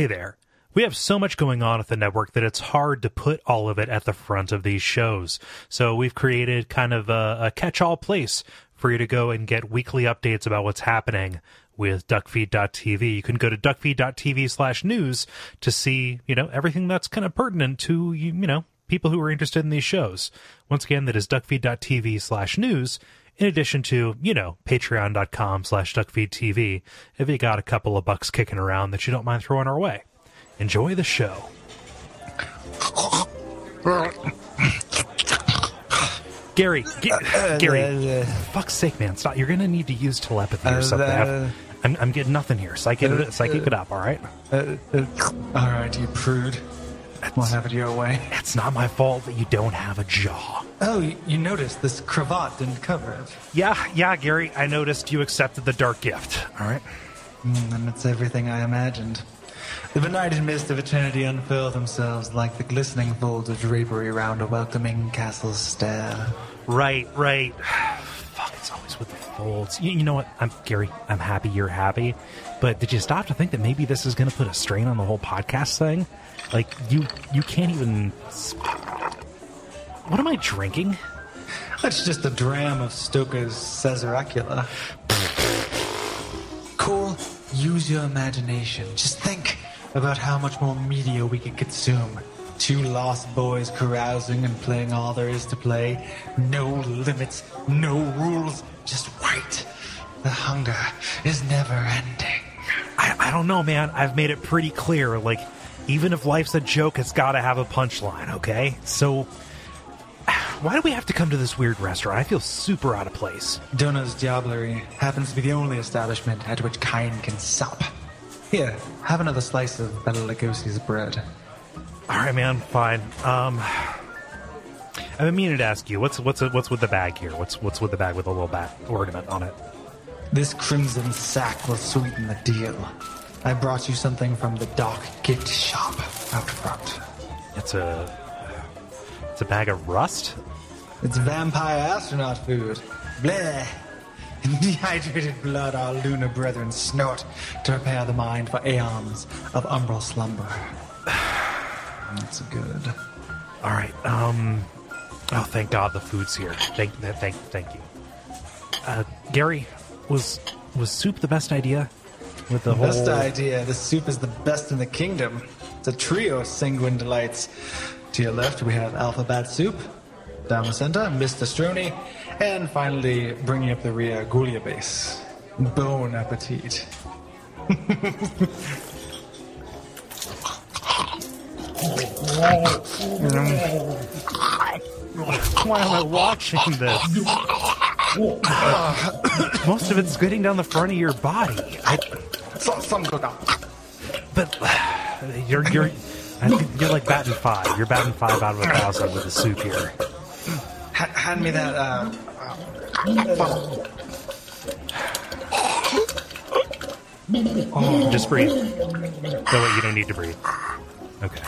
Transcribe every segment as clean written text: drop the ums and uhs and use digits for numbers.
Hey there. We have so much going on at the network that it's hard to put all of it at the front of these shows. So we've created kind of a catch-all place for you to go and get weekly updates about what's happening with DuckFeed.tv. You can go to DuckFeed.tv/news to see, you know, everything that's kind of pertinent to, you know, people who are interested in these shows. Once again, that is DuckFeed.tv/news. In addition to, you know, patreon.com/DuckFeedTV if you got a couple of bucks kicking around that you don't mind throwing our way. Enjoy the show. Gary, fuck's sake, man, stop. You're going to need to use telepathy or something. I'm getting nothing here. Psychic it up, all right? All right, you prude. We'll have it your way. It's not my fault that you don't have a jaw. Oh, you noticed this cravat didn't cover it. Yeah, Gary, I noticed you accepted the dark gift, all right? And it's everything I imagined. The benighted mist of eternity unfurled themselves like the glistening folds of drapery round a welcoming castle's stair. Right. Fuck, it's always with the folds. You know what? Gary, I'm happy you're happy, but did you stop to think that maybe this is going to put a strain on the whole podcast thing? Like, you can't even... What am I drinking? That's just a dram of Stoker's Caesaracula. Cool. Use your imagination. Just think about how much more media we could consume. Two lost boys carousing and playing all there is to play. No limits, no rules, just wait. The hunger is never ending. I don't know, man. I've made it pretty clear. Like, even if life's a joke, it's got to have a punchline, okay? So, why do we have to come to this weird restaurant? I feel super out of place. Dona's Diablerie happens to be the only establishment at which Kane can sup. Here, have another slice of Bela Lugosi's bread. All right, man, fine. I've been meaning to ask you, what's with the bag here? What's with the bag with a little bat ornament on it? This crimson sack will sweeten the deal. I brought you something from the Dark Gift Shop out front. It's a bag of rust? It's vampire astronaut food. Bleh. Dehydrated blood our lunar brethren snort to repair the mind for aeons of umbral slumber. That's good. All right. Oh, thank God the food's here. Thank you. Gary, was soup the best idea? With the whole... Best idea. The soup is the best in the kingdom. It's a trio of sanguine delights. To your left, we have Alphabet Soup, down the center, Mr. Stroni, and finally, bringing up the rear, Base. Bon appetit. Why am I watching this? Most of it's getting down the front of your body. Some go down. But you're... You're like batting five. You're batting five out of 1,000 with the soup here. Hand me that, Oh, just breathe. No, wait, you don't need to breathe. Okay.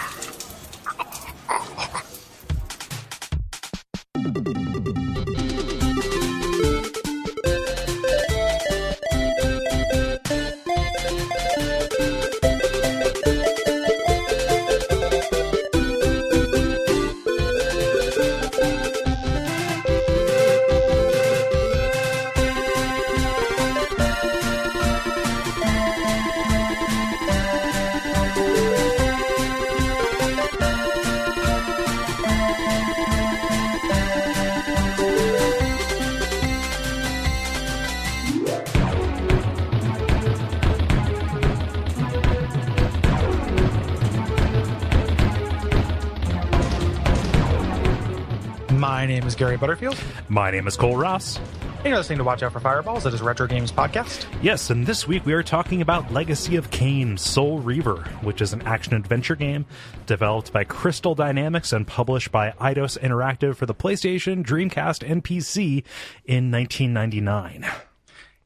Gary Butterfield. My name is Cole Ross. And you're listening to Watch Out for Fireballs. That is Retro Games Podcast. Yes, and this week we are talking about Legacy of Kane, Soul Reaver, which is an action-adventure game developed by Crystal Dynamics and published by Eidos Interactive for the PlayStation, Dreamcast, and PC in 1999.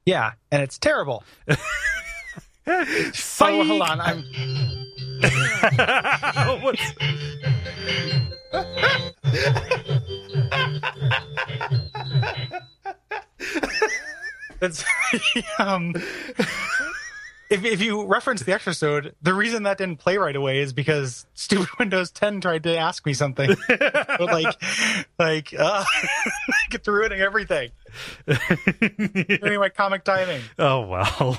Yeah, and it's terrible. So, hold on, If you reference the episode, the reason that didn't play right away is because stupid Windows 10 tried to ask me something. But it's ruining everything. Anyway, comic timing. Oh, well.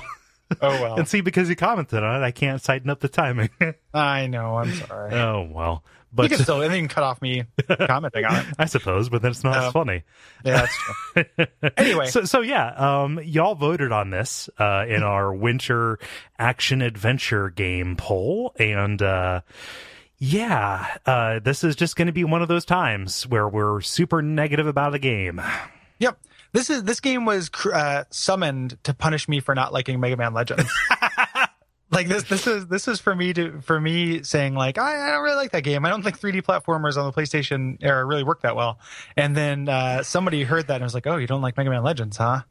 Oh, well. And see, because you commented on it, I can't tighten up the timing. I know. I'm sorry. Oh, well. But you can still, and then you can cut off me commenting on it. I suppose, but then it's not as funny. Yeah, that's true. Anyway. So, y'all voted on this in our winter action-adventure game poll, and... this is just going to be one of those times where we're super negative about a game. Yep. This game was summoned to punish me for not liking Mega Man Legends. Like this is for me saying like I don't really like that game. I don't think 3D platformers on the PlayStation era really work that well. And then somebody heard that and was like, "Oh, you don't like Mega Man Legends, huh?"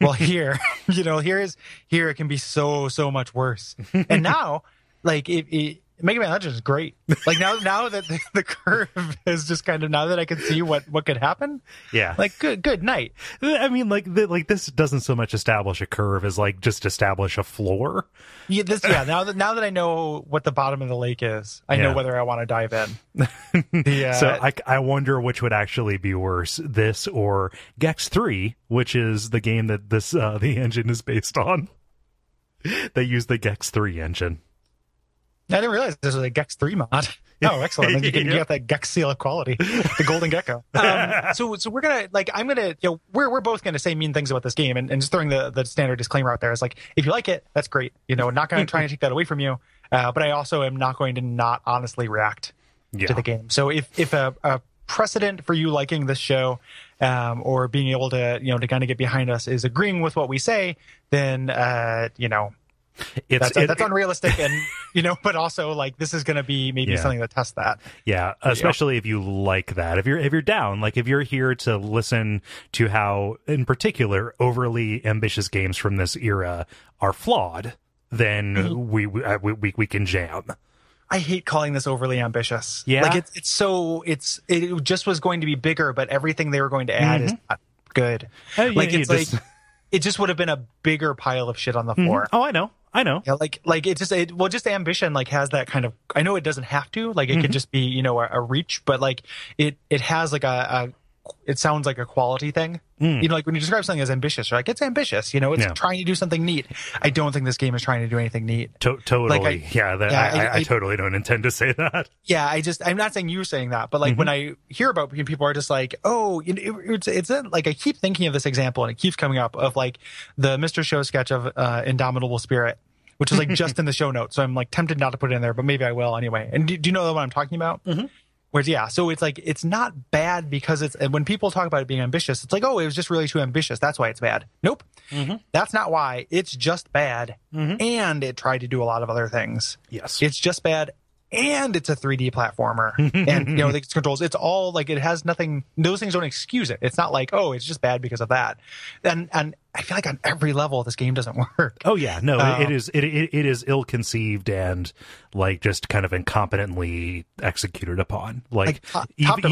Well, here it can be so much worse. And now, like Mega Man Legends is great. Like now that the curve is just kind of, now that I can see what could happen. Yeah. Like good night. I mean, this doesn't so much establish a curve as like just establish a floor. Yeah. Now that I know what the bottom of the lake is, I know whether I want to dive in. Yeah. So I wonder which would actually be worse, this or Gex 3, which is the game that this the engine is based on. They use the Gex 3 engine. I didn't realize this was a Gex 3 mod. Oh, excellent. Then you can get that Gex seal of quality, the golden gecko. So we're going to, like, I'm going to, you know, we're both going to say mean things about this game, and just throwing the standard disclaimer out there is like, if you like it, that's great. You know, I'm not going to try and take that away from you, but I also am not going to not honestly react to the game. So if a precedent for you liking this show or being able to, you know, to kind of get behind us is agreeing with what we say, then, you know, That's unrealistic, and you know, but also like this is going to be maybe something that tests that. Yeah, especially if you like that. If you're down, like if you're here to listen to how, in particular, overly ambitious games from this era are flawed, then we can jam. I hate calling this overly ambitious. Yeah, like it just was going to be bigger, but everything they were going to add is not good. It just would have been a bigger pile of shit on the floor. Oh, I know. Yeah, like it just, it, well, just ambition like has that kind of, I know it doesn't have to, like it could just be, you know, a reach, but like it has like it sounds like a quality thing. You know, like when you describe something as ambitious, like it's ambitious, you know, it's trying to do something neat. I don't think this game is trying to do anything neat. Totally. Like I totally don't intend to say that. Yeah. I'm not saying you're saying that, but like when I hear about people are just like, oh, it's like, I keep thinking of this example and it keeps coming up of like the Mr. Show sketch of Indomitable Spirit, which is like just in the show notes. So I'm like tempted not to put it in there, but maybe I will anyway. And do you know the one I'm talking about? Mm-hmm. Whereas, so it's like, it's not bad because it's, when people talk about it being ambitious, it's like, oh, it was just really too ambitious. That's why it's bad. Nope. That's not why. It's just bad. And it tried to do a lot of other things. Yes. It's just bad. And it's a 3D platformer. And, you know, the controls, it's all like, it has nothing. Those things don't excuse it. It's not like, oh, it's just bad because of that. And I feel like on every level, this game doesn't work. Oh, yeah. No, it is ill-conceived and like just kind of incompetently executed upon. Even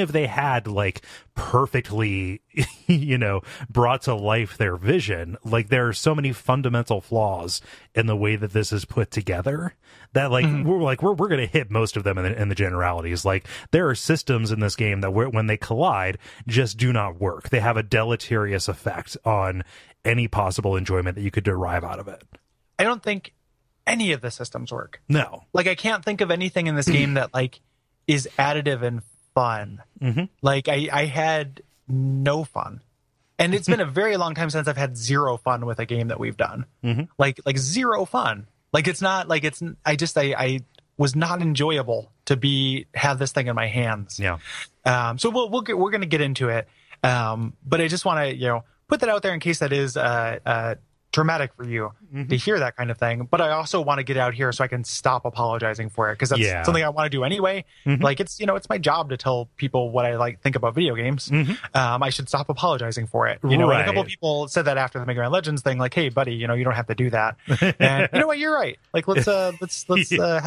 if they had like perfectly, you know, brought to life their vision, like there are so many fundamental flaws in the way that this is put together that like we're going to hit most of them in the generalities. Like there are systems in this game that when they collide just do not work. They have a deleterious effect on any possible enjoyment that you could derive out of it. I don't think any of the systems work. No. Like I can't think of anything in this game that like is additive and fun. Like I had no fun. And it's been a very long time since I've had zero fun with a game that we've done. Like zero fun. Like it's not like it's, I was not enjoyable to have this thing in my hands. Yeah. So we're going to get into it. But I just want to, you know, put that out there in case that is traumatic for you to hear that kind of thing. But I also want to get out here so I can stop apologizing for it, because that's something I want to do anyway. Like it's, you know, it's my job to tell people what I like think about video games. I should stop apologizing for it. You know, and a couple of people said that after the Mega Man Legends thing, like, hey, buddy, you know, you don't have to do that. And you know what? You're right. Like let's have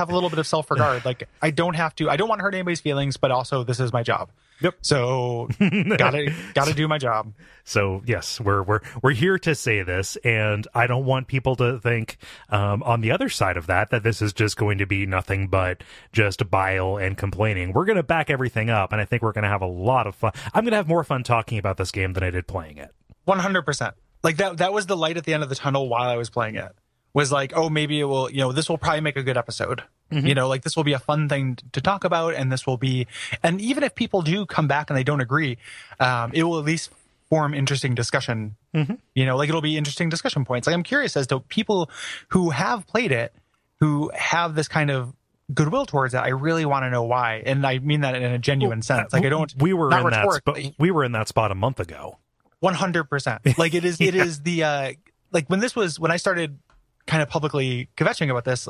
a little bit of self-regard. Like I don't have to. I don't want to hurt anybody's feelings, but also this is my job. Yep. So gotta do my job. So yes, we're here to say this, and I don't want people to think on the other side of that this is just going to be nothing but just bile and complaining. We're gonna back everything up, and I think we're gonna have a lot of fun. I'm gonna have more fun talking about this game than I did playing it. 100%. Like that was the light at the end of the tunnel while I was playing it. Was like, oh, maybe it will, you know, this will probably make a good episode. Mm-hmm. You know, like this will be a fun thing to talk about, and this will be, and even if people do come back and they don't agree, it will at least form interesting discussion. Mm-hmm. You know, like it'll be interesting discussion points. Like I'm curious as to people who have played it, who have this kind of goodwill towards it. I really want to know why, and I mean that in a genuine sense. Like I don't. We were in that, but we were in that spot a month ago. 100%. Like it is. Yeah. It is the like when I started kind of publicly kvetching about this.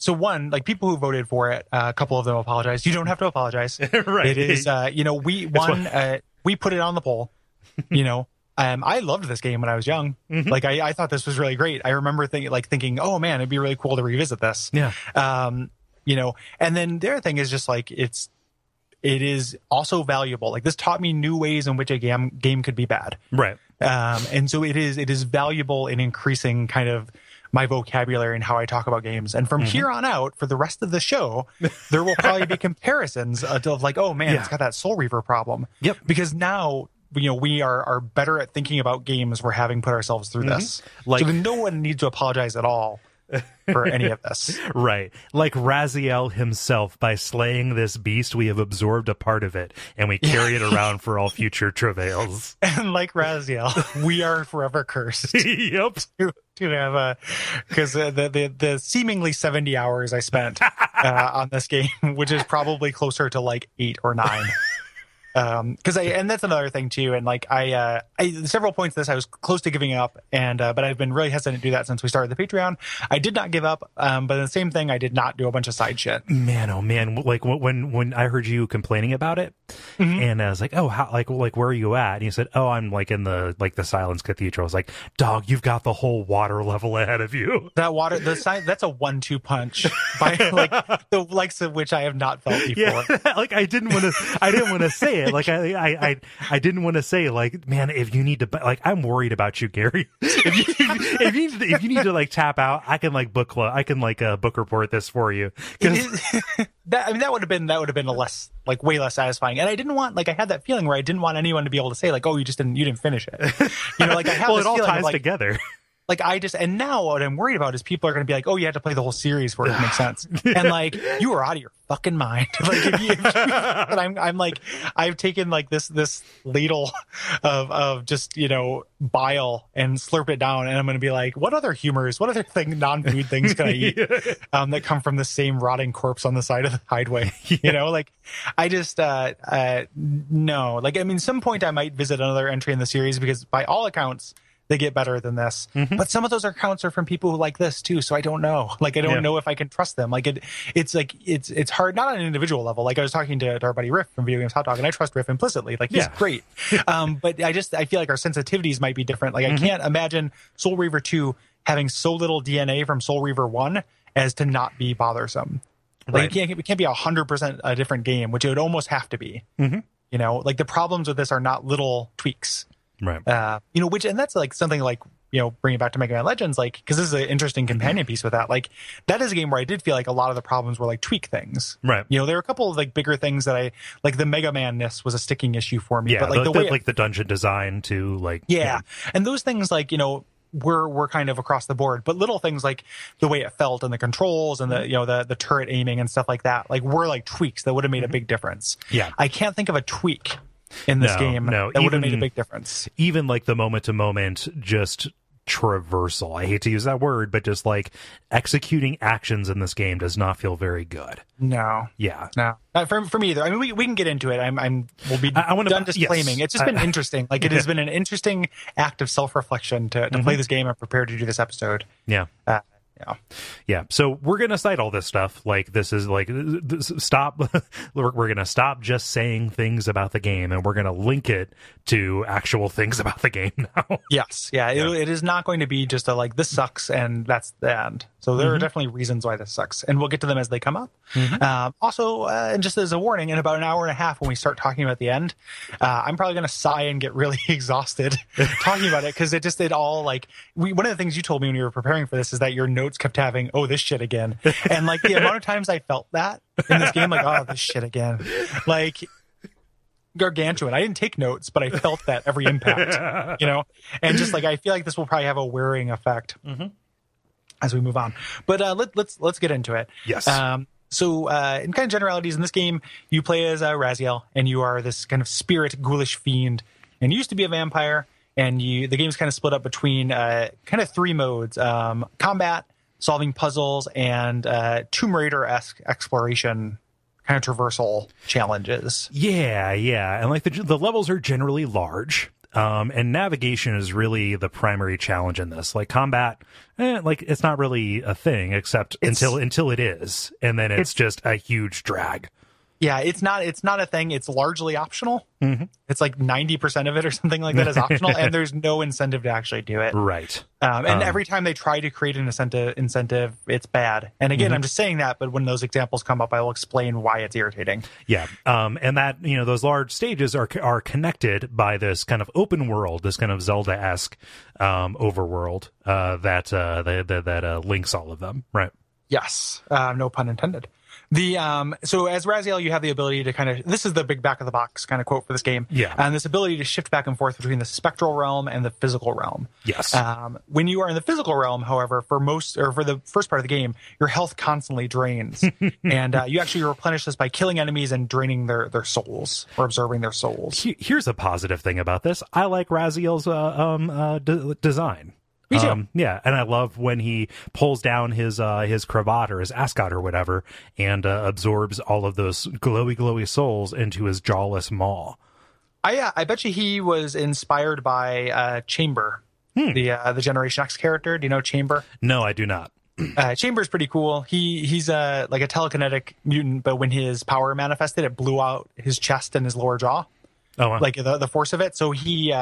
So one, like people who voted for it, a couple of them apologized. You don't have to apologize. Right. It is, you know, we put it on the poll, you know, I loved this game when I was young. Mm-hmm. Like I thought this was really great. I remember thinking, oh man, it'd be really cool to revisit this. Yeah. You know, and then the other thing is just like, it is also valuable. Like this taught me new ways in which a game could be bad. Right. And so it is valuable in increasing kind of my vocabulary and how I talk about games. And from here on out, for the rest of the show, there will probably be comparisons of like, oh man, it's got that Soul Reaver problem. Yep. Because now, you know, we are better at thinking about games we're having put ourselves through this. Like, so no one needs to apologize at all for any of this. Right. Like Raziel himself, by slaying this beast, we have absorbed a part of it, and we carry it around for all future travails. And like Raziel, we are forever cursed. Yep. To have because the seemingly 70 hours I spent on this game, which is probably closer to like 8 or 9. Because and that's another thing too, and like I several points of this I was close to giving up, and but I've been really hesitant to do that since we started the Patreon. I did not give up, but the same thing, I did not do a bunch of side shit. Man, oh man, like when I heard you complaining about it, and I was like, oh, how, like where are you at? And you said, oh, I'm like in the Silence Cathedral. I was like, dog, you've got the whole water level ahead of you. That water, that's a 1-2 punch by like the likes of which I have not felt before. Yeah, like I didn't want to say it. Like I didn't want to say like, man, if you need to, like, I'm worried about you, Gary. If you need to like tap out, I can like book report this for you. That would have been a less, like, way less satisfying. And I didn't want, like, I had that feeling where I didn't want anyone to be able to say like, oh, you didn't finish it. You know, like I have well, this it all feeling ties of, like, together. Like and now what I'm worried about is people are going to be like, oh, you had to play the whole series for it to make sense. And like, you are out of your fucking mind. Like, but I'm like, I've taken like this ladle of just, you know, bile and slurp it down. And I'm going to be like, what other thing, non-food things can I eat that come from the same rotting corpse on the side of the highway? Yeah. You know, like I just, no, like, I mean, some point I might visit another entry in the series, because by all accounts, they get better than this. But some of those accounts are from people who like this too, so I don't know. Like I don't know if I can trust them. Like it's hard, not on an individual level. Like I was talking to our buddy Riff from Video Games Hot Dog, and I trust Riff implicitly. Like he's great. But I feel like our sensitivities might be different. Like I can't imagine Soul Reaver 2 having so little DNA from Soul Reaver 1 as to not be bothersome. Like it can't be 100% a different game, which it would almost have to be. You know, like the problems with this are not little tweaks. Right. You know, which, and that's like something like, you know, bringing it back to Mega Man Legends, like, because this is an interesting companion piece with that. Like, that is a game where I did feel like a lot of the problems were like tweak things. Right. You know, there were a couple of like bigger things that I, like the Mega Man-ness was a sticking issue for me. Yeah, but like the dungeon design too, like. Yeah. And those things, like, you know, were kind of across the board, but little things like the way it felt and the controls and the, you know, the turret aiming and stuff like that, like were like tweaks that would have made a big difference. Yeah. I can't think of a tweak in this game that would have made a big difference. Even like the moment to moment just traversal, I hate to use that word, but just like executing actions in this game does not feel very good. Not for me either. I mean, we can get into it. I want to disclaiming. It's just been interesting. Like it has been an interesting act of self-reflection to play this game and prepare to do this episode. Yeah. So we're going to cite all this stuff. Like this is like, stop. We're going to stop just saying things about the game, and we're going to link it to actual things about the game now. Yes. Yeah. It is not going to be just a, like, this sucks and that's the end. So there are definitely reasons why this sucks, and we'll get to them as they come up. Also, and just as a warning, in about an hour and a half when we start talking about the end, I'm probably going to sigh and get really exhausted talking about it, because it all, like, one of the things you told me when you were preparing for this is that your notes kept having, oh, this shit again. And, like, the amount of times I felt that in this game, like, oh, this shit again. Like, gargantuan. I didn't take notes, but I felt that every impact, you know? And just, like, I feel like this will probably have a wearing effect. As we move on, but let's get into it. Yes. So, in kind of generalities, in this game, you play as Raziel, and you are this kind of spirit ghoulish fiend, and you used to be a vampire. And the game's kind of split up between kind of three modes: combat, solving puzzles, and Tomb Raider-esque exploration. Kind of traversal challenges. Yeah, and like the levels are generally large. And navigation is really the primary challenge in this. Like combat, like it's not really a thing except until it is, and then it's just a huge drag. Yeah, it's not a thing. It's largely optional. It's like 90% of it or something like that is optional, and there's no incentive to actually do it. Right. And every time they try to create an incentive, it's bad. And again, I'm just saying that, but when those examples come up, I will explain why it's irritating. Yeah. And that, you know, those large stages are connected by this kind of open world, this kind of Zelda-esque overworld that links all of them. Right. Yes. No pun intended. So as Raziel, you have the ability to kind of, this is the big back of the box kind of quote for this game. Yeah. And this ability to shift back and forth between the spectral realm and the physical realm. Yes. When you are in the physical realm, however, for the first part of the game, your health constantly drains. And you actually replenish this by killing enemies and draining their souls or absorbing their souls. Here's a positive thing about this. I like Raziel's design. Me too. Yeah, and I love when he pulls down his cravat or his ascot or whatever, and absorbs all of those glowy souls into his jawless maw. I bet you he was inspired by Chamber, the Generation X character. Do you know Chamber? No, I do not. Chamber's pretty cool. He's like a telekinetic mutant, but when his power manifested, it blew out his chest and his lower jaw. Oh, wow. Like the force of it. So he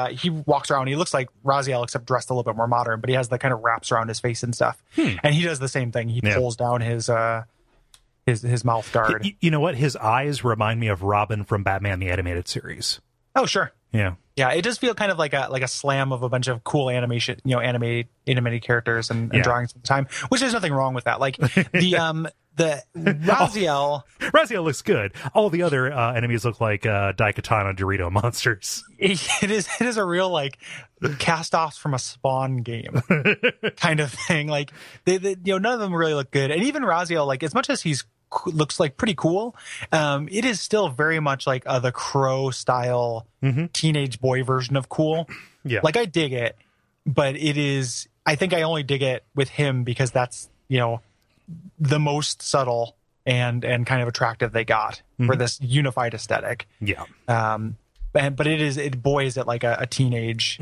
walks around. He looks like Raziel, except dressed a little bit more modern, but he has the kind of wraps around his face and stuff. And he does the same thing. He pulls down his mouth guard. You know what? His eyes remind me of Robin from Batman the Animated Series. Oh, sure. Yeah. It does feel kind of like a slam of a bunch of cool animation, you know, animated characters and drawings at the time, which there's nothing wrong with that. Like the Raziel looks good. All the other enemies look like Daikatana Dorito monsters. It is a real like cast-offs from a Spawn game kind of thing. Like they you know, none of them really look good. And even Raziel, like as much as he looks like pretty cool, it is still very much like the Crow style teenage boy version of cool. Yeah, like I dig it, but it is. I think I only dig it with him because that's, you know, the most subtle and kind of attractive they got for this unified aesthetic. Yeah. But is it like a teenage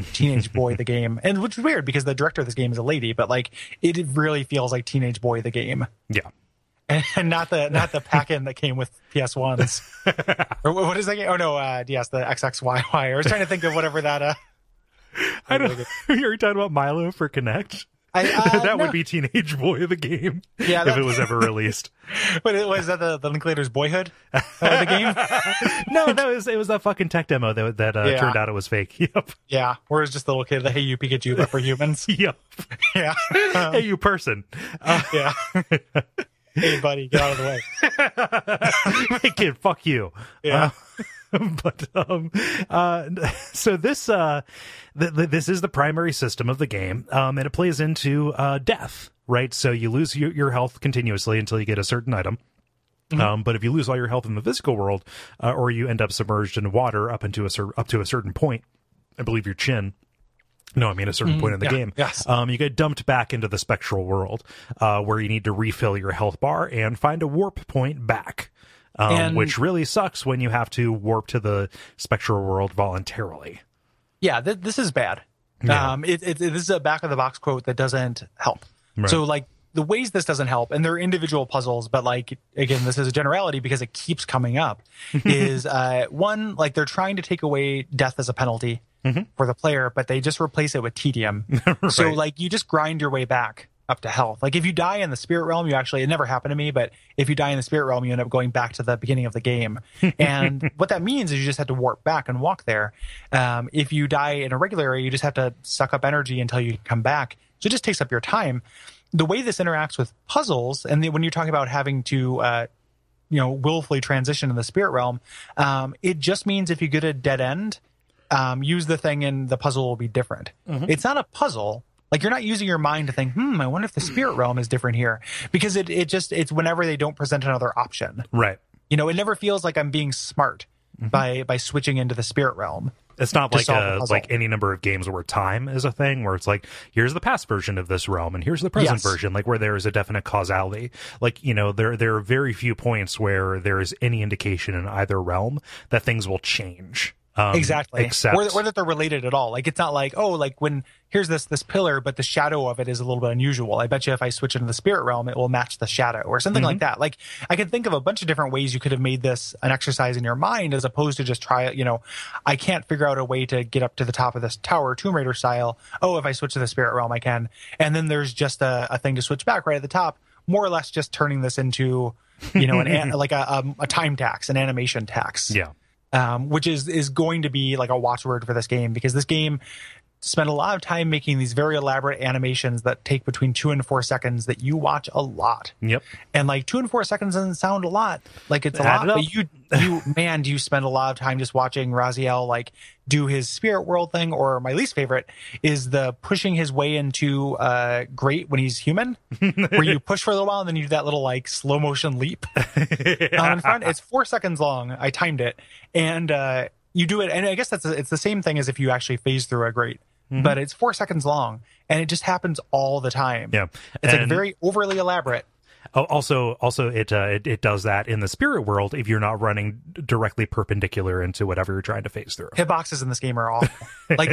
boy the game, and which is weird because the director of this game is a lady, but like it really feels like teenage boy the game. Yeah. And not the pack-in that came with PS1s. Or what is that game? Oh no, yes, the XXYY. I was trying to think of whatever that I don't know. You're talking about Milo for Kinect? That would be Teenage Boy of the Game if it was ever released. But was that the Linklater's Boyhood of the game? No, it was that fucking tech demo that turned out it was fake. Yep. Yeah, where it's just the little kid, Hey You Pikachu, but for humans. Yep. Yeah. Hey You Person. Yeah. Hey buddy, get out of the way. Hey kid, fuck you. Yeah. So this this is the primary system of the game, and it plays into death, right? So you lose your health continuously until you get a certain item. But if you lose all your health in the physical world, or you end up submerged in water up to a certain point, I believe your chin. No, I mean a certain point in the game. Yes. You get dumped back into the spectral world, where you need to refill your health bar and find a warp point back. Which really sucks when you have to warp to the spectral world voluntarily. Yeah, this is bad. Yeah. This is a back-of-the-box quote that doesn't help. Right. So, like, the ways this doesn't help, and they're individual puzzles, but, like, again, this is a generality because it keeps coming up, is, one, like, they're trying to take away death as a penalty for the player, but they just replace it with tedium. Right. So, like, you just grind your way back up to health. Like if you die in the spirit realm, you actually, it never happened to me, but if you die in the spirit realm, you end up going back to the beginning of the game. And what that means is you just have to warp back and walk there. If you die in a regular area, you just have to suck up energy until you come back. So it just takes up your time. The way this interacts with puzzles, and when you're talking about having to, willfully transition in the spirit realm, it just means if you get a dead end, use the thing and the puzzle will be different. Mm-hmm. It's not a puzzle. Like, you're not using your mind to think, I wonder if the spirit realm is different here. Because it's whenever they don't present another option. Right. It never feels like I'm being smart by switching into the spirit realm. It's not like any number of games where time is a thing, where it's like, here's the past version of this realm and here's the present version, like where there is a definite causality. Like, there are very few points where there is any indication in either realm that things will change. Exactly. Or that they're related at all. Like, it's not like, here's this pillar, but the shadow of it is a little bit unusual. I bet you if I switch into the spirit realm, it will match the shadow or something like that. Like, I can think of a bunch of different ways you could have made this an exercise in your mind as opposed to just try it. I can't figure out a way to get up to the top of this tower, Tomb Raider style. Oh, if I switch to the spirit realm, I can. And then there's just a thing to switch back right at the top, more or less just turning this into, a time tax, an animation tax. Yeah. Which is going to be like a watchword for this game, because this game spent a lot of time making these very elaborate animations that take between 2 and 4 seconds that you watch a lot. Yep. And 2 and 4 seconds doesn't sound a lot. Like, it's a lot, but you spend a lot of time just watching Raziel do his spirit world thing. Or my least favorite is the pushing his way into great when he's human, where you push for a little while and then you do that little slow motion leap. In front. It's 4 seconds long. I timed it, and you do it, and I guess it's the same thing as if you actually phase through a grate. But it's 4 seconds long, and it just happens all the time. Yeah, it's very overly elaborate. Also, it does that in the spirit world if you're not running directly perpendicular into whatever you're trying to phase through. Hitboxes in this game are awful.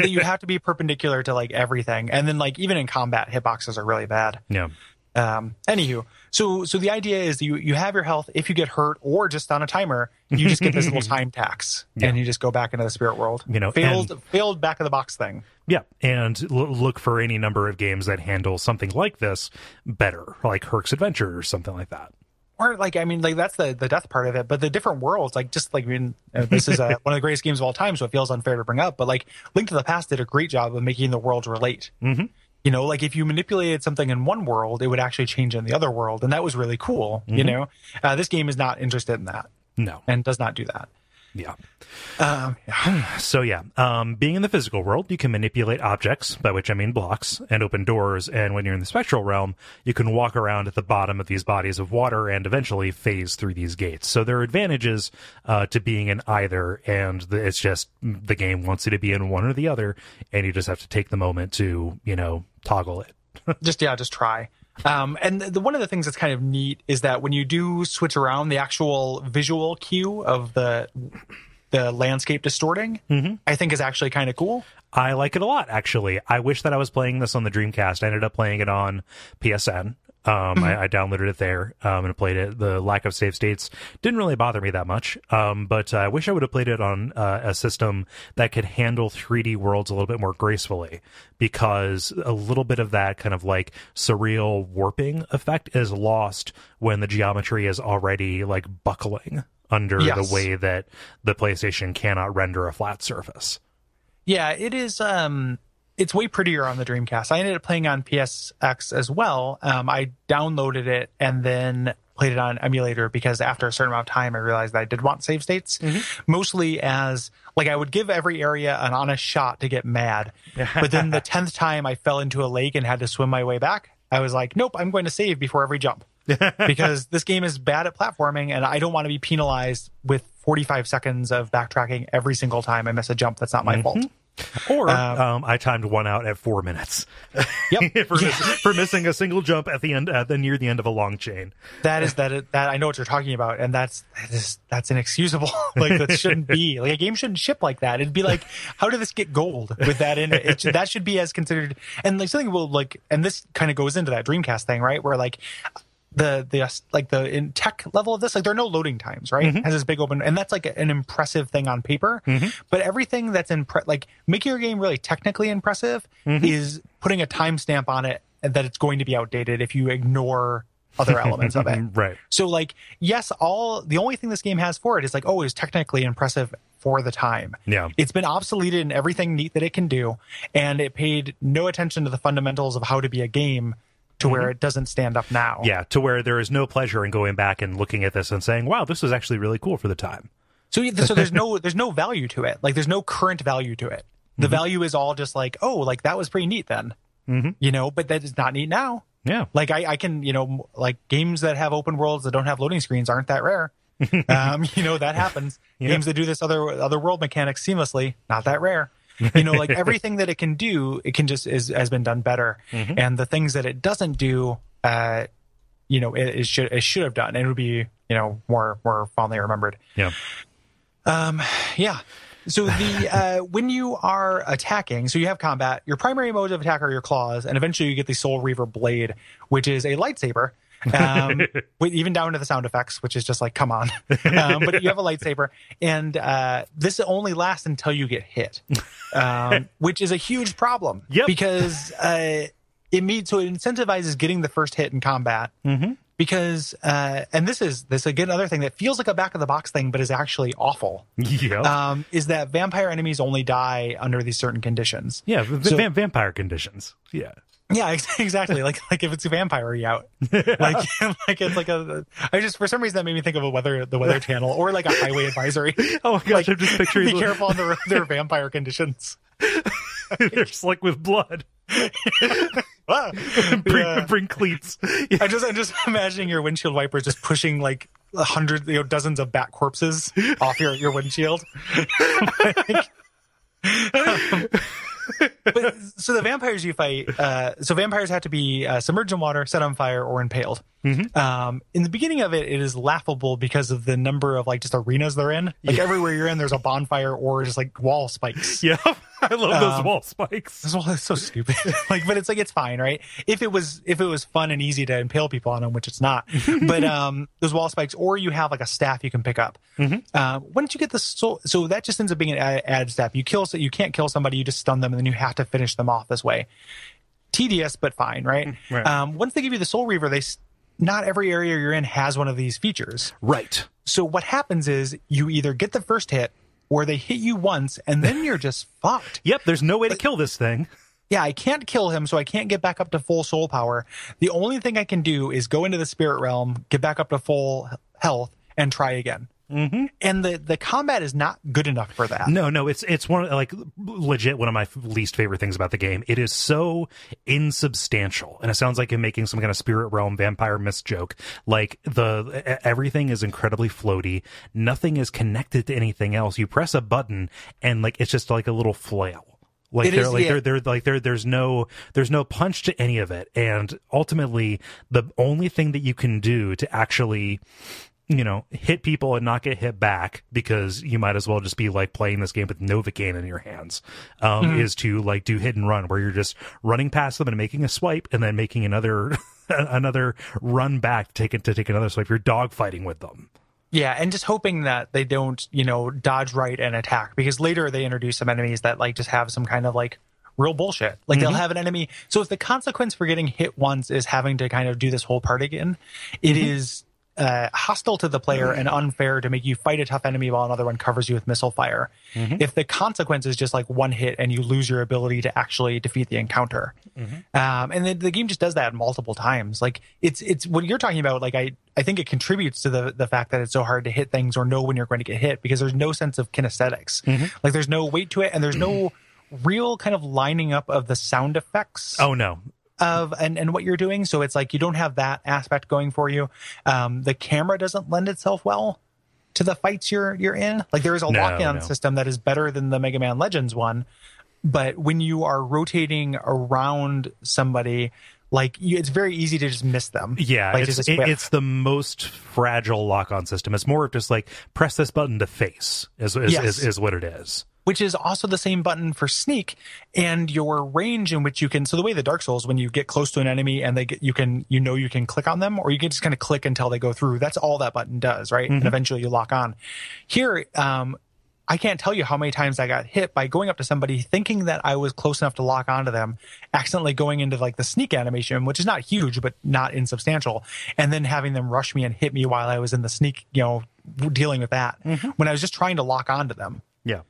You have to be perpendicular to everything, and then even in combat, hitboxes are really bad. Yeah. Anywho, so the idea is that you have your health. If you get hurt or just on a timer, you just get this little time tax, and you just go back into the spirit world. Failed back of the box thing. Yeah, and look for any number of games that handle something like this better, like Herc's Adventure or something like that. Or that's the death part of it, but the different worlds, this is one of the greatest games of all time, so it feels unfair to bring up. But Link to the Past did a great job of making the world relate. Mm-hmm. If you manipulated something in one world, it would actually change in the other world. And that was really cool. Mm-hmm. This game is not interested in that. No. And does not do that. Yeah. Being in the physical world, you can manipulate objects, by which I mean blocks, and open doors. And when you're in the spectral realm, you can walk around at the bottom of these bodies of water and eventually phase through these gates. So there are advantages to being in either, and it's just the game wants you to be in one or the other, and you just have to take the moment to, toggle it. just try. And one of the things that's kind of neat is that when you do switch around, the actual visual cue of the landscape distorting, I think is actually kind of cool. I like it a lot, actually. I wish that I was playing this on the Dreamcast. I ended up playing it on PSN. I downloaded it there and played it. The lack of save states didn't really bother me that much, but I wish I would have played it on a system that could handle 3D worlds a little bit more gracefully, because a little bit of that kind of surreal warping effect is lost when the geometry is already buckling under the way that the PlayStation cannot render a flat surface. Yeah, it is... It's way prettier on the Dreamcast. I ended up playing on PSX as well. I downloaded it and then played it on emulator, because after a certain amount of time, I realized that I did want save states, mostly as I would give every area an honest shot to get mad. But then the 10th time I fell into a lake and had to swim my way back, I was like, nope, I'm going to save before every jump, because this game is bad at platforming and I don't want to be penalized with 45 seconds of backtracking every single time I miss a jump. That's not my fault. Or I timed one out at 4 minutes. Yep. For missing a single jump at the end, near the end of a long chain. That I know what you're talking about, and that's inexcusable. That shouldn't be. A game shouldn't ship like that. It'd be how did this get gold with that in it? That should be as considered. And something will and this kind of goes into that Dreamcast thing, right? Where the tech level of this, there are no loading times, right? Has this big open, and that's an impressive thing on paper, but everything that's making your game really technically impressive is putting a timestamp on it and that it's going to be outdated if you ignore other elements of it. Right. So, like, yes, the only thing this game has for it is like, oh, it's technically impressive for the time. Yeah. It's been obsoleted in everything neat that it can do, and it paid no attention to the fundamentals of how to be a game to where it doesn't stand up now. Yeah, to where there is no pleasure in going back and looking at this and saying, wow, this is actually really cool for the time. So there's no value to it. Like, there's no current value to it. The value is all just like, oh, like, that was pretty neat then. You know, but that is not neat now. Yeah. Like, I can, you know, like, games that have open worlds that don't have loading screens aren't that rare. You know, that happens. Yeah. Games that do this other world mechanics seamlessly, not that rare. You know, like, everything that it can do, it can just has been done better. And the things that it doesn't do, you know, it should have done. It would be, you know, more fondly remembered. Yeah. Yeah. So the when you are attacking, so you have combat, your primary modes of attack are your claws, and eventually you get the Soul Reaver blade, which is a lightsaber, even down to the sound effects, which is just like, come on. But you have a lightsaber, and this only lasts until you get hit, which is a huge problem. Yep. Because it incentivizes getting the first hit in combat. Because, and this again, another thing that feels like a back of the box thing, but is actually awful. Yeah. Is that vampire enemies only die under these certain conditions? Yeah, so, vampire conditions. Yeah. Yeah, exactly. Like if it's a vampire out, like it's like a. I just, for some reason, that made me think of the weather channel or like a highway advisory. Oh my gosh, like, I'm just picturing. Be careful on the road. There are vampire conditions. They're slick with blood. Wow. Bring cleats. Yeah. I'm just imagining your windshield wipers just pushing like dozens of bat corpses off your windshield. But so the vampires you fight, so vampires have to be submerged in water, set on fire, or impaled. In the beginning of it is laughable because of the number of like just arenas they're in. Like everywhere you're in, there's a bonfire or just like wall spikes. Yeah, I love those wall spikes. That's so stupid. But it's like, it's fine, right? If it was fun and easy to impale people on them, which it's not. But those wall spikes, or you have like a staff you can pick up. Once you get the soul, so that just ends up being an added step. You can't kill somebody, you just stun them, and then you have to finish them off this way. Tedious, but fine, right? Right. Once they give you the Soul Reaver, not every area you're in has one of these features. Right. So what happens is you either get the first hit, or they hit you once, and then you're just fucked. Yep, there's no way to kill this thing. Yeah, I can't kill him, so I can't get back up to full soul power. The only thing I can do is go into the spirit realm, get back up to full health, and try again. And the combat is not good enough for that. No, it's one, like, legit one of my least favorite things about the game. It is so insubstantial, and it sounds like I'm making some kind of spirit realm vampire mist joke. Like, everything is incredibly floaty. Nothing is connected to anything else. You press a button, and like it's just like a little flail. There's no punch to any of it. And ultimately, the only thing that you can do to actually, you know, hit people and not get hit back, because you might as well just be like playing this game with Novocaine in your hands, is to like do hit and run, where you're just running past them and making a swipe and then making another run back to take another swipe. You're dogfighting with them. Yeah, and just hoping that they don't, you know, dodge right and attack, because later they introduce some enemies that like just have some kind of like real bullshit. Like they'll have an enemy. So if the consequence for getting hit once is having to kind of do this whole part again, it is hostile to the player and unfair to make you fight a tough enemy while another one covers you with missile fire. If the consequence is just like one hit and you lose your ability to actually defeat the encounter. And the game just does that multiple times. Like it's what you're talking about. Like I think it contributes to the fact that it's so hard to hit things or know when you're going to get hit, because there's no sense of kinesthetics. Like there's no weight to it, and there's no real kind of lining up of the sound effects. Oh no. And what you're doing, so it's like you don't have that aspect going for you. The camera doesn't lend itself well to the fights you're in. Like there is a lock-on system that is better than the Mega Man Legends one, but when you are rotating around somebody, like it's very easy to just miss them. Yeah, like it's the most fragile lock-on system. It's more of just like press this button to face is what it is. Which is also the same button for sneak and your range in which you can. So the way the Dark Souls, when you get close to an enemy and you can click on them, or you can just kind of click until they go through. That's all that button does, right? And eventually you lock on. Here, I can't tell you how many times I got hit by going up to somebody thinking that I was close enough to lock onto them, accidentally going into like the sneak animation, which is not huge, but not insubstantial. And then having them rush me and hit me while I was in the sneak, you know, dealing with that when I was just trying to lock onto them. Yeah.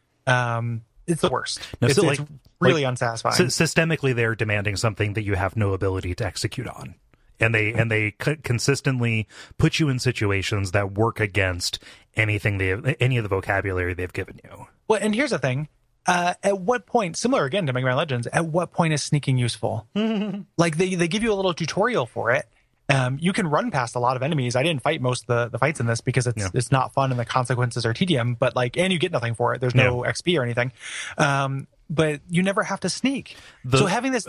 It's the worst. No, so it's really unsatisfying. Systemically, they're demanding something that you have no ability to execute on. And they consistently put you in situations that work against anything any of the vocabulary they've given you. Well, and here's the thing: at what point, similar again to Mega Man Legends, at what point is sneaking useful? Like they give you a little tutorial for it. You can run past a lot of enemies. I didn't fight most of the fights in this because it's not fun and the consequences are tedium. But and you get nothing for it. There's no XP or anything. But you never have to sneak. So having this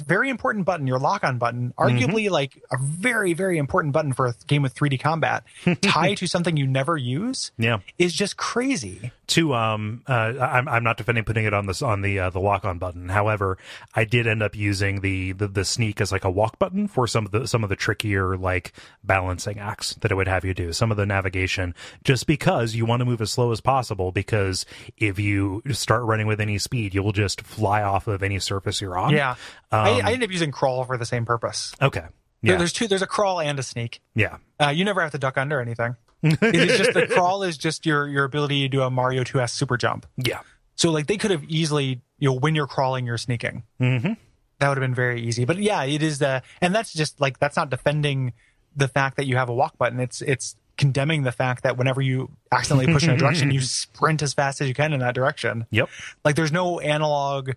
very important button, your lock-on button, arguably like a very, very important button for a game with 3D combat, tied to something you never use, is just crazy. I'm not defending putting it on the lock-on button. However, I did end up using the sneak as like a walk button for some of the trickier like balancing acts that it would have you do. Some of the navigation, just because you want to move as slow as possible, because if you start running with any speed, you'll just fly off of any surface you're on. Yeah. I ended up using crawl for the same purpose. Okay. Yeah. There's a crawl and a sneak. Yeah. You never have to duck under anything. It's just the crawl is just your ability to do a Mario 2S super jump. Yeah. So like they could have easily, when you're crawling, you're sneaking. Mm-hmm. That would have been very easy. But yeah, it is and that's just like, that's not defending the fact that you have a walk button. It's condemning the fact that whenever you accidentally push in a direction, you sprint as fast as you can in that direction. Yep. Like there's no analog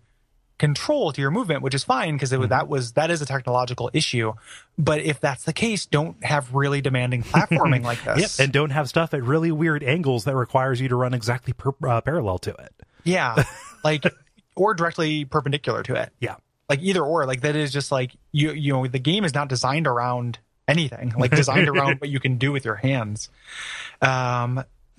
control to your movement, which is fine because that is a technological issue. But if that's the case, don't have really demanding platforming like this. Yep. And don't have stuff at really weird angles that requires you to run exactly parallel to it. Yeah. Or directly perpendicular to it. Yeah. Like either or. Like that is just like you know the game is not designed around anything, like designed around what you can do with your hands.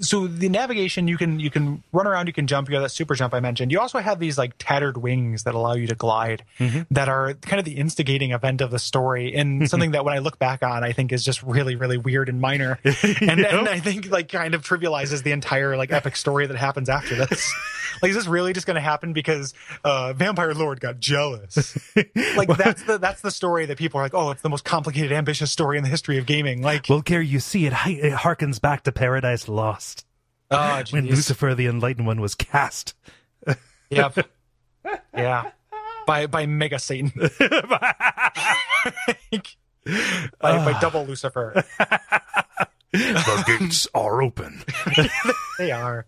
So the navigation, you can run around, you can jump, you have that super jump I mentioned. You also have these like tattered wings that allow you to glide that are kind of the instigating event of the story, and something that when I look back on, I think is just really, really weird and minor. And I think like kind of trivializes the entire like epic story that happens after this. Like, is this really just going to happen because Vampire Lord got jealous? Like that's the story that people are like, oh, it's the most complicated, ambitious story in the history of gaming. Like, well, Gary, you see, it harkens back to Paradise Lost. Oh, when Lucifer, the Enlightened One, was cast. Yep. Yeah. By Mega Satan. by double Lucifer. The gates are open. They are.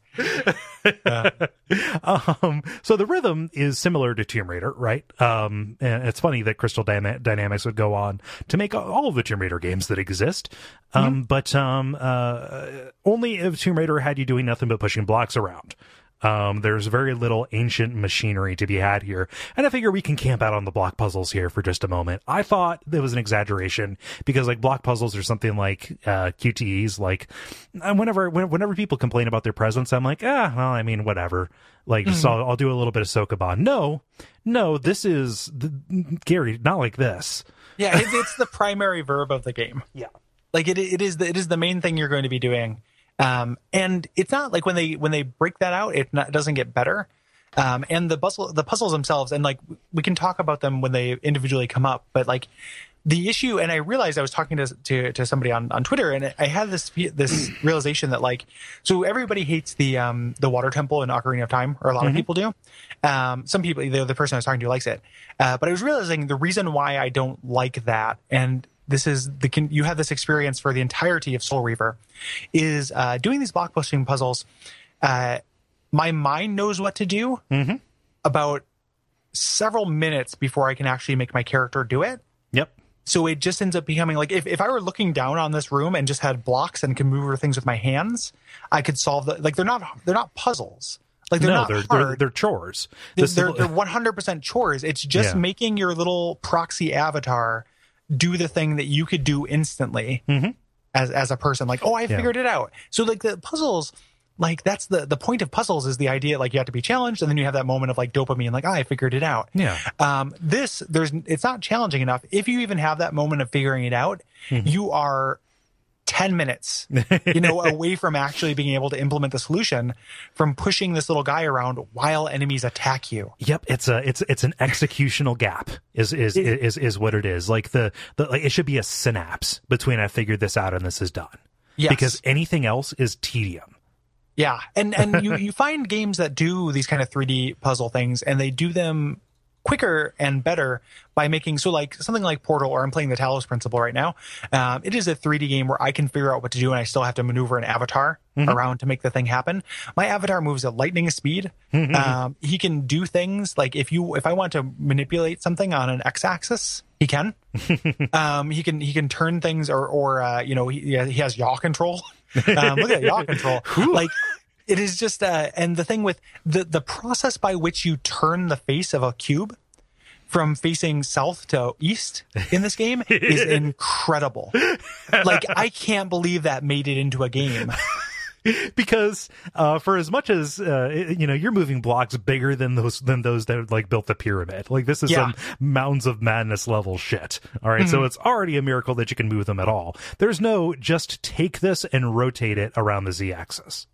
So the rhythm is similar to Tomb Raider, right? And it's funny that Crystal Dynamics would go on to make all of the Tomb Raider games that exist. But only if Tomb Raider had you doing nothing but pushing blocks around. There's very little ancient machinery to be had here, and I figure we can camp out on the block puzzles here for just a moment. I thought there was an exaggeration because like block puzzles are something like QTEs. Like whenever people complain about their presence, I'm like, I mean, whatever. Like, so I'll do a little bit of Sokoban. No, this is Gary. Not like this. Yeah, it's the primary verb of the game. Yeah, like it is the main thing you're going to be doing. And it's not like when they break that out, it doesn't get better. And the puzzles themselves, and like we can talk about them when they individually come up, but like the issue, and I realized I was talking to somebody on Twitter, and I had this realization that like, so everybody hates the water temple in Ocarina of Time, or a lot of people do. Some people, the person I was talking to likes it. But I was realizing the reason why I don't like that, and this is you have this experience for the entirety of Soul Reaver, is doing these blockbusting puzzles. My mind knows what to do about several minutes before I can actually make my character do it. Yep. So it just ends up becoming like if I were looking down on this room and just had blocks and could move over things with my hands, I could solve the like they're not puzzles. Like they're chores. They're 100% chores. It's just making your little proxy avatar do the thing that you could do instantly as a person. Like, oh, I figured it out. So like the puzzles, like that's the point of puzzles, is the idea like you have to be challenged, and then you have that moment of like dopamine, like I figured it out. Yeah. It's not challenging enough. If you even have that moment of figuring it out, you are 10 minutes, you know, away from actually being able to implement the solution from pushing this little guy around while enemies attack you. Yep. It's an executional gap is what it is. Like it should be a synapse between I figured this out and this is done. Yes. Because anything else is tedium. Yeah. And you find games that do these kind of 3D puzzle things, and they do them quicker and better by making, so like something like Portal, or I'm playing the Talos Principle right now. It is a 3D game where I can figure out what to do, and I still have to maneuver an avatar around to make the thing happen. My avatar moves at lightning speed. He can do things like if I want to manipulate something on an x-axis, he can. He can turn things, or you know, he has yaw control. Look at that yaw control. Like, it is just, and the thing with the process by which you turn the face of a cube from facing south to east in this game is incredible. Like, I can't believe that made it into a game. Because for as much as you know, you're moving blocks bigger than those that like built the pyramid. Like, this is some Mounds of Madness level shit. All right, so it's already a miracle that you can move them at all. There's no just take this and rotate it around the z-axis.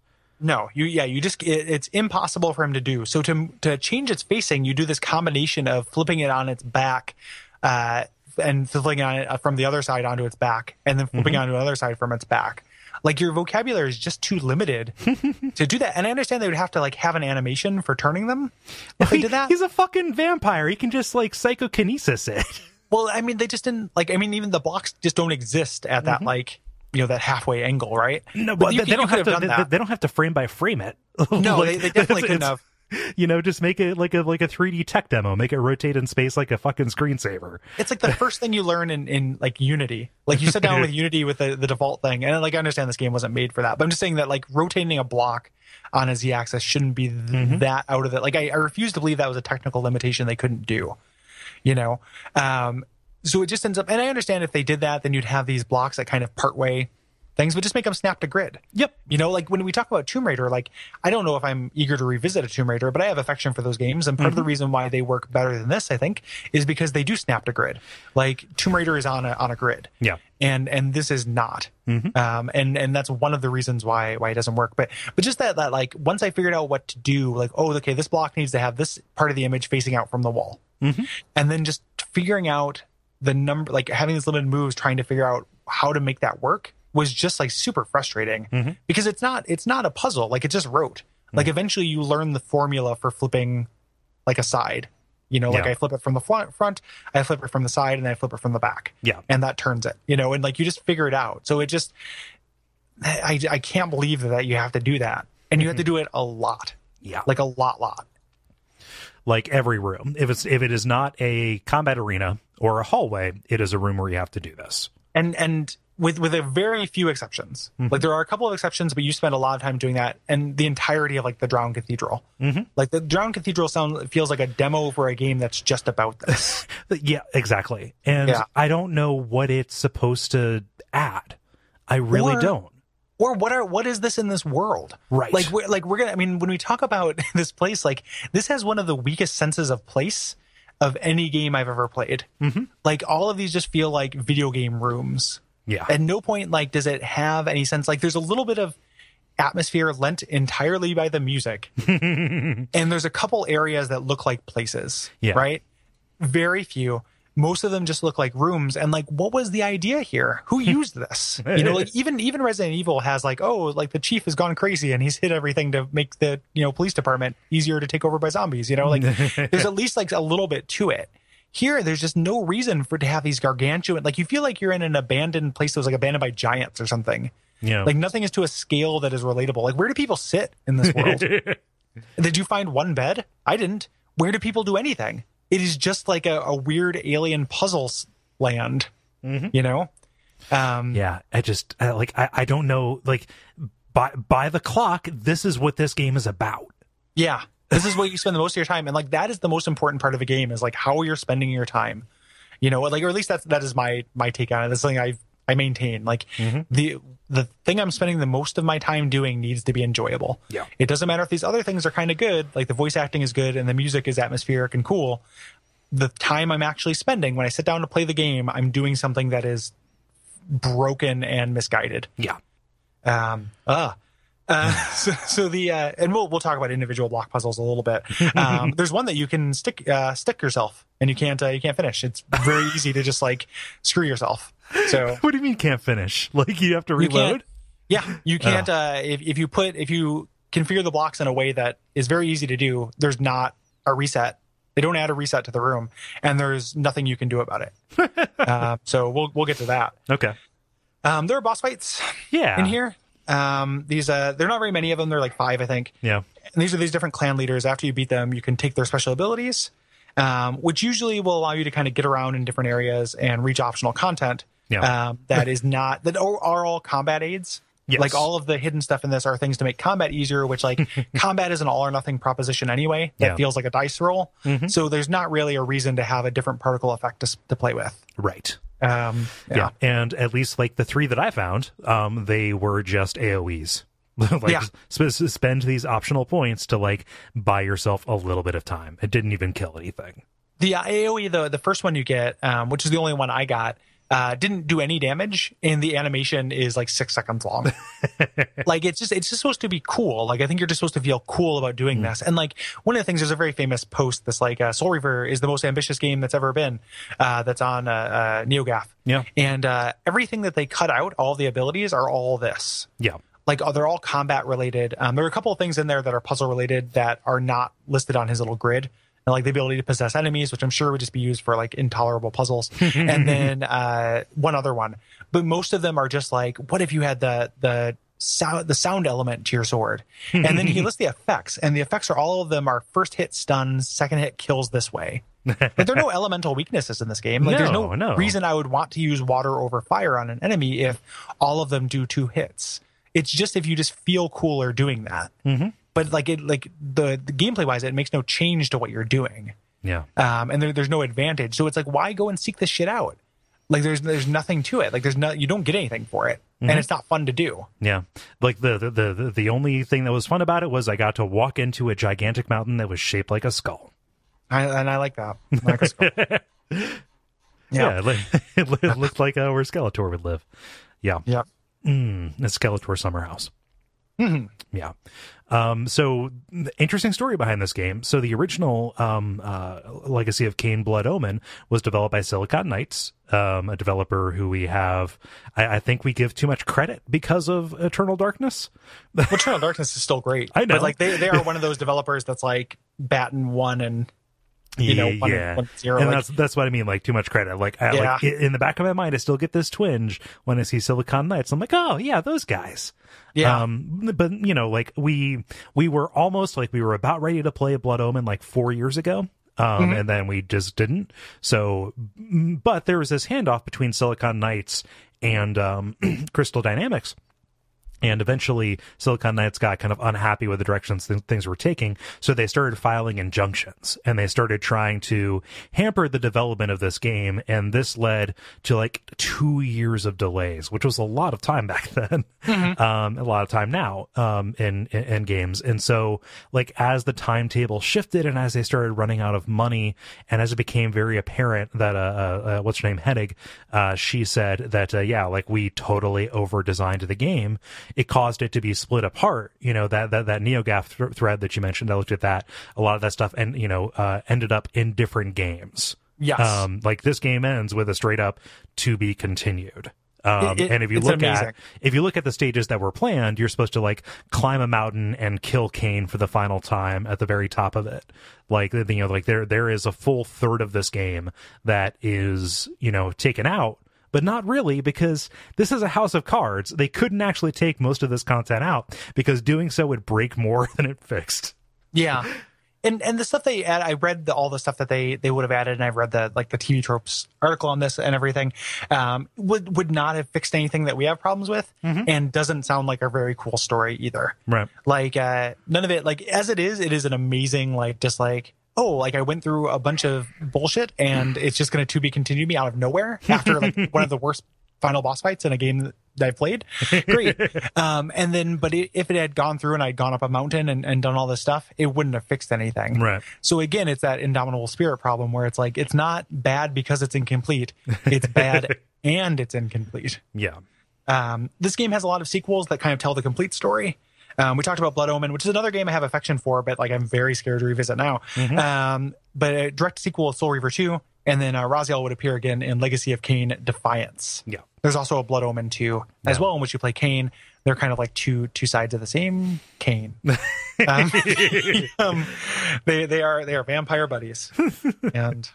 No, it's impossible for him to do. So to change its facing, you do this combination of flipping it on its back, and flipping it on it from the other side onto its back, and then flipping onto another side from its back. Like, your vocabulary is just too limited to do that. And I understand they would have to, like, have an animation for turning them if they did that. He's a fucking vampire. He can just, like, psychokinesis it. Well, I mean, they just didn't, like, I mean, even the blocks just don't exist at that, like, you know, that halfway angle, right? No, but they don't have to frame by frame it. No, like, they definitely couldn't have. You know, just make it like a 3D tech demo. Make it rotate in space like a fucking screensaver. It's like the first thing you learn in like Unity. Like, you sit down with Unity with the default thing, and like, I understand this game wasn't made for that, but I'm just saying that like rotating a block on a z-axis shouldn't be that out of it. Like, I refuse to believe that was a technical limitation they couldn't do. You know, so it just ends up, and I understand if they did that, then you'd have these blocks that kind of partway things, but just make them snap to grid. Yep. You know, like when we talk about Tomb Raider, like, I don't know if I'm eager to revisit a Tomb Raider, but I have affection for those games. And part of the reason why they work better than this, I think, is because they do snap to grid. Like, Tomb Raider is on a grid. Yeah. And this is not. And that's one of the reasons why it doesn't work. But just that like, once I figured out what to do, like, oh, okay, this block needs to have this part of the image facing out from the wall. And then just figuring out the number, like having these limited moves, trying to figure out how to make that work was just like super frustrating because it's not a puzzle. Like, it just wrote, like, eventually you learn the formula for flipping like a side, you know, like I flip it from the front, I flip it from the side, and I flip it from the back. Yeah. And that turns it, you know, and like, you just figure it out. So it just, I can't believe that you have to do that, and you have to do it a lot. Yeah. Like a lot. Like, every room, if it is not a combat arena or a hallway, it is a room where you have to do this. And with a very few exceptions, like there are a couple of exceptions, but you spend a lot of time doing that, and the entirety of like the Drowned Cathedral, like the Drowned Cathedral feels like a demo for a game that's just about this. Yeah, exactly. And I don't know what it's supposed to add. I really don't. Or what is this in this world? Right. Like, we're gonna, I mean, when we talk about this place, like, this has one of the weakest senses of place of any game I've ever played. Like, all of these just feel like video game rooms. Yeah. At no point, like, does it have any sense. Like, there's a little bit of atmosphere lent entirely by the music. And there's a couple areas that look like places. Yeah. Right. Very few. Most of them just look like rooms. And like, what was the idea here? Who used this? You know, like, even Resident Evil has like, oh, like the chief has gone crazy and he's hit everything to make the, you know, police department easier to take over by zombies. You know, like, there's at least like a little bit to it. Here, there's just no reason for it to have these gargantuan, like, you feel like you're in an abandoned place that was like abandoned by giants or something. Yeah. Like, nothing is to a scale that is relatable. Like, where do people sit in this world? Did you find one bed? I didn't. Where do people do anything? It is just like a weird alien puzzles land, you know? Yeah, I just, like, I don't know, like, by the clock, this is what this game is about. Yeah, this is what you spend the most of your time. And, like, that is the most important part of a game is, like, how you're spending your time. You know, like, or at least that is my take on it. That's something I maintain. Like, the thing I'm spending the most of my time doing needs to be enjoyable. Yeah. It doesn't matter if these other things are kind of good, like the voice acting is good and the music is atmospheric and cool. The time I'm actually spending when I sit down to play the game, I'm doing something that is broken and misguided. Yeah. So we'll talk about individual block puzzles a little bit. There's one that you can stick yourself, and you can't finish. It's very easy to just like screw yourself. So what do you mean can't finish? Like you have to reload? You can't. If you configure the blocks in a way that is very easy to do, there's not a reset. They don't add a reset to the room, and there's nothing you can do about it. So we'll get to that. Okay. There are boss fights. Yeah. In here. These there are not very many of them. They're like 5, I think. Yeah. And these are these different clan leaders. After you beat them, you can take their special abilities, which usually will allow you to kind of get around in different areas and reach optional content. Yeah. That are all combat aids. Yes. Like all of the hidden stuff in this are things to make combat easier, which like combat is an all or nothing proposition anyway. That feels like a dice roll. Mm-hmm. So there's not really a reason to have a different particle effect to play with. Right. And at least like the 3 that I found, they were just AOEs. Spend these optional points to like buy yourself a little bit of time. It didn't even kill anything. The AOE, the first one you get, which is the only one I got, didn't do any damage, and the animation is like 6 seconds long. Like it's just supposed to be cool. Like I think you're just supposed to feel cool about doing this. And like one of the things, there's a very famous post that's like Soul Reaver is the most ambitious game that's ever been. That's on NeoGAF. Yeah. And everything that they cut out, all the abilities are all this. Yeah. Like they're all combat related. There are a couple of things in there that are puzzle related that are not listed on his little grid. And like the ability to possess enemies, which I'm sure would just be used for like intolerable puzzles. And then one other one. But most of them are just like, what if you had the sound element to your sword? And then he lists the effects. And the effects are all of them are first hit stuns, second hit kills this way. But there are no elemental weaknesses in this game. Like there's no reason I would want to use water over fire on an enemy if all of them do 2 hits. It's just if you just feel cooler doing that. Mm-hmm. But like the gameplay wise, it makes no change to what you're doing. Yeah. And there's no advantage, so it's like why go and seek this shit out? Like there's nothing to it. Like you don't get anything for it, and it's not fun to do. Yeah. Like the only thing that was fun about it was I got to walk into a gigantic mountain that was shaped like a skull. I like that. I like a skull. It looked like where Skeletor would live. Yeah. Yeah. A Skeletor summer house. Mm-hmm. Yeah. So interesting story behind this game. So the original Legacy of Kane Blood Omen was developed by Silicon Knights, a developer who we have. I think we give too much credit because of Eternal Darkness. Well, Eternal Darkness is still great. I know. But, like they are one of those developers that's like Batten 1 and... You know, 1 and 0. And like, that's what I mean, like, too much credit. Like, in the back of my mind, I still get this twinge when I see Silicon Knights. I'm like, oh, yeah, those guys. Yeah. But, you know, like, we were almost, like, we were about ready to play Blood Omen, like, 4 years ago. And then we just didn't. So, but there was this handoff between Silicon Knights and Crystal Dynamics. And eventually, Silicon Knights got kind of unhappy with the directions things were taking, so they started filing injunctions, and they started trying to hamper the development of this game, and this led to, like, 2 years of delays, which was a lot of time back then, a lot of time now in games. And so, like, as the timetable shifted and as they started running out of money, and as it became very apparent that, what's her name, Hennig, she said that, we totally over-designed the game. It caused it to be split apart. You know, that NeoGAF thread that you mentioned, I looked at that, a lot of that stuff, and, you know, ended up in different games. Yes. Like this game ends with a straight up to be continued. And if you look at the stages that were planned, you're supposed to like climb a mountain and kill Kane for the final time at the very top of it. Like, you know, like there is a full third of this game that is, you know, taken out. But not really, because this is a house of cards. They couldn't actually take most of this content out because doing so would break more than it fixed. Yeah. And the stuff they add, I read all the stuff that they would have added, and I've read the TV Tropes article on this and everything, would not have fixed anything that we have problems with, and doesn't sound like a very cool story either. Right. Like, none of it, like, as it is an amazing, like, just like, oh, like I went through a bunch of bullshit and it's just going to be continued me out of nowhere after like one of the worst final boss fights in a game I've played. Great. And then, but if it had gone through and I'd gone up a mountain and done all this stuff, it wouldn't have fixed anything. Right. So again, it's that indomitable spirit problem where it's like, it's not bad because it's incomplete. It's bad and it's incomplete. Yeah. This game has a lot of sequels that kind of tell the complete story. We talked about Blood Omen, which is another game I have affection for, but like I'm very scared to revisit now. Mm-hmm. But a direct sequel of Soul Reaver 2, and then Raziel would appear again in Legacy of Kane Defiance. Yeah. There's also a Blood Omen 2 as well, in which you play Kane. They're kind of like two sides of the same Kane. They are vampire buddies. And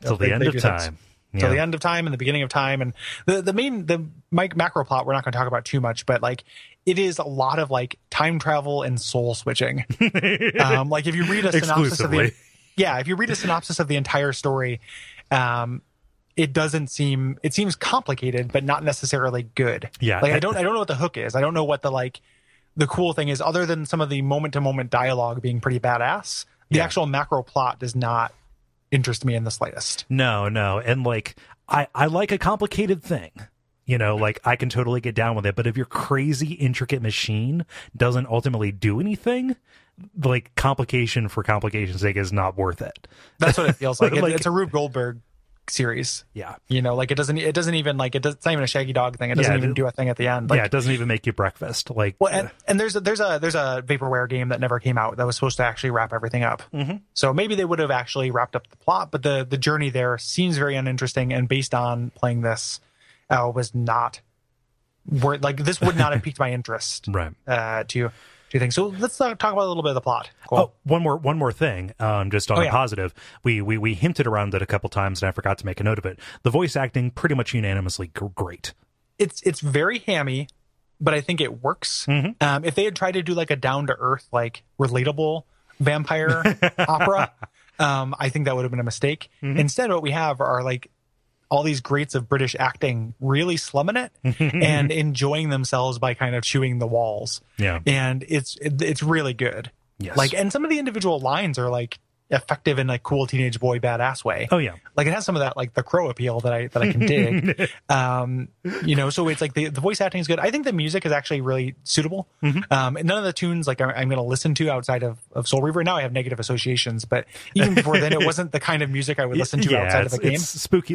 till the end of time. Till the end of time and the beginning of time. And the macro plot we're not going to talk about too much, but like it is a lot of like time travel and soul switching. Like if you read a synopsis of the entire story, it seems complicated, but not necessarily good. Yeah. Like I don't know what the hook is. I don't know what the cool thing is, other than some of the moment to moment dialogue being pretty badass. The actual macro plot does not interest me in the slightest. No. And like I like a complicated thing, you know, like I can totally get down with it, but if your crazy intricate machine doesn't ultimately do anything, like complication for complication's sake is not worth it. That's what it feels like. It's a Rube Goldberg series. Yeah. You know, like it's not even a Shaggy Dog thing. It doesn't even do a thing at the end. Like, it doesn't even make you breakfast. Like, well, and there's a vaporware game that never came out that was supposed to actually wrap everything up. Mm-hmm. So maybe they would have actually wrapped up the plot, but the journey there seems very uninteresting, and based on playing this was not worth, like this would not have piqued my interest. Right. Do you think so? Let's talk about a little bit of the plot. Cool. Oh, one more thing. Just on a positive, we hinted around it a couple times, and I forgot to make a note of it. The voice acting pretty much unanimously great. It's very hammy, but I think it works. Mm-hmm. If they had tried to do like a down to earth, like relatable vampire opera, I think that would have been a mistake. Mm-hmm. Instead, what we have are like all these greats of British acting really slumming it and enjoying themselves by kind of chewing the walls. Yeah. And it's really good. Yes. Like, and some of the individual lines are like effective in a cool teenage boy badass way. Oh yeah. Like it has some of that, like the crow appeal that I can dig. You know, so it's like the voice acting is good. I think the music is actually really suitable. Mm-hmm. And none of the tunes like I'm going to listen to outside of Soul Reaver. Now I have negative associations, but even before then, it wasn't the kind of music I would listen to outside of the game. It's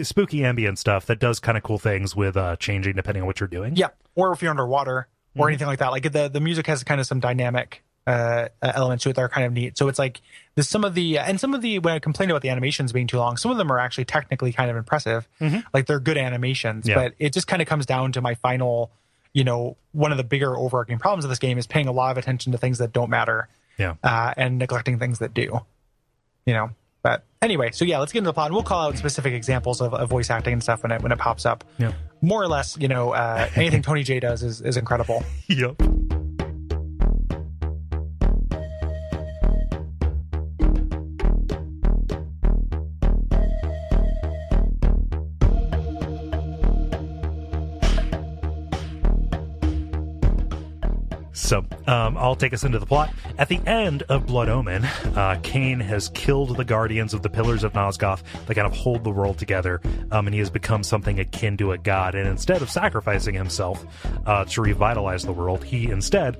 spooky ambient stuff that does kind of cool things with changing depending on what you're doing. Yeah. Or if you're underwater or anything like that. Like the music has kind of some dynamic elements to it that are kind of neat. So it's like some of the when I complained about the animations being too long, some of them are actually technically kind of impressive. Mm-hmm. Like they're good animations, but it just kind of comes down to my final, you know, one of the bigger overarching problems of this game is paying a lot of attention to things that don't matter, and neglecting things that do, you know. But anyway, so let's get into the plot, and we'll call out specific examples of voice acting and stuff when it pops up. More or less, you know, anything Tony Jay does is incredible. Yep. So I'll take us into the plot. At the end of Blood Omen, Kane has killed the guardians of the Pillars of Nosgoth that kind of hold the world together, and he has become something akin to a god. And instead of sacrificing himself to revitalize the world, he instead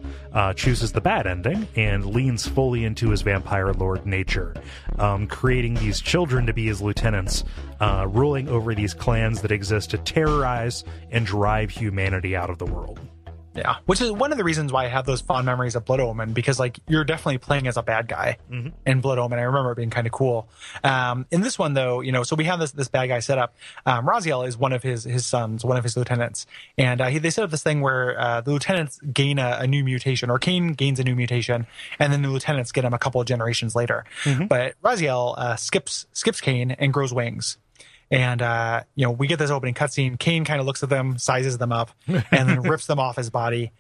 chooses the bad ending and leans fully into his vampire lord nature, creating these children to be his lieutenants, ruling over these clans that exist to terrorize and drive humanity out of the world. Yeah, which is one of the reasons why I have those fond memories of Blood Omen, because like you're definitely playing as a bad guy in Blood Omen. I remember it being kind of cool. In this one, though, you know, so we have this bad guy set up. Raziel is one of his sons, one of his lieutenants. And they set up this thing where the lieutenants gain a new mutation, or Kane gains a new mutation, and then the lieutenants get him a couple of generations later. Mm-hmm. But Raziel skips Kane and grows wings. And, you know, we get this opening cutscene. Kane kind of looks at them, sizes them up, and then rips them off his body,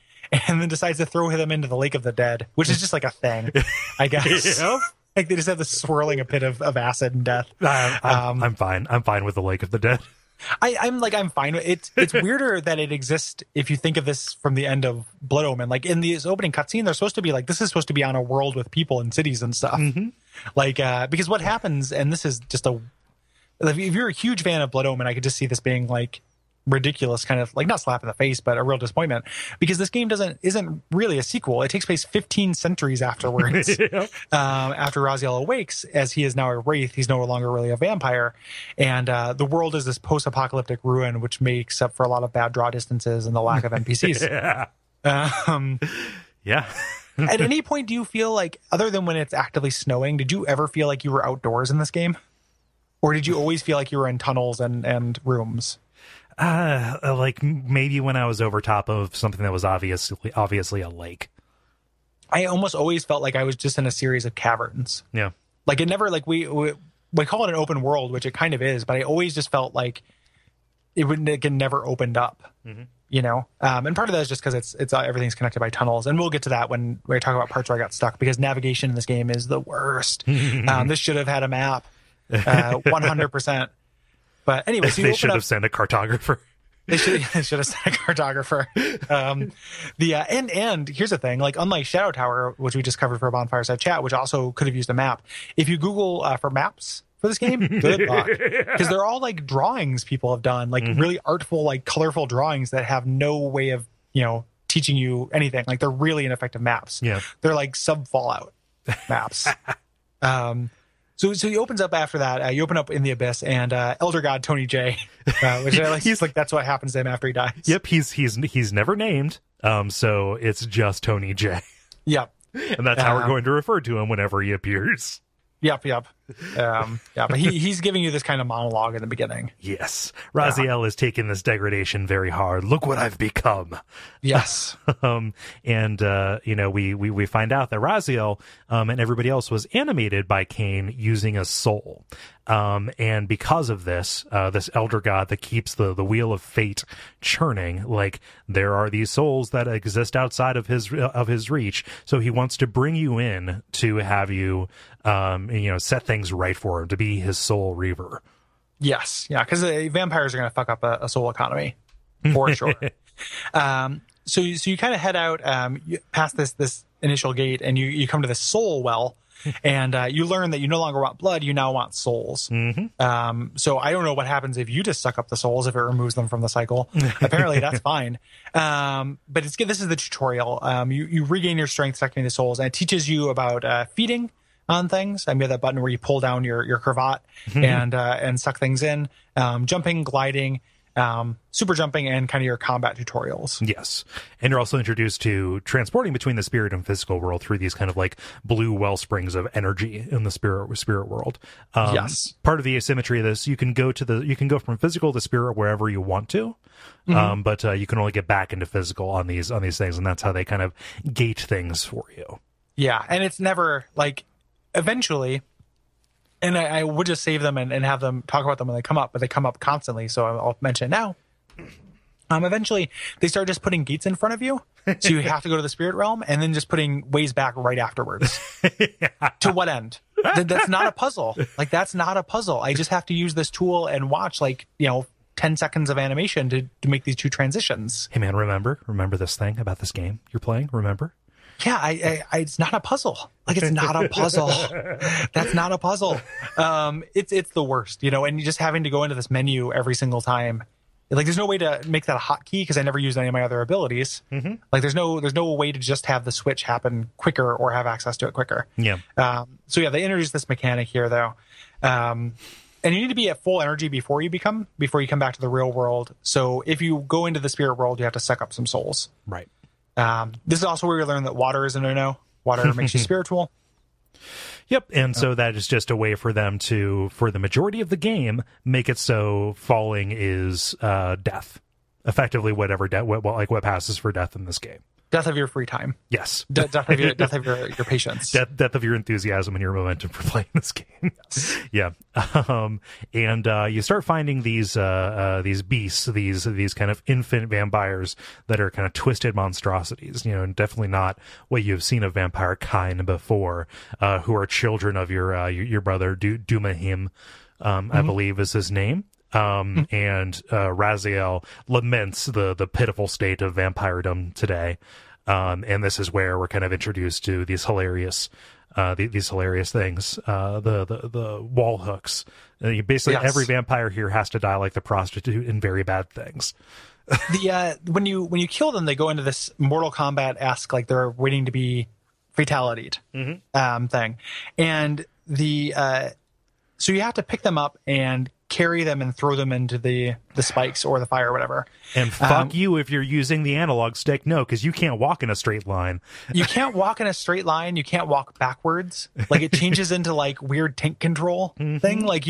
and then decides to throw them into the Lake of the Dead, which is just like a thing, I guess. Yeah. Like they just have this swirling a pit of acid and death. I'm fine. I'm fine with the Lake of the Dead. I'm fine with it. It's weirder that it exists if you think of this from the end of Blood Omen. Like in this opening cutscene, they're supposed to be like, this is supposed to be on a world with people and cities and stuff. Mm-hmm. Like, because what happens, and this is just if you're a huge fan of Blood Omen, I could just see this being like ridiculous kind of, like, not slap in the face, but a real disappointment, because this game isn't really a sequel. It takes place 15 centuries afterwards. Yeah. After Raziel awakes, as he is now a wraith, he's no longer really a vampire, and the world is this post-apocalyptic ruin, which makes up for a lot of bad draw distances and the lack of NPCs. Yeah. At any point, do you feel like, other than when it's actively snowing, did you ever feel like you were outdoors in this game? Or did you always feel like you were in tunnels and rooms? Like maybe when I was over top of something that was obviously a lake. I almost always felt like I was just in a series of caverns. Yeah. Like it never, like we call it an open world, which it kind of is, but I always just felt like it never opened up. Mm-hmm. You know, and part of that is just because it's everything's connected by tunnels, and we'll get to that when we talk about parts where I got stuck, because navigation in this game is the worst. This should have had a map, 100%. But anyway, so they should have sent a cartographer. They should have sent a cartographer. And here's the thing, like unlike Shadow Tower, which we just covered for a Bonfireside Chat, which also could have used a map. If you Google for maps for this game, good luck, because they're all like drawings people have done, like mm-hmm. really artful, like colorful drawings that have no way of, you know, teaching you anything. Like they're really ineffective maps. Yeah, they're like sub Fallout maps. So he opens up after that. You open up in the abyss, and Elder God Tony Jay, which I like. He's like, that's what happens to him after he dies. Yep, he's never named. So it's just Tony Jay. Yep, and that's how we're going to refer to him whenever he appears. But he's giving you this kind of monologue in the beginning. Yes. Raziel is taking this degradation very hard. Look what I've become. Yes. We find out that Raziel and everybody else was animated by Kane using a soul. And because of this, this elder god that keeps the wheel of fate churning, like there are these souls that exist outside of his reach. So he wants to bring you in to have you, set things right for him, to be his soul reaver. Yes. Yeah. Cause vampires are going to fuck up a soul economy for sure. So you kind of head out, past this initial gate, and you come to the soul well. And you learn that you no longer want blood, you now want souls. Mm-hmm. So I don't know what happens if you just suck up the souls, if it removes them from the cycle. Apparently that's fine. But this is the tutorial. You regain your strength sucking the souls, and it teaches you about feeding on things. I mean, you have that button where you pull down your cravat and suck things in. Jumping, gliding, super jumping, and kind of your combat tutorials. Yes. And you're also introduced to transporting between the spirit and physical world through these kind of like blue wellsprings of energy in the spirit world. Yes. Part of the asymmetry of this, you can go from physical to spirit wherever you want to. Mm-hmm. But you can only get back into physical on these things, and that's how they kind of gate things for you. Yeah. And it's never like, eventually, and I would just save them and have them talk about them when they come up, but they come up constantly, so I'll mention it now. Eventually, they start just putting gates in front of you, so you have to go to the spirit realm, and then just putting ways back right afterwards. Yeah. To what end? That's not a puzzle. Like, that's not a puzzle. I just have to use this tool and watch, 10 seconds of animation to make these two transitions. Hey, man, remember this thing about this game you're playing? Remember? Yeah, I it's not a puzzle. Like, it's not a puzzle. That's not a puzzle. It's the worst, you know, and you're just having to go into this menu every single time. Like, there's no way to make that a hotkey, because I never used any of my other abilities. Mm-hmm. Like, there's no way to just have the switch happen quicker or have access to it quicker. Yeah. They introduced this mechanic here, though. And you need to be at full energy before you come back to the real world. So if you go into the spirit world, you have to suck up some souls. Right. This is also where we learn that water is a no-no. Water makes you spiritual. Yep, and so that is just a way for them to, for the majority of the game, make it so falling is death. Effectively, what passes for death in this game. Death of your free time. Yes. Death of your patience. Death of your enthusiasm and your momentum for playing this game. Yes. Yeah. You start finding these beasts, these kind of infant vampires that are kind of twisted monstrosities, you know, and definitely not what you've seen of vampire kind before, who are children of your brother Dumahim, I believe is his name. And Raziel laments the pitiful state of vampiredom today. And this is where we're kind of introduced to these hilarious these hilarious things, the wall hooks. Basically, every vampire here has to die like the prostitute in Very Bad Things. When you kill them, they go into this Mortal Kombat-esque, like they're waiting to be fatalitied thing. And so you have to pick them up and carry them and throw them into the spikes or the fire or whatever. And fuck you if you're using the analog stick. No, because you can't walk in a straight line. You can't walk in a straight line. You can't walk backwards. Like, it changes into like weird tank control thing. Like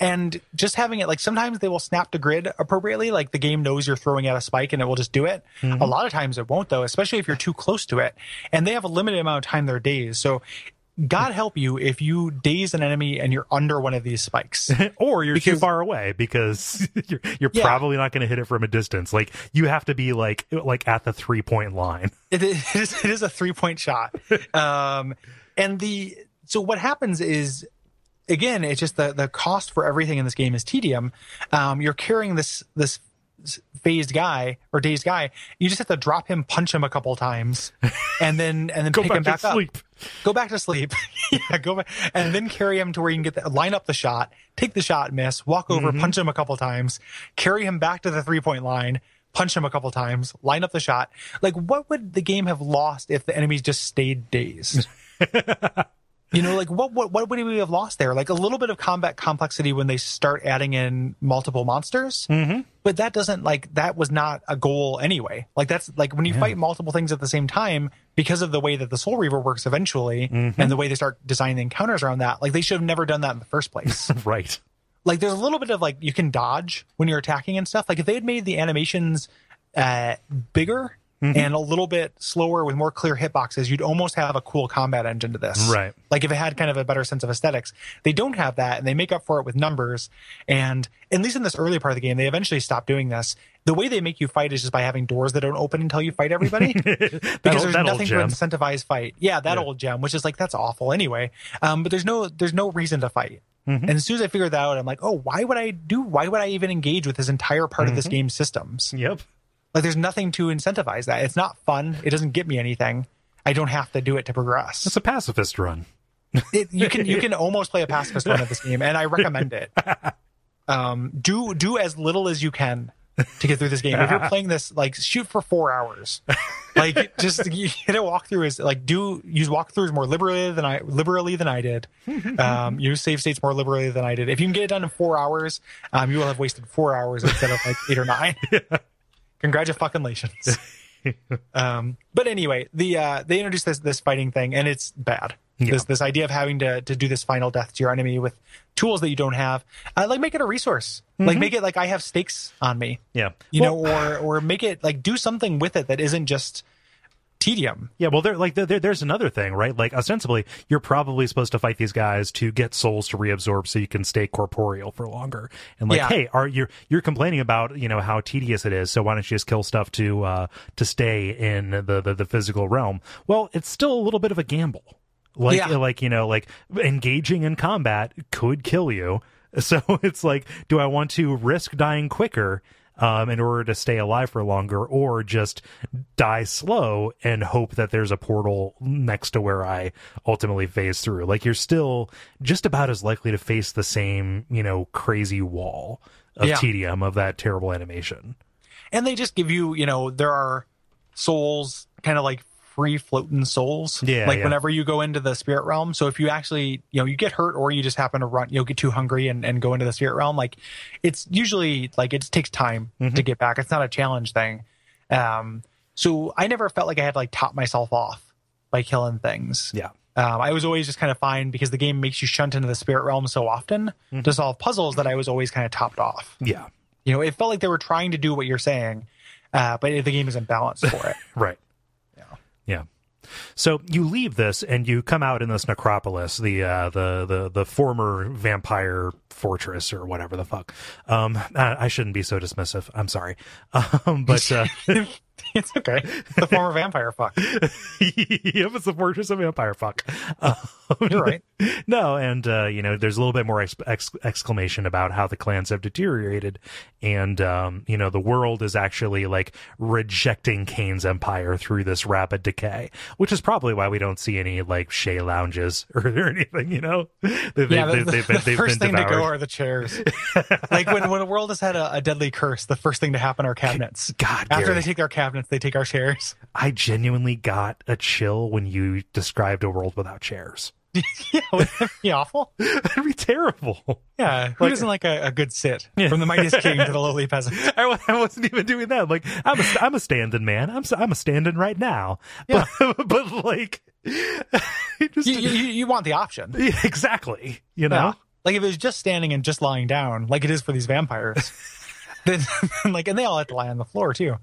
and just having it, like, sometimes they will snap to grid appropriately. Like, the game knows you're throwing at a spike and it will just do it. A lot of times it won't, though, especially if you're too close to it, and they have a limited amount of time they're dazed. So God help you if you daze an enemy and you're under one of these spikes, or you're too far away, because you're probably not going to hit it from a distance. Like, you have to be like at the 3-point line. It is a 3-point shot. So what happens is, again, it's just the cost for everything in this game is tedium. You're carrying this phased guy or dazed guy. You just have to drop him, punch him a couple times, and then pick him back up. Go back to sleep. Go back, and then carry him to where you can get line up the shot, take the shot, miss, walk over, punch him a couple times, carry him back to the 3-point line, punch him a couple times, line up the shot. Like, what would the game have lost if the enemies just stayed dazed? You know, like, what would we have lost there? Like, a little bit of combat complexity when they start adding in multiple monsters, but that doesn't, like, that was not a goal anyway. Like, that's, like, when you fight multiple things at the same time, because of the way that the Soul Reaver works eventually, and the way they start designing encounters around that, like, they should have never done that in the first place. Right. Like, there's a little bit of, like, you can dodge when you're attacking and stuff. Like, if they had made the animations bigger and a little bit slower with more clear hitboxes, you'd almost have a cool combat engine to this. Right. Like, if it had kind of a better sense of aesthetics. They don't have that, and they make up for it with numbers. And at least in this early part of the game, they eventually stop doing this. The way they make you fight is just by having doors that don't open until you fight everybody. Because there's nothing to incentivize fight. Yeah, that old gem, which is like, that's awful anyway. But there's no reason to fight. And as soon as I figured that out, I'm like, oh, why would I even engage with this entire part of this game's systems? Yep. Like, there's nothing to incentivize that. It's not fun. It doesn't get me anything. I don't have to do it to progress. It's a pacifist run. You can almost play a pacifist run of this game, and I recommend it. Do as little as you can to get through this game. If you're playing this, like, shoot for 4 hours. Like, just hit a walkthrough. Use walkthroughs more liberally than I did. Use save states more liberally than I did. If you can get it done in 4 hours, you will have wasted 4 hours instead of like 8 or 9. Congratulations. But anyway, they introduced this fighting thing, and it's bad. Yeah. This idea of having to do this final death to your enemy with tools that you don't have. Like, make it a resource. Like, make it like, I have stakes on me. Yeah. Or make it like, do something with it that isn't just tedium. Yeah, well, there's another thing, right? Like, ostensibly, you're probably supposed to fight these guys to get souls to reabsorb so you can stay corporeal for longer. And like, hey, you're complaining about, you know, how tedious it is, so why don't you just kill stuff to stay in the physical realm? Well, it's still a little bit of a gamble. Like, engaging in combat could kill you. So it's like, do I want to risk dying quicker in order to stay alive for longer, or just die slow and hope that there's a portal next to where I ultimately phase through? Like, you're still just about as likely to face the same, you know, crazy wall of tedium of that terrible animation. And they just give you, you know, there are souls, kind of like free floating souls. Yeah. Like, whenever you go into the spirit realm. So if you actually, you know, you get hurt, or you just happen to run, you'll get too hungry and go into the spirit realm. Like, it's usually like, it just takes time to get back. It's not a challenge thing. So I never felt like I had to like top myself off by killing things. Yeah. I was always just kind of fine, because the game makes you shunt into the spirit realm so often to solve puzzles that I was always kind of topped off. Yeah. You know, it felt like they were trying to do what you're saying, but the game isn't balanced for it. Right. Yeah. So you leave this and you come out in this necropolis, the former vampire fortress or whatever the fuck. I shouldn't be so dismissive. I'm sorry. But It's okay. It's a form of vampire fuck. Yep, it's the fortress of vampire fuck. You're right. No, and, you know, there's a little bit more exclamation about how the clans have deteriorated. And, you know, the world is actually, like, rejecting Kane's empire through this rapid decay, which is probably why we don't see any, like, Shea lounges or anything, you know? The first thing to go are the chairs. Like, when a world has had a deadly curse, the first thing to happen are cabinets. God, Gary. After they take our cabinets, they take our chairs. I genuinely got a chill when you described a world without chairs. Yeah, wouldn't that be awful? That'd be terrible. Yeah, who doesn't like a good sit? Yeah. From the mightiest king to the lowly peasant. I wasn't even doing that. Like, I'm a stand-in man. I'm a stand-in right now. Yeah. But like, just, you want the option. Yeah, exactly. You know, yeah. Like if it was just standing and just lying down, like it is for these vampires. And they all have to lie on the floor too.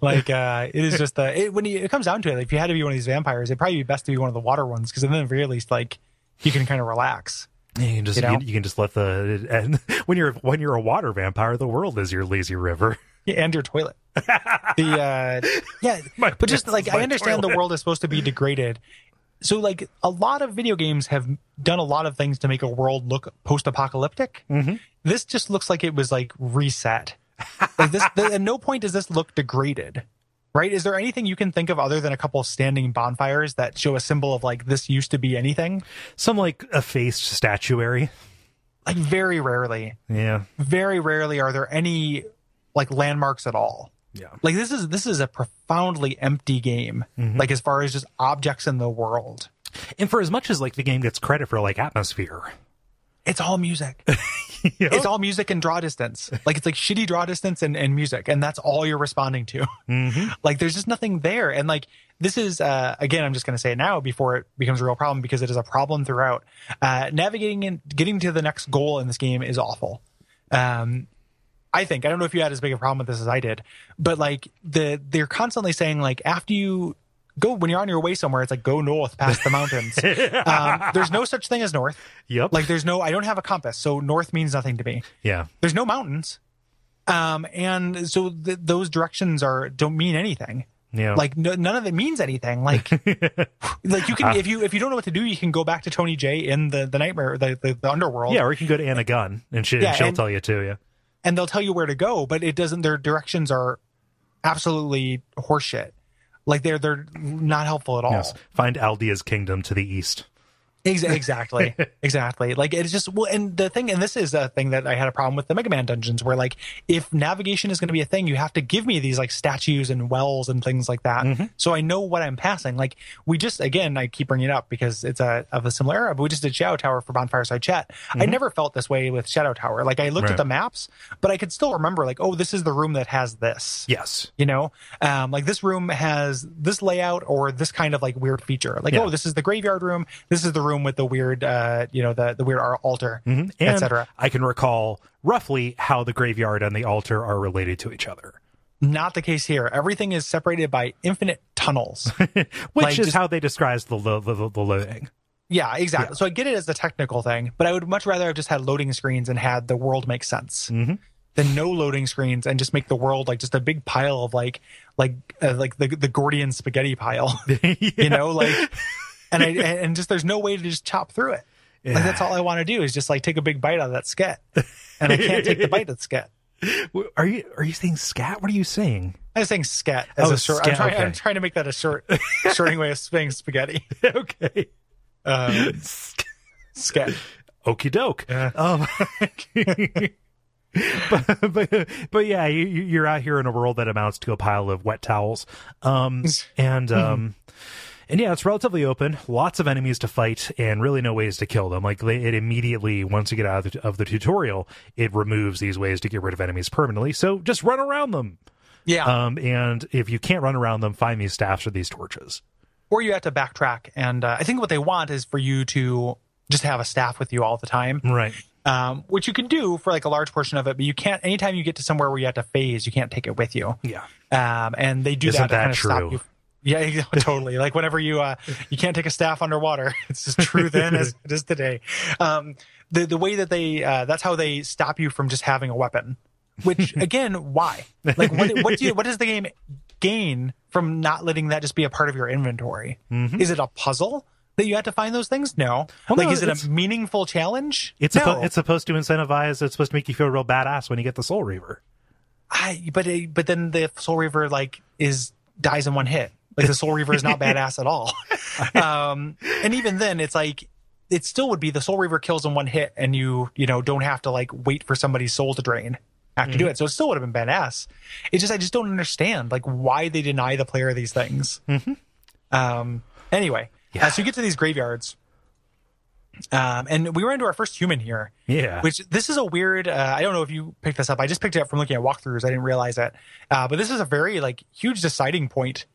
Like it is just when it comes down to it, like, if you had to be one of these vampires, it'd probably be best to be one of the water ones, because then at the very least, like, you can kind of relax. You can just you can just let the when you're a water vampire, the world is your lazy river. Yeah, and your toilet. But just like I understand toilet. The world is supposed to be degraded. So, like, a lot of video games have done a lot of things to make a world look post-apocalyptic. Mm-hmm. This just looks like it was, like, reset. Like this, at no point does this look degraded, right? Is there anything you can think of other than a couple standing bonfires that show a symbol of, like, this used to be anything? Some, like, effaced statuary. Like, very rarely. Yeah. Very rarely are there any, like, landmarks at all. Yeah. Like, this is a profoundly empty game, mm-hmm. like, as far as just objects in the world. And for as much as, like, the game gets credit for, like, atmosphere, it's all music. Yep. It's all music and draw distance. Like, it's like shitty draw distance and music, and that's all you're responding to. Mm-hmm. Like, there's just nothing there. And, like, this is, again, I'm just going to say it now before it becomes a real problem, because it is a problem throughout. Navigating and getting to the next goal in this game is awful. I think, I don't know if you had as big a problem with this as I did, but, like, they're constantly saying, like, after you go, when you're on your way somewhere, it's like, go north past the mountains. There's no such thing as north. Yep. Like, there's no, I don't have a compass, so north means nothing to me. Yeah. There's no mountains. And so those directions don't mean anything. Yeah. Like, none of it means anything. Like, like you can, if you don't know what to do, you can go back to Tony Jay in the nightmare, the underworld. Yeah. Or you can go to Anna Gunn and she'll tell you too. Yeah. And they'll tell you where to go, but it doesn't. Their directions are absolutely horseshit. Like, they're not helpful at all. Yes. Find Aldea's kingdom to the east. Exactly. Exactly. Like, it's just, well, and the thing, and this is a thing that I had a problem with the Mega Man dungeons, where, like, if navigation is going to be a thing, you have to give me these, like, statues and wells and things like that. Mm-hmm. So I know what I'm passing. Like, we just, again, I keep bringing it up because it's of a similar era, but we just did Shadow Tower for Bonfireside Chat. Mm-hmm. I never felt this way with Shadow Tower. Like, I looked at the maps, but I could still remember, like, oh, this is the room that has this. Yes. You know, like, this room has this layout or this kind of, like, weird feature. Like, oh, this is the graveyard room. This is the room with the weird the weird altar, mm-hmm. etc. I can recall roughly how the graveyard and the altar are related to each other. Not the case here. Everything is separated by infinite tunnels. Which, like, is just how they describe the loading. Yeah, exactly. Yeah. So I get it as the technical thing, but I would much rather have just had loading screens and had the world make sense, mm-hmm. than no loading screens and just make the world like just a big pile of like the Gordian spaghetti pile. Yeah. You know, like. And just there's no way to just chop through it. Yeah. Like, that's all I want to do is just like take a big bite out of that scat, and I can't take the bite of the scat. Are you saying scat? What are you saying? I was saying scat as a short. I'm trying to make that a shorting way of saying spaghetti. Okay. Scat. Okie doke. But yeah, you're out here in a world that amounts to a pile of wet towels. And yeah, it's relatively open, lots of enemies to fight, and really no ways to kill them. Like, it immediately, once you get out of the tutorial, it removes these ways to get rid of enemies permanently. So just run around them. Yeah. And if you can't run around them, find these staffs or these torches. Or you have to backtrack. And I think what they want is for you to just have a staff with you all the time. Right. Which you can do for like a large portion of it, but you can't, anytime you get to somewhere where you have to phase, you can't take it with you. Yeah. And they do that to kind of stop you. Yeah, totally. Like whenever you can't take a staff underwater, it's as true then as it is today. The way that that's how they stop you from just having a weapon. Which again, why? Like, what does the game gain from not letting that just be a part of your inventory? Mm-hmm. Is it a puzzle that you have to find those things? No. Well, like, no, is it a meaningful challenge? It's supposed to incentivize. It's supposed to make you feel real badass when you get the Soul Reaver. But then the Soul Reaver dies in one hit. Like, the Soul Reaver is not badass at all. And even then, it's like, it still would be the Soul Reaver kills in one hit, and you don't have to wait for somebody's soul to drain after mm-hmm. do it. So it still would have been badass. It's just, I just don't understand why they deny the player these things. Mm-hmm. Anyway. Yeah. So you get to these graveyards, and we were into our first human here. Yeah. Which, this is a weird, I don't know if you picked this up. I just picked it up from looking at walkthroughs. I didn't realize it. But this is a very, huge deciding point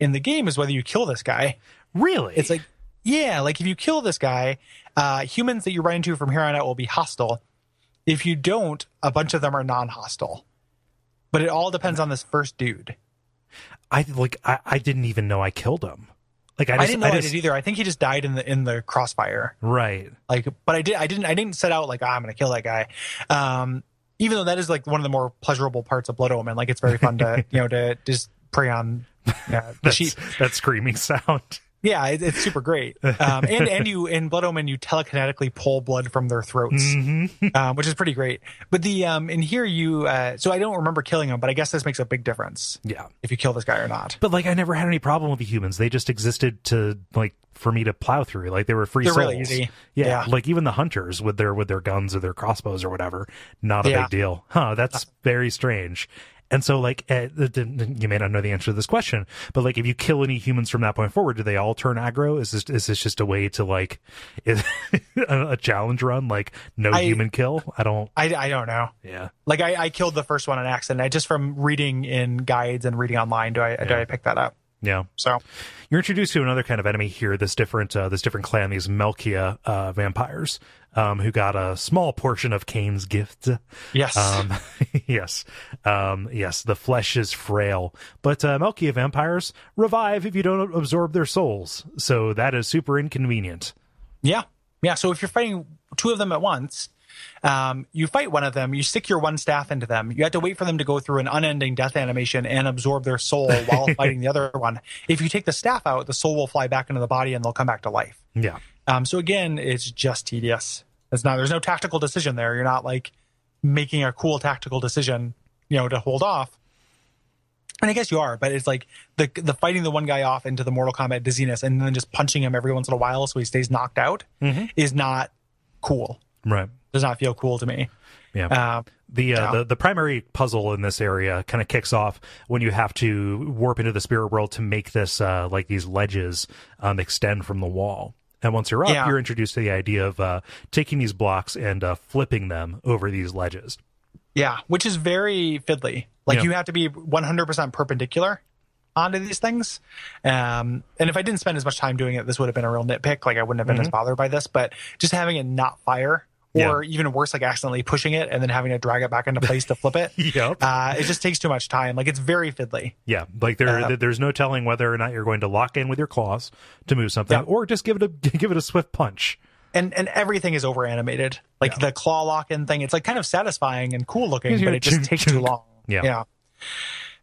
in the game, is whether you kill this guy. Really? It's if you kill this guy, humans that you run into from here on out will be hostile. If you don't, a bunch of them are non-hostile. But it all depends on this first dude. I didn't even know I killed him. I didn't know I did either. I think he just died in the crossfire. Right. But I didn't set out I'm going to kill that guy. Even though that is one of the more pleasurable parts of Blood Omen. It's very fun to, to just prey on the sheep. That screaming sound. Yeah. It's super great. And you, in Blood Omen, you telekinetically pull blood from their throats, mm-hmm. Which is pretty great. But in here you, so I don't remember killing him, but I guess this makes a big difference. Yeah. If you kill this guy or not. But I never had any problem with the humans. They just existed to for me to plow through. They were free. They're souls. Really easy. Yeah. Even the hunters with their guns or their crossbows or whatever, not a big deal. Huh. That's very strange. And so, you may not know the answer to this question, but, if you kill any humans from that point forward, do they all turn aggro? Is this just a way to, a challenge run? Human kill? I don't know. Yeah. I killed the first one on accident. From reading in guides and reading online, do I pick that up? Yeah. So you're introduced to another kind of enemy here, this different clan, these Melchiah vampires, who got a small portion of Kane's gift. Yes. Yes. The flesh is frail, but Melchiah vampires revive if you don't absorb their souls. So that is super inconvenient. Yeah. Yeah. So if you're fighting two of them at once, you fight one of them, you stick your one staff into them, you have to wait for them to go through an unending death animation and absorb their soul while fighting the other one. If you take the staff out, the soul will fly back into the body and they'll come back to life. Yeah. So again, it's just tedious. There's no tactical decision there. You're not making a cool tactical decision, to hold off. And I guess you are, but it's the fighting the one guy off into the Mortal Kombat dizziness and then just punching him every once in a while so he stays knocked out mm-hmm. is not cool. Right. Does not feel cool to me. Yeah. The primary puzzle in this area kind of kicks off when you have to warp into the spirit world to make this these ledges extend from the wall. And once you're up, you're introduced to the idea of taking these blocks and flipping them over these ledges. Yeah, which is very fiddly. You have to be 100% perpendicular onto these things. And if I didn't spend as much time doing it, this would have been a real nitpick. I wouldn't have been mm-hmm. as bothered by this, but just having it not fire. Or even worse, accidentally pushing it and then having to drag it back into place to flip it. Yep. It just takes too much time. It's very fiddly. Yeah. There's no telling whether or not you're going to lock in with your claws to move something or just give it a swift punch. And everything is over animated. The claw lock in thing, it's kind of satisfying and cool looking, but it just takes too long. Yeah.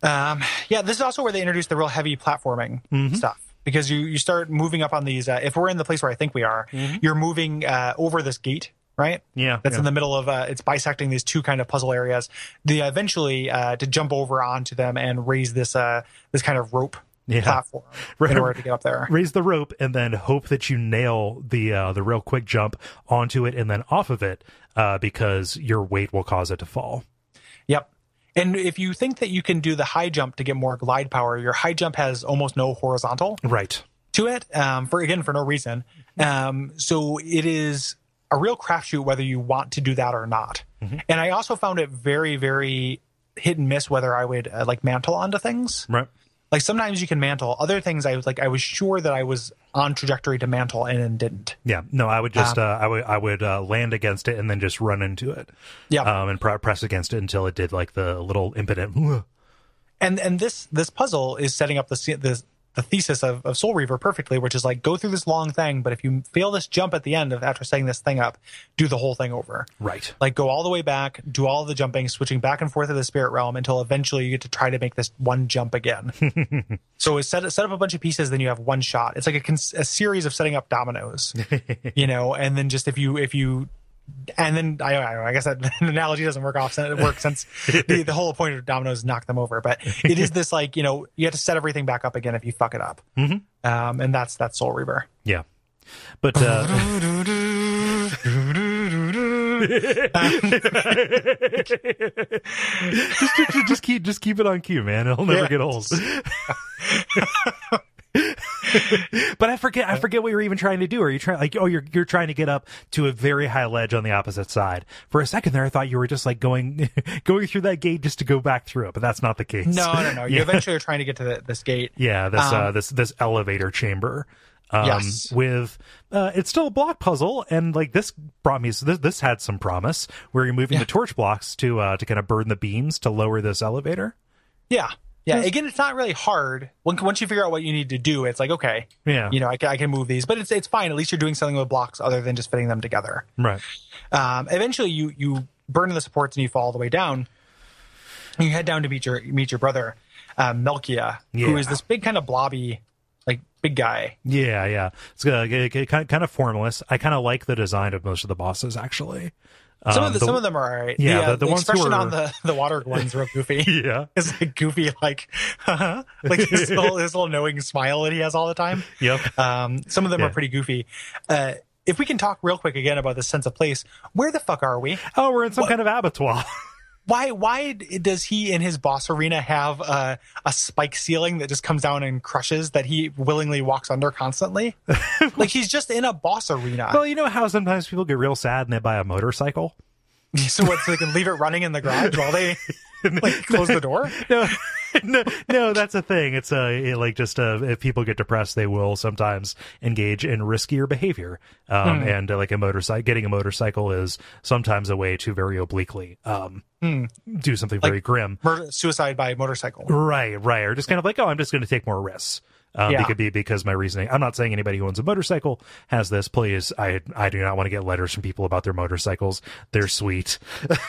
Yeah. This is also where they introduce the real heavy platforming mm-hmm. stuff. Because you start moving up on these. If we're in the place where I think we are, mm-hmm. you're moving over this gate. Right? Yeah. That's in the middle of, it's bisecting these two kind of puzzle areas. Eventually to jump over onto them and raise this kind of rope platform in order to get up there. Raise the rope and then hope that you nail the real quick jump onto it and then off of it because your weight will cause it to fall. Yep. And if you think that you can do the high jump to get more glide power, your high jump has almost no horizontal to it, for no reason. So it is a real crapshoot whether you want to do that or not. Mm-hmm. And I also found it very, very hit and miss whether I would mantle onto things. Right. Sometimes you can mantle. Other things I was sure that I was on trajectory to mantle and then didn't. Yeah. No, I would just I would land against it and then just run into it. Yeah. And press against it until it did the little impotent. And this puzzle is setting up the the thesis of Soul Reaver perfectly, which is like, go through this long thing, but if you fail this jump at the end of after setting this thing up, do the whole thing over. Right. Like, go all the way back, do all the jumping, switching back and forth of the spirit realm until eventually you get to try to make this one jump again. So set up a bunch of pieces, then you have one shot. It's like a series of setting up dominoes, you know, and then just if you and then I guess that analogy doesn't work since the whole point of dominoes is knock them over. But it is this, like, you know, you have to set everything back up again if you fuck it up. Mm-hmm. And that's Soul Reaver. Yeah. But just keep it on cue, man. It'll never get old. But I forget what you're even trying to do. Are you trying, like, you're trying to get up to a very high ledge on the opposite side? For a second there, I thought you were just like going through that gate just to go back through it, but that's not the case. No. You eventually are trying to get to this gate. Yeah, this elevator chamber. Yes. With it's still a block puzzle, and like this brought me. So this had some promise, where you're moving the torch blocks to kind of burn the beams to lower this elevator. Yeah. Yeah, again, it's not really hard. Once you figure out what you need to do, it's like, okay, yeah, you know, I can move these, but it's fine. At least you're doing something with blocks other than just fitting them together. Right. Eventually, you burn the supports and you fall all the way down. And you head down to meet your brother, Melchiah, who is this big kind of blobby, like big guy. Yeah, yeah. It's kind of formless. I kind of like the design of most of the bosses, actually. Some of them are all right. Yeah, the expression ones on the water one's real goofy. Yeah, it's like goofy, like like his little knowing smile that he has all the time. Yep. Some of them are pretty goofy. If we can talk real quick again about the sense of place, where the fuck are we? Oh, we're in some kind of abattoir. Why does he in his boss arena have a spike ceiling that just comes down and crushes that he willingly walks under constantly? Like, he's just in a boss arena. Well, you know how sometimes people get real sad and they buy a motorcycle? So they can leave it running in the garage while they like close the door? No, that's a thing. It's if people get depressed, they will sometimes engage in riskier behavior. And like getting a motorcycle is sometimes a way to very obliquely do something like very grim. Suicide by motorcycle. Right. Or just kind of like, oh, I'm just going to take more risks. It could be because my reasoning. I'm not saying anybody who owns a motorcycle has this. Please, I do not want to get letters from people about their motorcycles. They're sweet.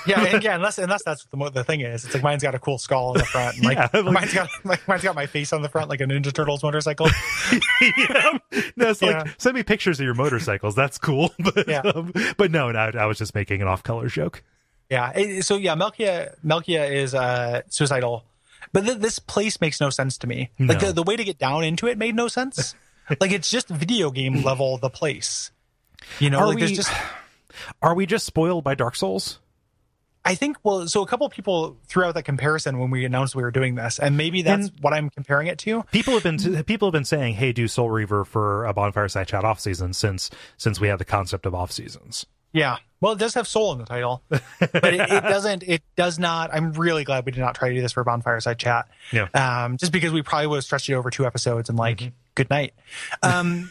Unless that's what the thing is. It's like mine's got a cool skull on the front. And, like, mine's got my face on the front, like a Ninja Turtles motorcycle. Yeah. No, it's like, send me pictures of your motorcycles. That's cool. But no, I was just making an off-color joke. Yeah. So yeah, Melchiah is suicidal. But this place makes no sense to me. Like, the way to get down into it made no sense. Like, it's just video game level, the place. You know, are we just spoiled by Dark Souls? I think, so a couple of people threw out that comparison when we announced we were doing this, and maybe that's what I'm comparing it to. People have been saying, hey, do Soul Reaver for a Bonfire Side Chat off season since we have the concept of off seasons. Yeah. Well, it does have soul in the title, but it does not. I'm really glad we did not try to do this for Bonfireside Chat. Yeah. Just because we probably would have stretched it over 2 episodes and like, good night. And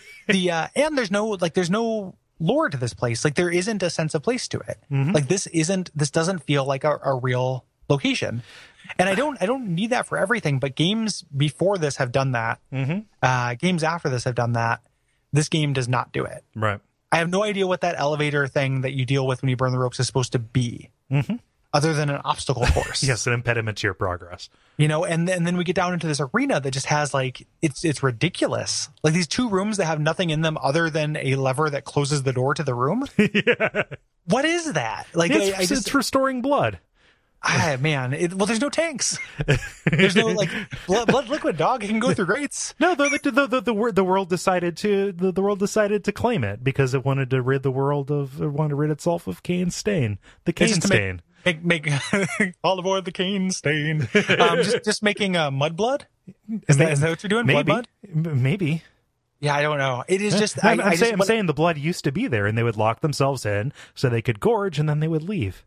there's no lore to this place. Like, there isn't a sense of place to it. Mm-hmm. Like, this doesn't feel like a real location. And I don't need that for everything, but games before this have done that. Mm-hmm. Games after this have done that. This game does not do it. Right. I have no idea what that elevator thing that you deal with when you burn the ropes is supposed to be, other than an obstacle course. Yes, an impediment to your progress. You know, and then we get down into this arena that just has, like, it's ridiculous. Like, these 2 rooms that have nothing in them other than a lever that closes the door to the room. Yeah. What is that? Like, it's restoring blood. There's no tanks. There's no like blood liquid, dog. It can go through grates. No, the world decided to claim it because it wanted to rid itself of Kane's stain. The Kane stain. Make all aboard the Kane stain. Just making mud blood. Is that what you're doing? Maybe. Yeah, I don't know. It is just. I'm saying the blood used to be there, and they would lock themselves in so they could gorge, and then they would leave.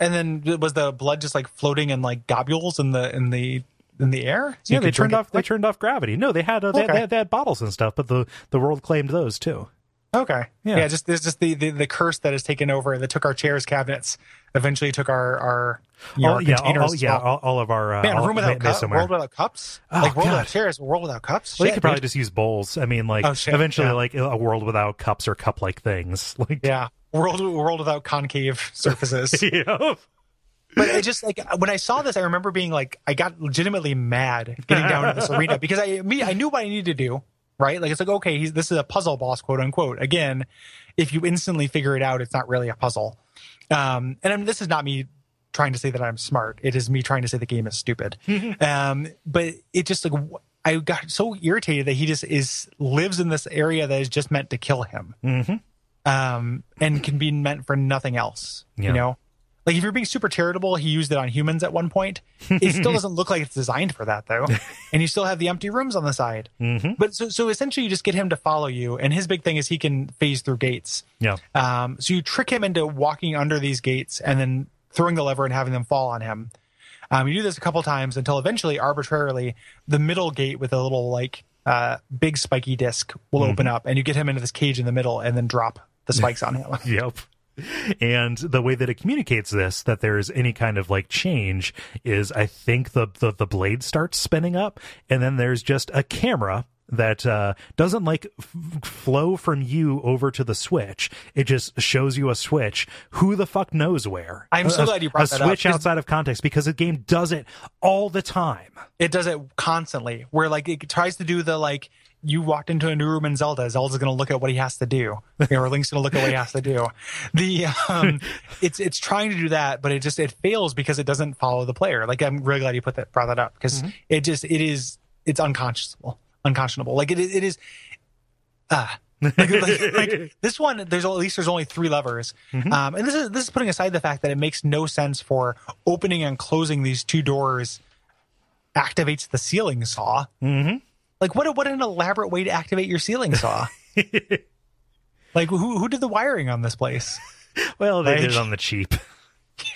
And then was the blood just like floating in like globules in the air? So yeah, they turned off gravity. No, they had bottles and stuff, but the world claimed those too. Okay. Yeah. Yeah, just there's just the curse that has taken over and that took our chairs, cabinets, eventually took our containers. All of our man, room without cups, world without cups, world without chairs, world without cups. Well, you could probably just use bowls. I mean, eventually, like a world without cups or cup-like things. World without concave surfaces. Yeah. But it just when I saw this, I remember being I got legitimately mad getting down to this arena because I knew what I needed to do. Right? It's okay, this is a puzzle boss, quote unquote. Again, if you instantly figure it out, it's not really a puzzle. And I mean, this is not me trying to say that I'm smart. It is me trying to say the game is stupid. But it just I got so irritated that he just lives in this area that is just meant to kill him, and can be meant for nothing else. Yeah. You know, if you're being super charitable, he used it on humans at one point. It still doesn't look like it's designed for that, though. And you still have the empty rooms on the side. Mm-hmm. But so essentially you just get him to follow you. And his big thing is he can phase through gates. Yeah. So you trick him into walking under these gates and then throwing the lever and having them fall on him. You do this a couple times until eventually, arbitrarily, the middle gate with a little big spiky disc will open up. And you get him into this cage in the middle and then drop the spikes on him. Yep. And the way that it communicates this, that there is any kind of change, is I think the blade starts spinning up, and then there's just a camera that doesn't flow from you over to the switch. It just shows you a switch. Who the fuck knows where? I'm so glad you brought that up. A switch outside of context, because the game does it all the time. It does it constantly, where it tries to do the you walked into a new room in Zelda. Zelda's going to look at what he has to do. Or Link's going to look at what he has to do. It's trying to do that, but it fails because it doesn't follow the player. I'm really glad you brought that up, because it's unconscionable. This one, there's only three levers, and this is putting aside the fact that it makes no sense for opening and closing these two doors activates the ceiling saw. What an elaborate way to activate your ceiling saw. Who did the wiring on this place? Well, they did it on the cheap,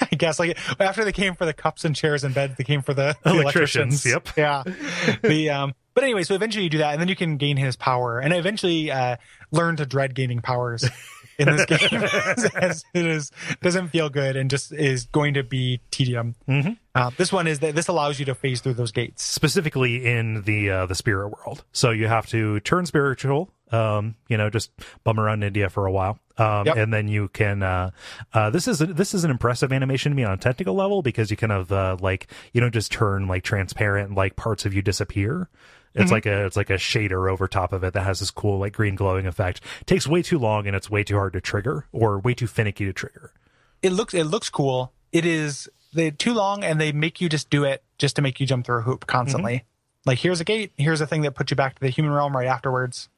I guess. After they came for the cups and chairs and beds, they came for the electricians. Yep. Yeah. But anyway, so eventually you do that, and then you can gain his power, and eventually learn to dread gaining powers in this game, as it doesn't feel good and just is going to be tedium. This one is that this allows you to phase through those gates, specifically in the spirit world. So you have to turn spiritual, just bum around India for a while. And then you can this is an impressive animation to me on a technical level, because you kind of you don't just turn transparent and parts of you disappear. It's like a shader over top of it that has this cool green glowing effect. It takes way too long, and it's way too hard to trigger, or way too finicky to trigger. It looks cool. It is too long, and they make you just do it just to make you jump through a hoop constantly. Here's a gate, here's a thing that puts you back to the human realm right afterwards.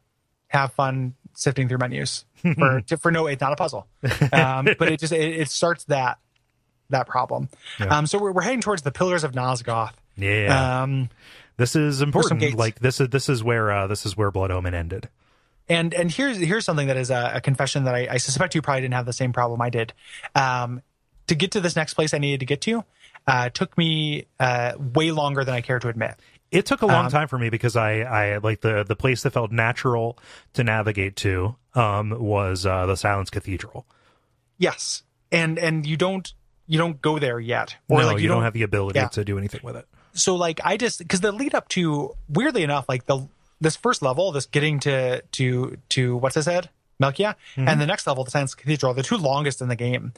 Have fun sifting through menus for no, it's not a puzzle, but it starts that problem. Yeah. So we're heading towards the Pillars of Nosgoth. Yeah. This is important. This is where Blood Omen ended. And here's something that is a confession that I suspect you probably didn't have the same problem I did. To get to this next place I needed to get to, took me way longer than I care to admit. It took a long time for me, because I the place that felt natural to navigate to was the Silence Cathedral. Yes, and you don't go there yet. Or no, you don't have the ability to do anything with it. So I just, because the lead up to, weirdly enough, this first level, this getting to what's his head, Melchiah, and the next level, the Silence Cathedral, are the two longest in the game.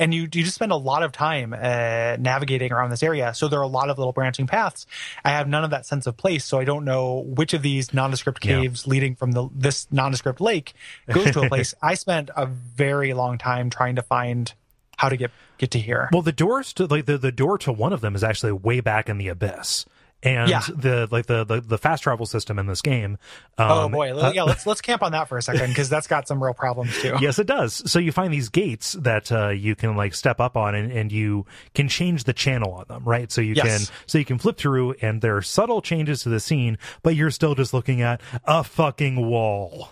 And you just spend a lot of time navigating around this area. So there are a lot of little branching paths. I have none of that sense of place, so I don't know which of these nondescript caves leading from this nondescript lake goes to a place. I spent a very long time trying to find how to get to here. Well, the doors to the door to one of them is actually way back in the abyss. And the fast travel system in this game. Let's camp on that for a second, because that's got some real problems too. Yes, it does. So you find these gates that you can step up on, and you can change the channel on them, right? So you can flip through, and there are subtle changes to the scene, but you're still just looking at a fucking wall.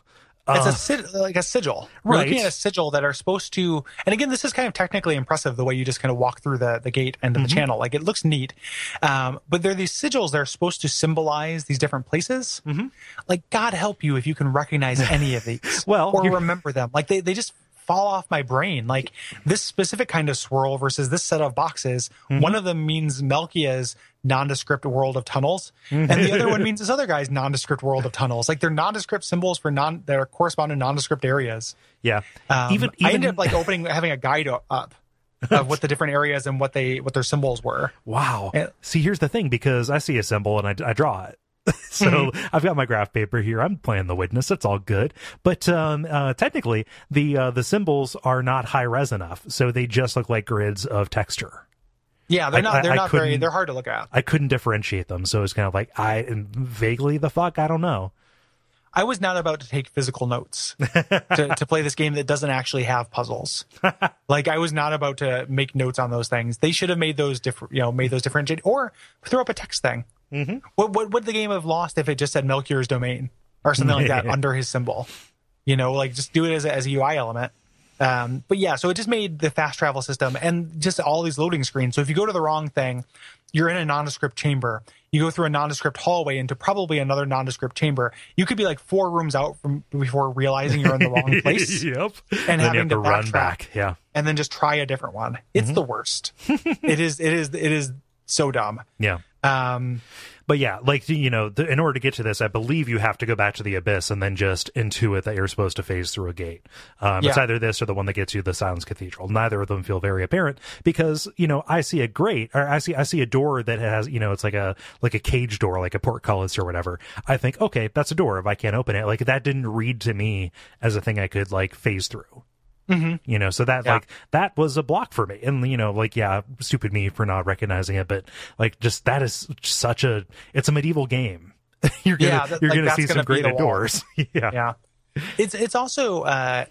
It's like a sigil. Right. We're looking at a sigil that are supposed to, and again, this is kind of technically impressive, the way you just kind of walk through the gate and the channel. Like, it looks neat. But there are these sigils that are supposed to symbolize these different places. Mm-hmm. Like, God help you if you can recognize any of these or remember them. Like, they just fall off my brain. Like, this specific kind of swirl versus this set of boxes, one of them means Melchiah's nondescript world of tunnels, and the other one means this other guy's nondescript world of tunnels. Like, they're nondescript symbols for that are corresponding nondescript areas. Yeah. I ended up having a guide up of what the different areas and what their symbols were. Wow. And, see, here's the thing, because I see a symbol and I draw it. So I've got my graph paper here. I'm playing the witness. It's all good. But technically, the symbols are not high res enough, so they just look like grids of texture. Yeah, they're hard to look at. I couldn't differentiate them, so it's kind of like, I am vaguely the fuck, I don't know. I was not about to take physical notes to play this game that doesn't actually have puzzles. Like, I was not about to make notes on those things. They should have made those differentiate, or throw up a text thing. Mm-hmm. What would the game have lost if it just said Melchior's Domain or something like that under his symbol? You know, like, just do it as a UI element. But yeah, so it just made the fast travel system and just all these loading screens. So if you go to the wrong thing, you're in a nondescript chamber. You go through a nondescript hallway into probably another nondescript chamber. You could be like 4 rooms out from before realizing you're in the wrong place. Yep. And then having to run back. Yeah. And then just try a different one. It's the worst. It is so dumb. Yeah. But yeah, like, you know, in order to get to this, I believe you have to go back to the abyss and then just intuit that you're supposed to phase through a gate. It's either this or the one that gets you the Silence Cathedral. Neither of them feel very apparent because, you know, I see a grate, or I see a door that has, you know, it's like a cage door, like a portcullis or whatever. I think, okay, that's a door. If I can't open it, like, that didn't read to me as a thing I could like phase through. Mm-hmm. You know, so that like that was a block for me, and you know, like, yeah, stupid me for not recognizing it, but like, just that is such a, it's a medieval game. you're gonna see some grated doors. yeah, it's also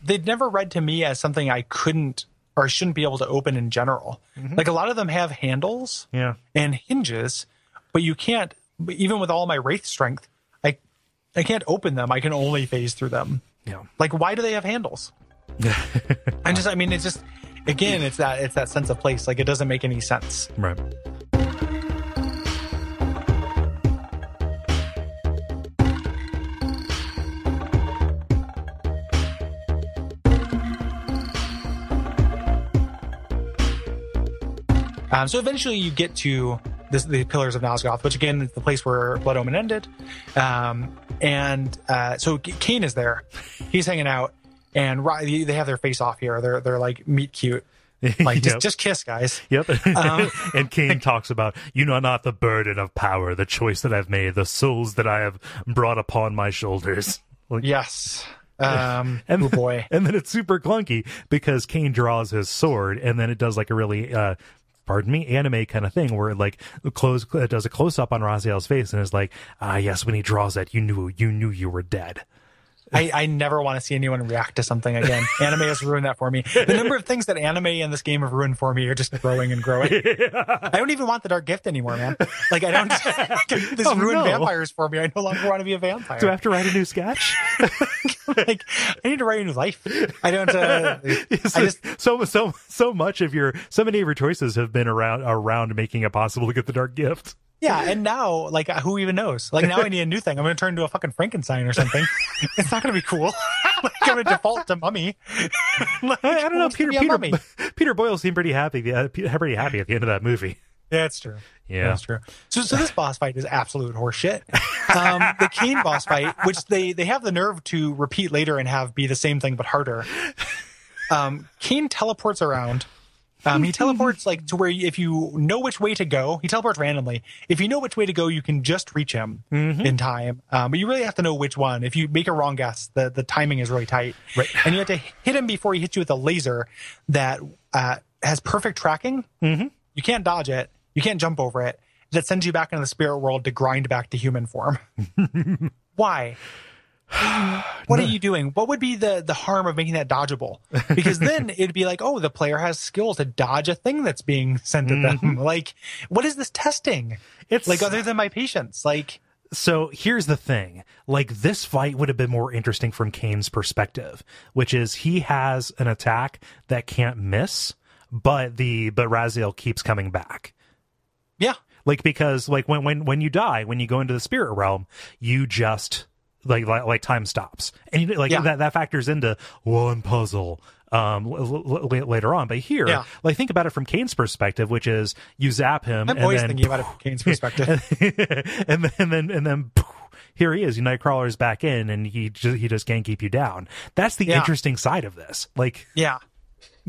they'd never read to me as something I couldn't or shouldn't be able to open in general. Like, a lot of them have handles, and hinges, but you can't. Even with all my wraith strength, I can't open them. I can only phase through them. Yeah, like, why do they have handles? It's just, again, it's that sense of place. Like, it doesn't make any sense. Right. So eventually you get to the Pillars of Nosgoth, which again is the place where Blood Omen ended. So Kane is there. He's hanging out. And they have their face off here. They're like meet cute, like just kiss, guys. Yep. And Kane talks about, you know, not the burden of power, the choice that I've made, the souls that I have brought upon my shoulders. Like, yes. And then it's super clunky because Kane draws his sword, and then it does like a really anime kind of thing where it like does a close up on Raziel's face and is like, ah, yes, when he draws it, you knew you were dead. I never want to see anyone react to something again. Anime has ruined that for me. The number of things that anime and this game have ruined for me are just growing and growing. I don't even want the dark gift anymore, man. Like, I don't. This ruined vampires for me. I no longer want to be a vampire. Do I have to write a new sketch? Like, I need to write a new life. I don't. So many of your choices have been around making it possible to get the dark gift. Yeah, and now, like, who even knows? Like, now I need a new thing. I'm going to turn into a fucking Frankenstein or something. It's not going to be cool. Like, I'm going to default to Mummy. Like, I don't know. Peter Boyle seemed pretty happy at the end of that movie. That's true. Yeah, that's true. So this boss fight is absolute horseshit. The Kane boss fight, which they have the nerve to repeat later and have be the same thing but harder. Kane teleports around. He teleports like to where if you know which way to go, he teleports randomly. If you know which way to go, you can just reach him in time. But you really have to know which one. If you make a wrong guess, the timing is really tight. Right. And you have to hit him before he hits you with a laser that has perfect tracking. Mm-hmm. You can't dodge it. You can't jump over it. That sends you back into the spirit world to grind back to human form. Why? What are you doing? What would be the harm of making that dodgeable? Because then it'd be like, oh, the player has skills to dodge a thing that's being sent at them. Like, what is this testing? It's like, other than my patience, like, So here's the thing, like, this fight would have been more interesting from Kane's perspective, which is he has an attack that can't miss, but Raziel keeps coming back. Yeah. Like, because like when you die, when you go into the spirit realm, you just like time stops, and you, like, yeah, that factors into one puzzle later on. But here, yeah, like, think about it from Kane's perspective, which is you zap him. I'm always thinking about it from Kane's perspective. and then here he is, Nightcrawler's back in, and he just can't keep you down. That's the, yeah, interesting side of this. Like, yeah,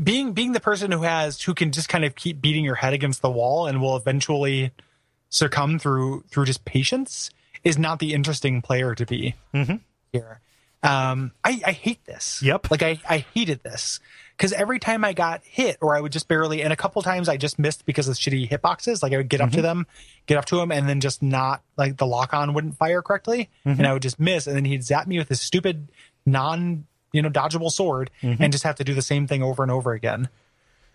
being the person who can just kind of keep beating your head against the wall and will eventually succumb through just patience is not the interesting player to be, mm-hmm, here. I hate this. Yep. Like, I hated this because every time I got hit, or I would just barely, and a couple times I just missed because of shitty hitboxes. Like, I would get up to him and then just not, like, the lock on wouldn't fire correctly, mm-hmm, and I would just miss, and then he'd zap me with his stupid dodgeable sword, mm-hmm, and just have to do the same thing over and over again.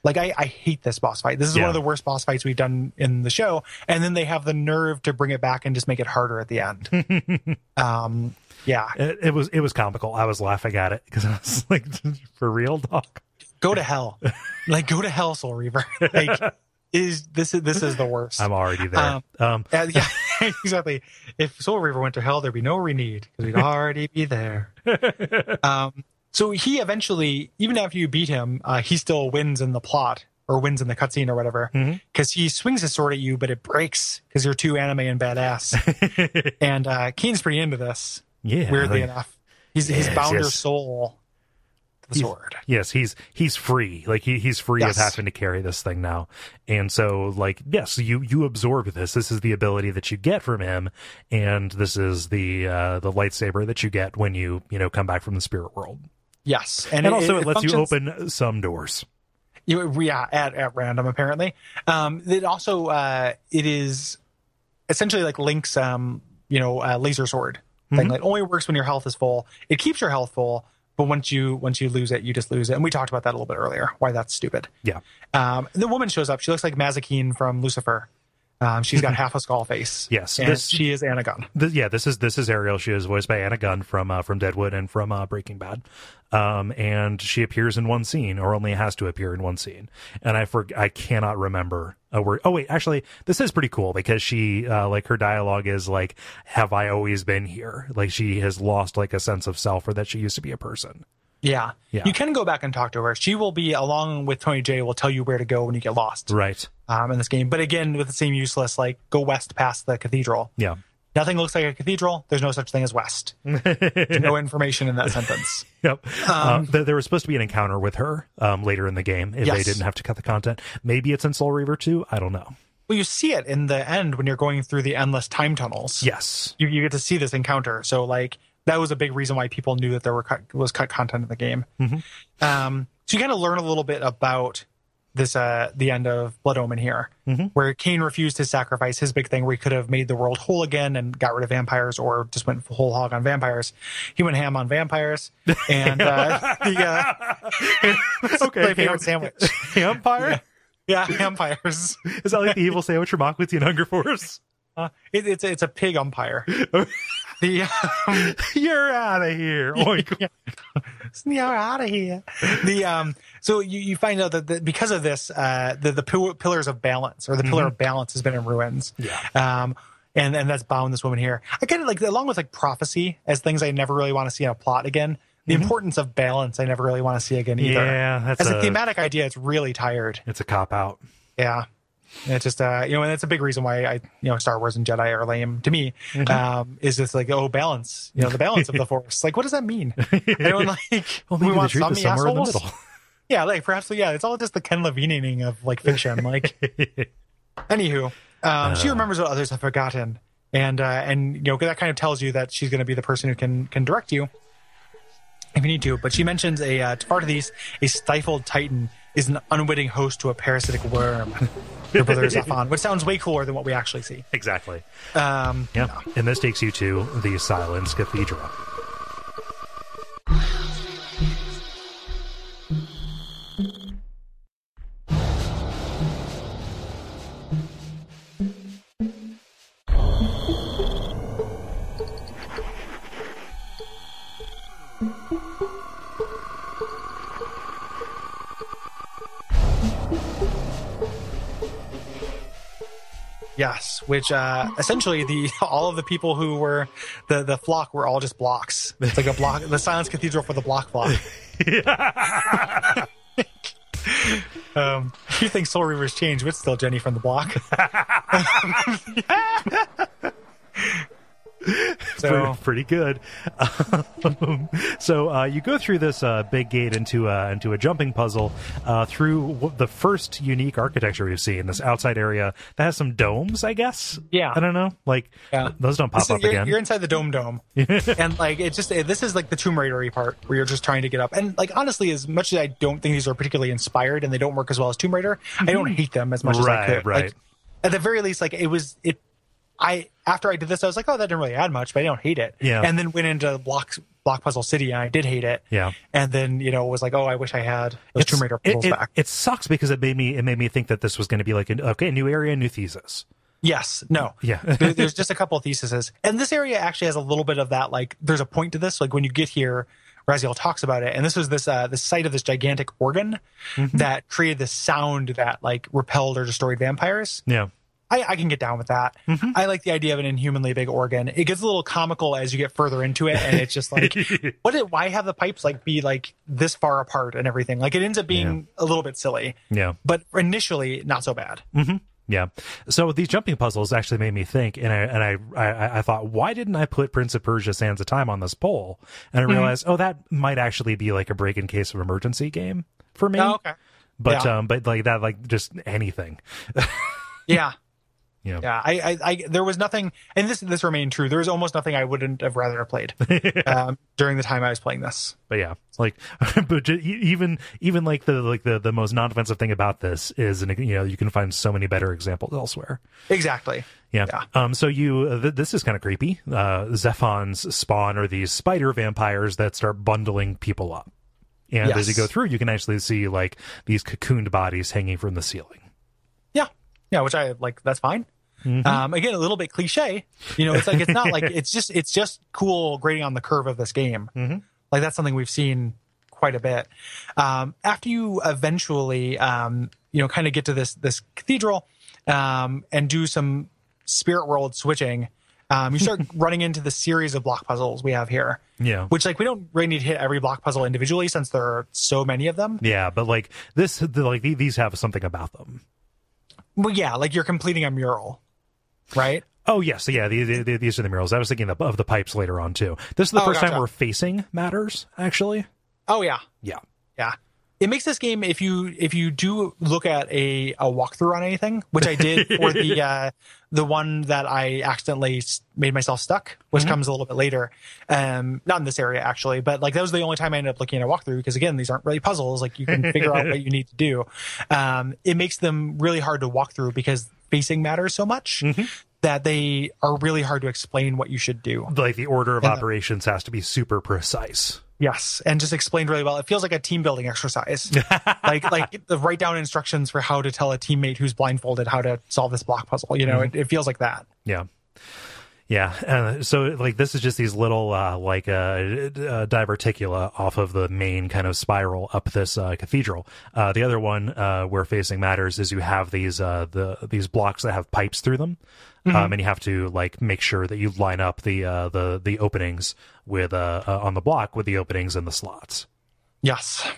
Like, I hate this boss fight. This is, yeah, one of the worst boss fights we've done in the show. And then they have the nerve to bring it back and just make it harder at the end. Yeah, it was comical. I was laughing at it because I was like, for real, dog? Go to hell. Like, go to hell, Soul Reaver. Like, this is the worst. I'm already there. Yeah, exactly. If Soul Reaver went to hell, there'd be no re-need because we'd already be there. So he eventually, even after you beat him, he still wins in the plot, or wins in the cutscene or whatever, because mm-hmm, he swings his sword at you, but it breaks because you're too anime and badass. And Kane's pretty into this. Yeah, weirdly enough, he's bound your soul to the sword. Yes, he's free. Like, he's free, yes, of having to carry this thing now. And so, like, yes, you absorb this. This is the ability that you get from him, and this is the lightsaber that you get when you come back from the spirit world. Yes, and also it lets you open some doors. Yeah, at random apparently. It also it is essentially like Link's laser sword. Thing. Like, only works when your health is full. It keeps your health full, but once you lose it, you just lose it. And we talked about that a little bit earlier, why that's stupid. Yeah. The woman shows up. She looks like Mazakeen from Lucifer. She's got half a skull face. Yes, and she is Anna Gunn. This is Ariel. She is voiced by Anna Gunn from Deadwood and from Breaking Bad. And she appears in one scene, or only has to appear in one scene. And I cannot remember a word. Oh wait, actually, this is pretty cool because she like, her dialogue is like, "Have I always been here?" Like, she has lost like a sense of self, or that she used to be a person. Yeah, yeah. You can go back and talk to her. She will be, along with Tony Jay, will tell you where to go when you get lost. Right. In this game. But again, with the same useless, like, go west past the cathedral. Yeah. Nothing looks like a cathedral. There's no such thing as west. No information in that sentence. Yep. There was supposed to be an encounter with her later in the game if, yes, they didn't have to cut the content. Maybe it's in Soul Reaver 2. I don't know. Well, you see it in the end when you're going through the endless time tunnels. Yes. You get to see this encounter. So, like, that was a big reason why people knew that there was cut content in the game. Mm-hmm. So you kind of learn a little bit about this, the end of Blood Omen here, mm-hmm, where Kane refused to sacrifice his big thing, where he could have made the world whole again and got rid of vampires, or just went whole hog on vampires. He went ham on vampires, and okay, my favorite sandwich, vampire, yeah, vampires. Is that like the evil sandwich from Aquatine and Hunger Force? It's a pig umpire. You're out of here. You're out of here. So you find out that because of this, the pillars of balance, or the, mm-hmm, pillar of balance, has been in ruins. Yeah. And that's bound this woman here. I kind of like, along with like prophecy as things I never really want to see in a plot again, the, mm-hmm, importance of balance I never really want to see again either. Yeah, that's as a thematic idea. It's really tired. It's a cop out. Yeah. And it's just, and that's a big reason why Star Wars and Jedi are lame to me, mm-hmm, is just like, oh, balance, the balance of the Force. Like, what does that mean? We want some somewhere in the middle. Yeah, like, perhaps, yeah, it's all just the Ken Levineing of, like, fiction. Like, anywho, she remembers what others have forgotten. And that kind of tells you that she's going to be the person who can direct you if you need to. But she mentions a stifled titan is an unwitting host to a parasitic worm your brother is off on, which sounds way cooler than what we actually see. Exactly. Yep. Yeah. And this takes you to the Silence Cathedral. Yes, which essentially all of the people who were the flock were all just blocks. It's like a block, the Silence Cathedral for the block. You think Soul Reaver's changed, but it's still Jenny from the block. So pretty good. So you go through this big gate into a jumping puzzle through the first unique architecture we've seen. This outside area that has some domes, I guess. Yeah, I don't know. Like those don't pop up again. You're inside the dome, and like this is like the Tomb Raidery part where you're just trying to get up. And like honestly, as much as I don't think these are particularly inspired and they don't work as well as Tomb Raider, I don't hate them as much as I could. Right. Like, at the very least, like it was. After I did this, I was like, oh, that didn't really add much, but I don't hate it. Yeah. And then went into Block Puzzle City, and I did hate it. Yeah. And then, was like, oh, I wish I had those Tomb Raider puzzles back. It sucks because it made me think that this was going to be like, new area, new thesis. Yes. No. Yeah. There's just a couple of theses. And this area actually has a little bit of that, like, there's a point to this. Like, when you get here, Raziel talks about it, and this was the site of this gigantic organ that created this sound that, like, repelled or destroyed vampires. Yeah. I can get down with that. Mm-hmm. I like the idea of an inhumanly big organ. It gets a little comical as you get further into it, and it's just like, why have the pipes like be like this far apart and everything? Like it ends up being a little bit silly. Yeah. But initially, not so bad. Mm-hmm. Yeah. So these jumping puzzles actually made me think, and I thought, why didn't I put Prince of Persia: Sands of Time on this poll? And I realized, that might actually be like a break in case of emergency game for me. Oh, okay. But but like that, like just anything. Yeah. Yeah. I there was nothing, and this remained true. There was almost nothing I wouldn't have rather have played during the time I was playing this. But yeah, like, but even like the most non-offensive thing about this is, you can find so many better examples elsewhere. Exactly. Yeah. So this is kind of creepy. Zephon's spawn are these spider vampires that start bundling people up, and as you go through, you can actually see like these cocooned bodies hanging from the ceiling. Yeah, which I like. That's fine. Mm-hmm. Again, a little bit cliche. It's like it's not like it's just cool grading on the curve of this game. Mm-hmm. Like that's something we've seen quite a bit. After you eventually, kind of get to this cathedral and do some spirit world switching, you start running into the series of block puzzles we have here. Yeah, which like we don't really need to hit every block puzzle individually since there are so many of them. Yeah, but like these have something about them. Well, yeah, like you're completing a mural, right? Oh, yes. Yeah, these are the murals. I was thinking of the pipes later on, too. This is the first time we're facing matters, actually. Oh, yeah. Yeah. Yeah. It makes this game, if you do look at a walkthrough on anything, which I did for the one that I accidentally made myself stuck, which comes a little bit later. Not in this area, actually, but like that was the only time I ended up looking at a walkthrough because, again, these aren't really puzzles. Like you can figure out what you need to do. It makes them really hard to walk through because facing matters so much that they are really hard to explain what you should do. Like the order of operations has to be super precise. Yes, and just explained really well. It feels like a team building exercise. like write down instructions for how to tell a teammate who's blindfolded how to solve this block puzzle. It feels like that. Yeah. Yeah. So like this is just these little diverticula off of the main kind of spiral up this cathedral. The other one where facing matters is you have these blocks that have pipes through them. And you have to like make sure that you line up the openings with on the block with the openings and the slots. Yes,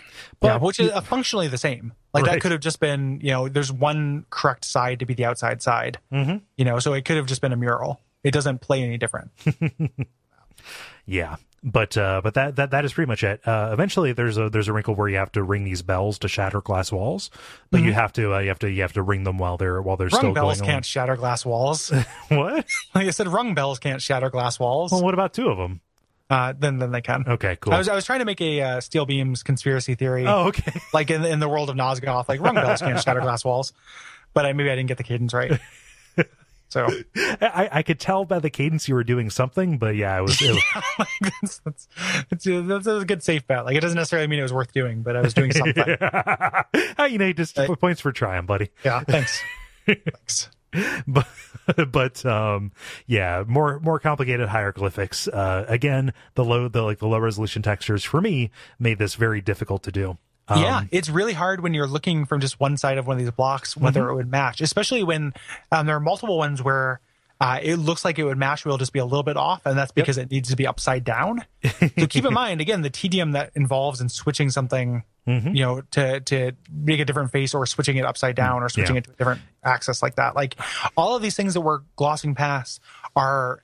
but, which is functionally the same. Like that could have just been there's one correct side to be the outside side. So it could have just been a mural. It doesn't play any different. Yeah. But that is pretty much it. Eventually, there's a wrinkle where you have to ring these bells to shatter glass walls, but you have to ring them while they're rung still going on. Rung bells can't shatter glass walls. What? Like I said, rung bells can't shatter glass walls. Well, what about two of them? Then they can. Okay, cool. I was trying to make a steel beams conspiracy theory. Oh, okay. Like in the world of Nosgoth, like rung bells can't shatter glass walls, but maybe I didn't get the cadence right. So I could tell by the cadence you were doing something, but yeah, that's a good safe bet. Like it doesn't necessarily mean it was worth doing, but I was doing something. Just points for trying, buddy. Yeah, thanks. But yeah, more complicated hieroglyphics. Again, the low resolution textures for me made this very difficult to do. Yeah, it's really hard when you're looking from just one side of one of these blocks whether it would match, especially when there are multiple ones where it looks like it would match, we'll just be a little bit off, and that's because it needs to be upside down. So keep in mind, again, the tedium that involves in switching something, you know, to make a different face or switching it upside down or switching it to a different axis like that. Like, all of these things that we're glossing past are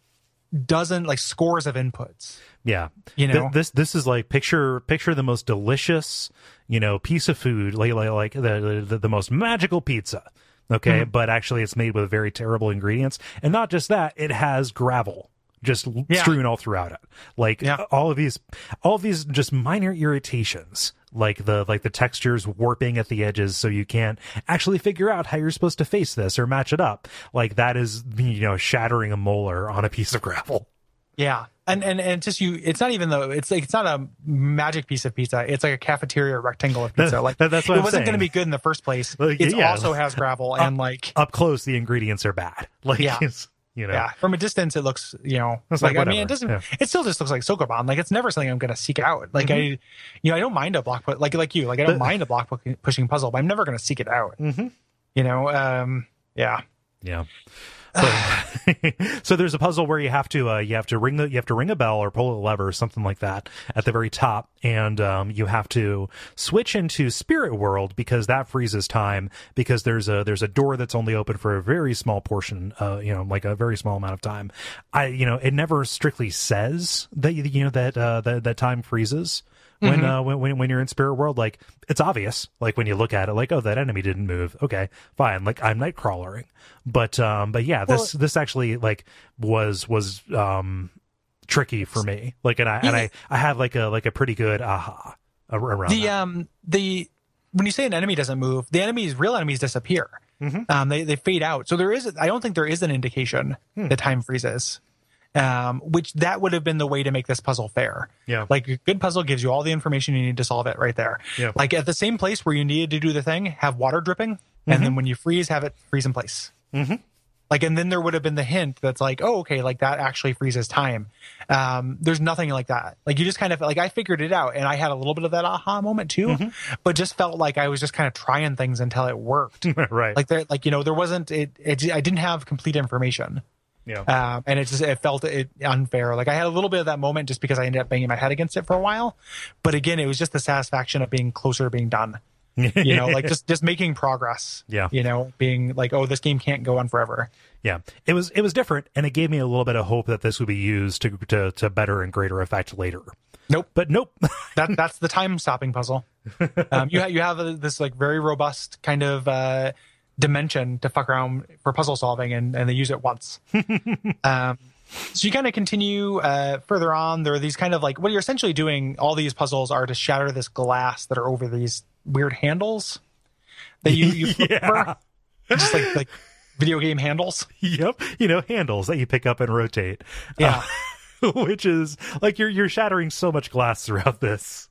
dozen, like, scores of inputs. Yeah. You know, this is like picture the most delicious, you know, piece of food, like the most magical pizza. Okay, but actually it's made with very terrible ingredients. And not just that, it has gravel just strewn all throughout it. Like all of these just minor irritations, like the textures warping at the edges so you can't actually figure out how you're supposed to face this or match it up. Like, that is, you know, shattering a molar on a piece of gravel. Yeah. And just it's not even though it's not a magic piece of pizza. It's like a cafeteria rectangle of pizza. Like, that's what it wasn't going to be good in the first place. Like, it also has gravel and up close the ingredients are bad. Like, it's, you know, from a distance it looks, you know, like I mean, it doesn't. Yeah. It still just looks like Sokoban. Like, it's never something I'm going to seek out. Like I don't mind a block mind a block pushing puzzle, but I'm never going to seek it out. You know, yeah. So there's a puzzle where you have to ring a bell or pull a lever or something like that at the very top, and you have to switch into Spirit World because that freezes time, because there's a door that's only open for a very small portion, like a very small amount of time. It never strictly says that that time freezes. When you're in Spirit World, like, it's obvious, like when you look at it, like, oh, that enemy didn't move. Okay, fine. Like, I'm Nightcrawlering, but yeah, this actually was tricky for me. Like, and I had like a pretty good aha around the that. When you say an enemy doesn't move, the real enemies disappear. They fade out. So I don't think there is an indication that time freezes. Which that would have been the way to make this puzzle fair. Yeah. Like, a good puzzle gives you all the information you need to solve it right there. Yeah. Like, at the same place where you needed to do the thing, have water dripping, and then when you freeze, have it freeze in place. Like, and then there would have been the hint that's like, oh, okay, like, that actually freezes time. There's nothing like that. Like, you just kind of, like, I figured it out, and I had a little bit of that aha moment too, but just felt like I was just kind of trying things until it worked. Right. Like, there wasn't, I didn't have complete information. Yeah. And it felt unfair. Like, I had a little bit of that moment just because I ended up banging my head against it for a while. But again, it was just the satisfaction of being closer, being done, you know, like just making progress. Yeah. You know, being like, oh, this game can't go on forever. Yeah, it was different, and it gave me a little bit of hope that this would be used to better and greater effect later. Nope, but nope. that's the time stopping puzzle. You have this like very robust kind of dimension to fuck around for puzzle solving, and they use it once. So you kind of continue further on. There are these kind of like, what you're essentially doing, all these puzzles are to shatter this glass that are over these weird handles that you just like video game handles. Yep. You know, handles that you pick up and rotate. Yeah. Which is like, you're shattering so much glass throughout this.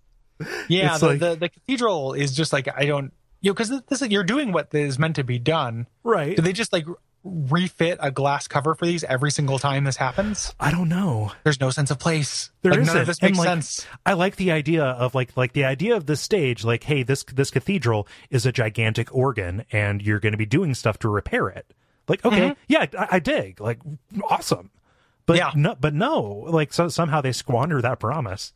Yeah. The cathedral is just like, I don't, you know, because this you're doing what is meant to be done, right? Do they just like refit a glass cover for these every single time this happens? I don't know. There's no sense of place. There is. Like, none of this makes sense. I like the idea of like the idea of this stage. Like, hey, this cathedral is a gigantic organ, and you're going to be doing stuff to repair it. Like, okay, yeah, I dig. Like, awesome. But no. Like, so somehow they squander that promise.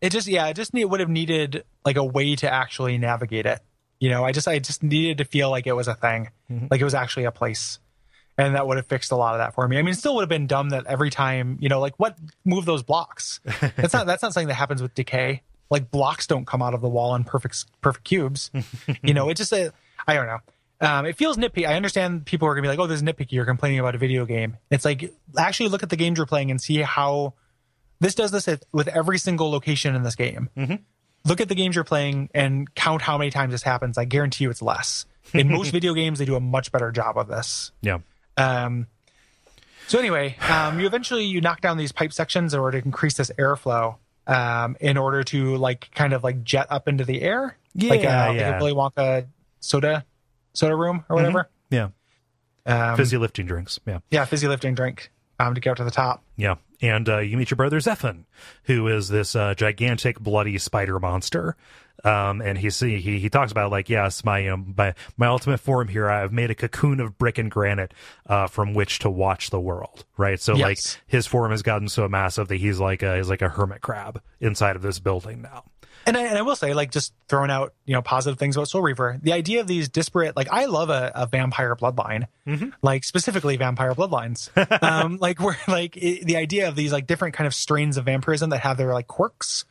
It would have needed like a way to actually navigate it. You know, I just needed to feel like it was a thing, like it was actually a place, and that would have fixed a lot of that for me. I mean, it still would have been dumb that every time, you know, like, what, move those blocks. That's not something that happens with decay. Like, blocks don't come out of the wall in perfect cubes. You know, it just, I don't know. It feels nitpicky. I understand people are gonna be like, oh, this is nitpicky. You're complaining about a video game. It's like, actually look at the games you're playing and see how this does this with every single location in this game. Look at the games you're playing and count how many times this happens. I guarantee you it's less. In most video games, they do a much better job of this. Yeah. So anyway, you eventually knock down these pipe sections in order to increase this airflow, in order to like kind of like jet up into the air. Yeah. Like a Willy Wonka soda room or whatever. Yeah. Fizzy lifting drinks. Yeah. Yeah. Fizzy lifting drink. to go to the top. Yeah. And you meet your brother Zephon, who is this gigantic bloody spider monster. And he talks about, like, yes, my ultimate form here, I've made a cocoon of brick and granite from which to watch the world, right? So, yes. Like, his form has gotten so massive that he's like a hermit crab inside of this building now. And I will say, like, just throwing out, you know, positive things about Soul Reaver, the idea of these disparate, like, I love a vampire bloodline, mm-hmm. like, specifically vampire bloodlines. Like, where, like, the idea of these, like, different kind of strains of vampirism that have their, like, quirks,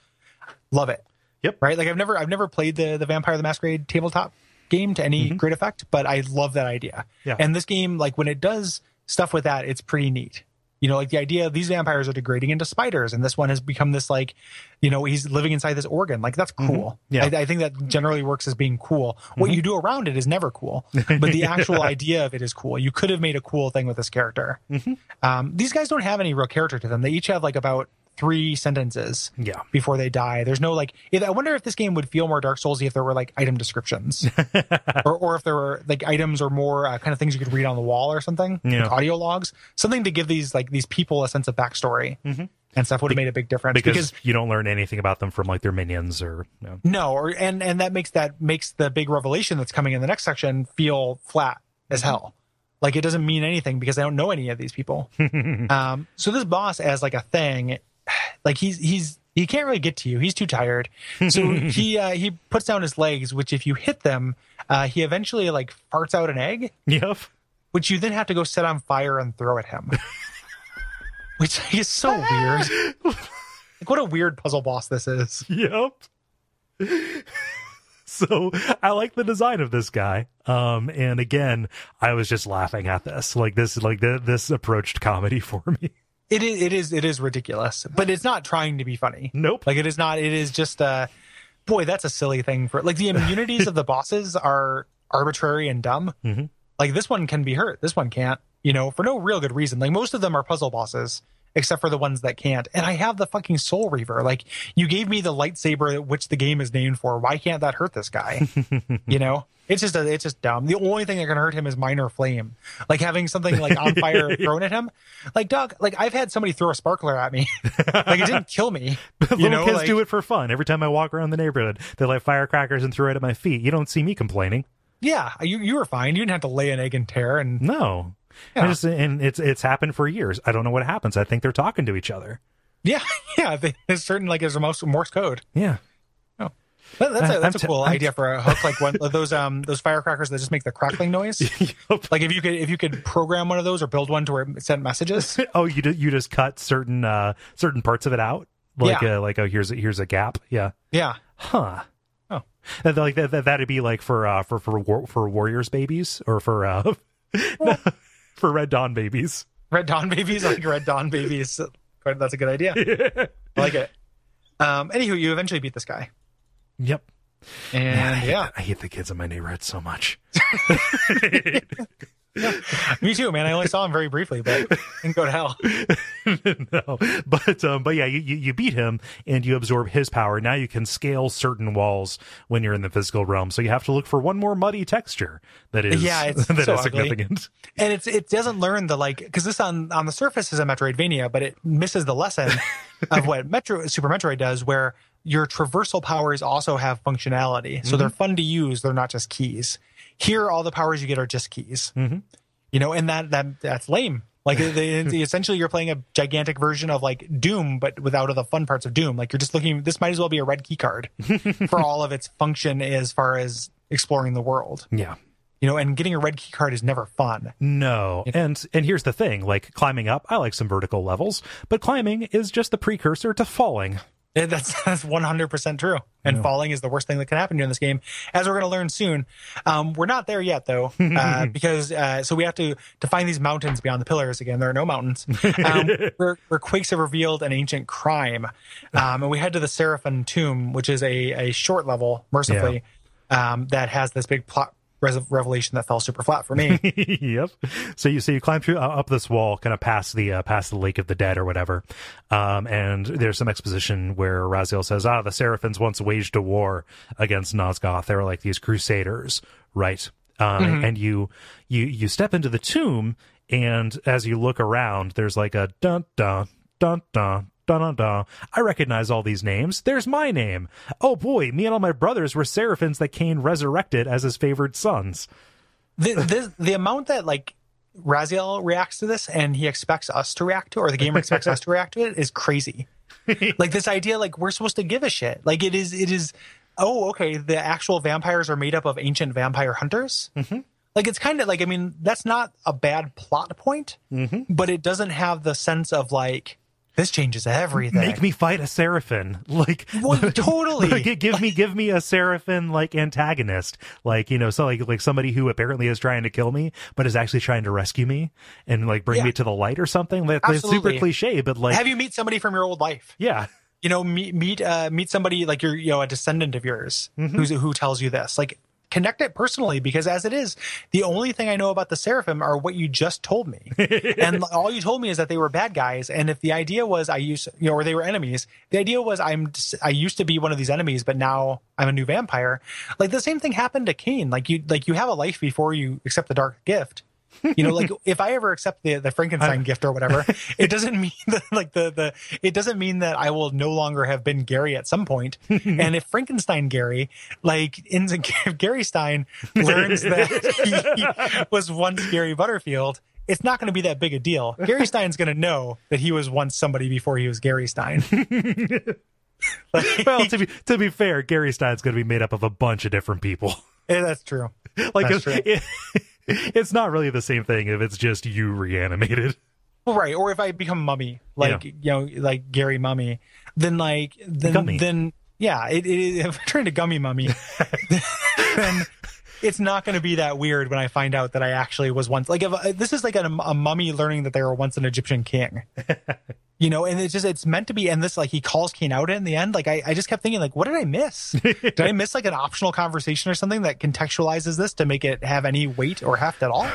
love it. Yep. Right? Like, I've never played the Vampire the Masquerade tabletop game to any mm-hmm. great effect, but I love that idea. Yeah. And this game, like, when it does stuff with that, it's pretty neat. You know, like, the idea of these vampires are degrading into spiders, and this one has become this, like, you know, he's living inside this organ. Like, that's cool. Mm-hmm. Yeah. I think that generally works as being cool. Mm-hmm. What you do around it is never cool, but the actual yeah. idea of it is cool. You could have made a cool thing with this character. Mm-hmm. These guys don't have any real character to them. They each have, like, about 3 sentences yeah. before they die. There's no, like, I wonder if this game would feel more Dark Souls-y if there were, like, item descriptions or if there were, like, items or more kind of things you could read on the wall or something, yeah. like audio logs, something to give these, like, these people a sense of backstory mm-hmm. and stuff would have made a big difference because you don't learn anything about them from, like, their minions or you know. No. Or, and that makes the big revelation that's coming in the next section feel flat as hell. Like, it doesn't mean anything because I don't know any of these people. So this boss as, like, a thing, like, he can't really get to you. He's too tired. So he puts down his legs, which if you hit them, he eventually, like, farts out an egg. Yep. Which you then have to go set on fire and throw at him. Which is so weird. Like, what a weird puzzle boss this is. Yep. So I like the design of this guy. And again, I was just laughing at this. Like, this approached comedy for me. It is ridiculous, but it's not trying to be funny. Nope. Like, it is not. It is just boy, that's a silly thing for, like, the immunities of the bosses are arbitrary and dumb. Mm-hmm. Like, this one can be hurt. This one can't, you know, for no real good reason. Like, most of them are puzzle bosses, except for the ones that can't. And I have the fucking Soul Reaver. Like, you gave me the lightsaber, which the game is named for. Why can't that hurt this guy? You know, it's just dumb. The only thing that can hurt him is minor flame. Like, having something, like, on fire thrown at him. Like, Doug, like, I've had somebody throw a sparkler at me. Like, it didn't kill me. But you little know, kids, like, do it for fun. Every time I walk around the neighborhood, they light firecrackers and throw it at my feet. You don't see me complaining. Yeah, you were fine. You didn't have to lay an egg and tear. And no. Yeah. And it's happened for years. I don't know what happens. I think they're talking to each other. Yeah, yeah. There's certain, like, there's a Morse code. Yeah. Oh, that's a cool idea for a hook. Like, one of those firecrackers that just make the crackling noise. Yep. Like, if you could program one of those or build one to where it sent messages. Oh, you just cut certain parts of it out. Like yeah. Like, oh, here's a gap. Yeah. Yeah. Huh. Oh. Like that'd be like for Warriors babies or for for Red Dawn babies, like Red Dawn babies. That's a good idea. Yeah. I like it. Anywho, you eventually beat this guy. Yep. And I hate the kids in my neighborhood so much. Yeah. Me too, man. I only saw him very briefly, but I didn't go to hell. No, but yeah, you beat him and you absorb his power. Now you can scale certain walls when you're in the physical realm. So you have to look for one more muddy texture that is it's significant. And it doesn't learn the, like, because this on the surface is a Metroidvania, but it misses the lesson of what Super Metroid does, where your traversal powers also have functionality. So mm-hmm. they're fun to use. They're not just keys. Here, all the powers you get are just keys, mm-hmm. you know, and that's lame. Like, essentially, you're playing a gigantic version of, like, Doom, but without all the fun parts of Doom. Like, you're just looking. This might as well be a red key card for all of its function as far as exploring the world. Yeah. You know, and getting a red key card is never fun. No. You know? And here's the thing, like, climbing up, I like some vertical levels, but climbing is just the precursor to falling. That's 100% true. And no. Falling is the worst thing that can happen to you in this game, as we're going to learn soon. We're not there yet, though, because so we have to find these mountains beyond the pillars. Again, there are no mountains. Where quakes have revealed an ancient crime. And we head to the Seraphim tomb, which is a short level, mercifully, yeah. That has this big plot revelation that fell super flat for me. Yep. So you climb through up this wall, kind of past the Lake of the Dead or whatever, and there's some exposition where Raziel says, the Seraphims once waged a war against Nosgoth. They were like these crusaders, right? Mm-hmm. And you step into the tomb And as you look around, there's like a dun-dun-dun-dun-dun-dun-dun. I recognize all these names. There's my name. Oh boy, me and all my brothers were seraphims that Kane resurrected as his favored sons. The amount that, like, Raziel reacts to this and he expects us to react to, or the gamer expects us to react to it, is crazy. Like, this idea, like, we're supposed to give a shit. Like, it is, oh, okay, the actual vampires are made up of ancient vampire hunters. Mm-hmm. Like, it's kind of like, I mean, that's not a bad plot point, mm-hmm. but it doesn't have the sense of, like, this changes everything. Make me fight a Seraphim. Like, well, totally. Like, give me a Seraphim, like, antagonist. Like, you know, so like somebody who apparently is trying to kill me, but is actually trying to rescue me and, like, bring me to the light or something. That's super cliche, but, like, have you meet somebody from your old life? Yeah. You know, meet somebody like you're, you know, a descendant of yours mm-hmm. who tells you this. Like, connect it personally, because as it is, the only thing I know about the Seraphim are what you just told me. And all you told me is that they were bad guys. And if the idea was or they were enemies, the idea was I used to be one of these enemies, but now I'm a new vampire. Like, the same thing happened to Kane. Like you have a life before you accept the dark gift. You know, like, if I ever accept the Frankenstein gift or whatever, it doesn't mean that, like, it doesn't mean that I will no longer have been Gary at some point. And if Frankenstein Gary, like, if Gary Stein learns that he was once Gary Butterfield, it's not going to be that big a deal. Gary Stein's going to know that he was once somebody before he was Gary Stein. Like, well, to be fair, Gary Stein's going to be made up of a bunch of different people. Yeah, that's true. Like, that's true. It's not really the same thing if it's just you reanimated. Well, right. Or if I become mummy, like, you know, like Gary Mummy, then if I turn to Gummy Mummy, then it's not going to be that weird when I find out that I actually was once, like, if this is like a mummy learning that they were once an Egyptian king, you know, and it's meant to be. And this, like, he calls Kane out in the end. Like, I just kept thinking, like, what did I miss? Did I miss, like, an optional conversation or something that contextualizes this to make it have any weight or heft at all?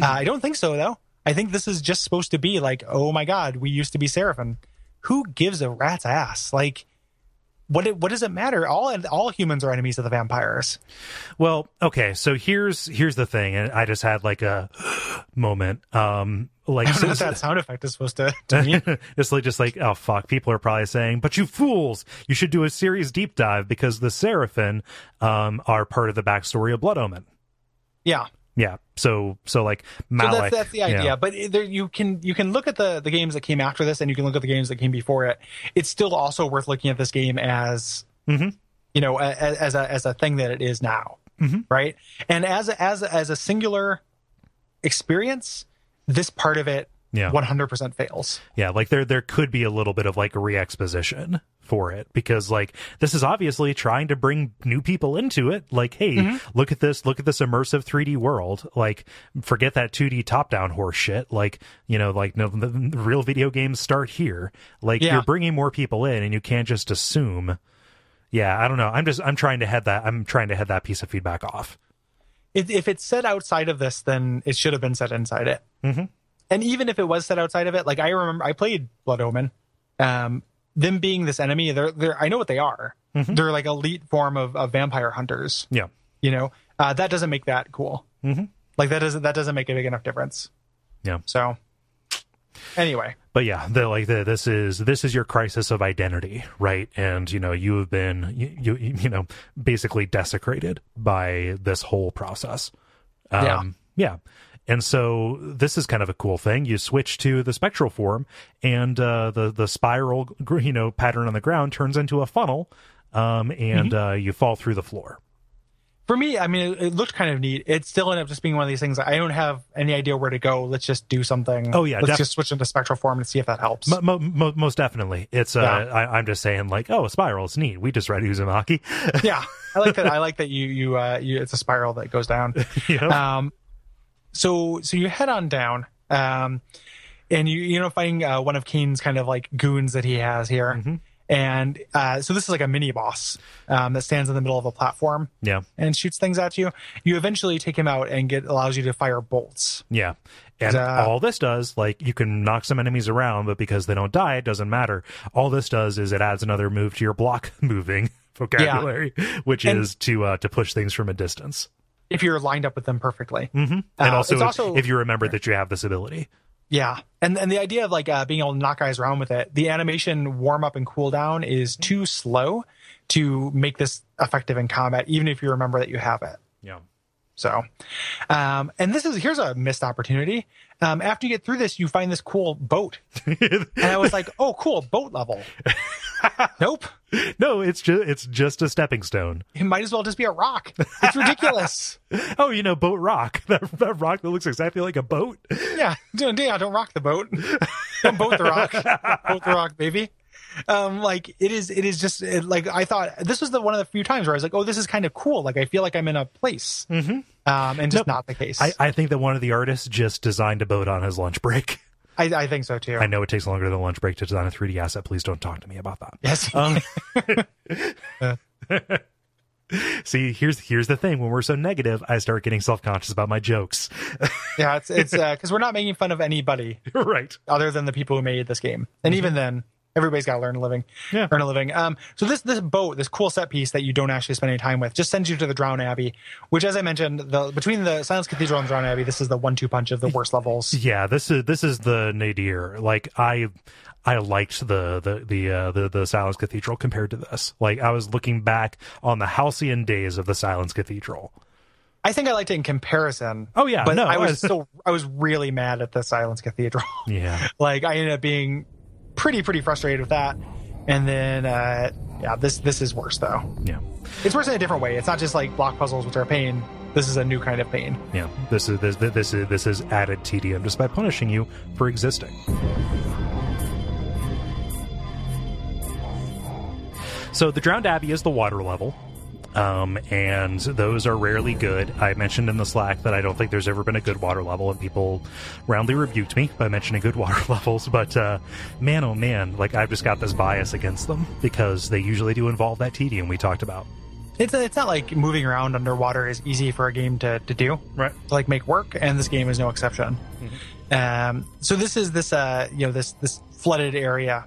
I don't think so, though. I think this is just supposed to be like, oh my God, we used to be Seraphim. Who gives a rat's ass? Like, What does it matter? All humans are enemies of the vampires. Well, okay, so here's the thing, and I just had like a moment. Like, I don't know what that sound effect is supposed to mean. It's like, just like, oh fuck, people are probably saying, but you fools, you should do a serious deep dive because the Seraphim are part of the backstory of Blood Omen. Yeah. Yeah. So like, Malik, so that's the idea. Yeah. But there, you can look at the games that came after this, and you can look at the games that came before it. It's still also worth looking at this game as mm-hmm. you know, as a thing that it is now, mm-hmm. right? And as a singular experience, this part of it 100% fails. Yeah, like there could be a little bit of like re-exposition for it, because like this is obviously trying to bring new people into it, like, hey, mm-hmm. look at this immersive 3D world, like, forget that 2D top-down horse shit, like, you know, like, no, the real video games start here, like, you're bringing more people in and you can't just assume. I don't know, I'm trying to head that piece of feedback off. If it's said outside of this, then it should have been said inside it. Mm-hmm. And even if it was said outside of it, like, I remember I played Blood Omen, them being this enemy, I know what they are. Mm-hmm. They're like elite form of vampire hunters. Yeah. You know, that doesn't make that cool. Mm-hmm. Like, that doesn't make a big enough difference. Yeah. So anyway, but yeah, they're like, this is your crisis of identity. Right. And, you know, you have been, you know, basically desecrated by this whole process. Yeah. And so this is kind of a cool thing. You switch to the spectral form, and the spiral, you know, pattern on the ground turns into a funnel, and mm-hmm. You fall through the floor. For me, I mean, it looked kind of neat. It still ended up just being one of these things. I don't have any idea where to go. Let's just do something. Oh yeah, let's just switch into spectral form and see if that helps. Most definitely, it's. I'm just saying, like, oh, a spiral is neat. We just read Uzumaki. Yeah, I like that. I like that you it's a spiral that goes down. Yeah. So you head on down, and you fighting one of Kane's kind of like goons that he has here, mm-hmm. and so this is like a mini boss that stands in the middle of a platform, and shoots things at you. You eventually take him out and allows you to fire bolts, and all this does, like, you can knock some enemies around, but because they don't die, it doesn't matter. All this does is it adds another move to your block moving vocabulary, which is to push things from a distance. if you're lined up with them perfectly. Mm-hmm. And also if you remember that you have this ability. Yeah. And the idea of like being able to knock guys around with it, the animation warm up and cool down is too slow to make this effective in combat, even if you remember that you have it. Yeah. So, and here's a missed opportunity. After you get through this, you find this cool boat. And I was like, oh, cool, boat level. Nope. No, it's just a stepping stone. It might as well just be a rock. It's ridiculous. Oh, boat rock. That rock that looks exactly like a boat. Yeah. Don't rock the boat. Don't boat the rock. Boat the rock, baby. I thought this was one of the few times where I was like, oh, this is kind of cool. Like, I feel like I'm in a place. Mm-hmm. Not the case. I think that one of the artists just designed a boat on his lunch break. I think so too. I know it takes longer than lunch break to design a 3D asset. Please don't talk to me about that. Yes. See, here's the thing. When we're so negative, I start getting self-conscious about my jokes. Yeah, it's because we're not making fun of anybody, right? Other than the people who made this game, and mm-hmm. even then. Everybody's got to earn a living. So this boat, this cool set piece that you don't actually spend any time with, just sends you to the Drowned Abbey, which, as I mentioned, between the Silence Cathedral and the Drowned Abbey, this is the 1-2 punch of the worst levels. Yeah, this is the nadir. Like I liked the Silence Cathedral compared to this. Like I was looking back on the halcyon days of the Silence Cathedral. I think I liked it in comparison. Oh yeah, but no, I was really mad at the Silence Cathedral. Yeah, like I ended up being pretty frustrated with that, and then this is worse though. Yeah, it's worse in a different way. It's not just like block puzzles, which are a pain. This is a new kind of pain. Yeah, this is added tedium just by punishing you for existing. So the Drowned Abbey is the water level, and those are rarely good. I mentioned in the Slack that I don't think there's ever been a good water level, and people roundly rebuked me by mentioning good water levels, but man oh man, like I've just got this bias against them because they usually do involve that tedium we talked about. It's not like moving around underwater is easy for a game to do, right? To like make work, and this game is no exception. Mm-hmm. So this is this flooded area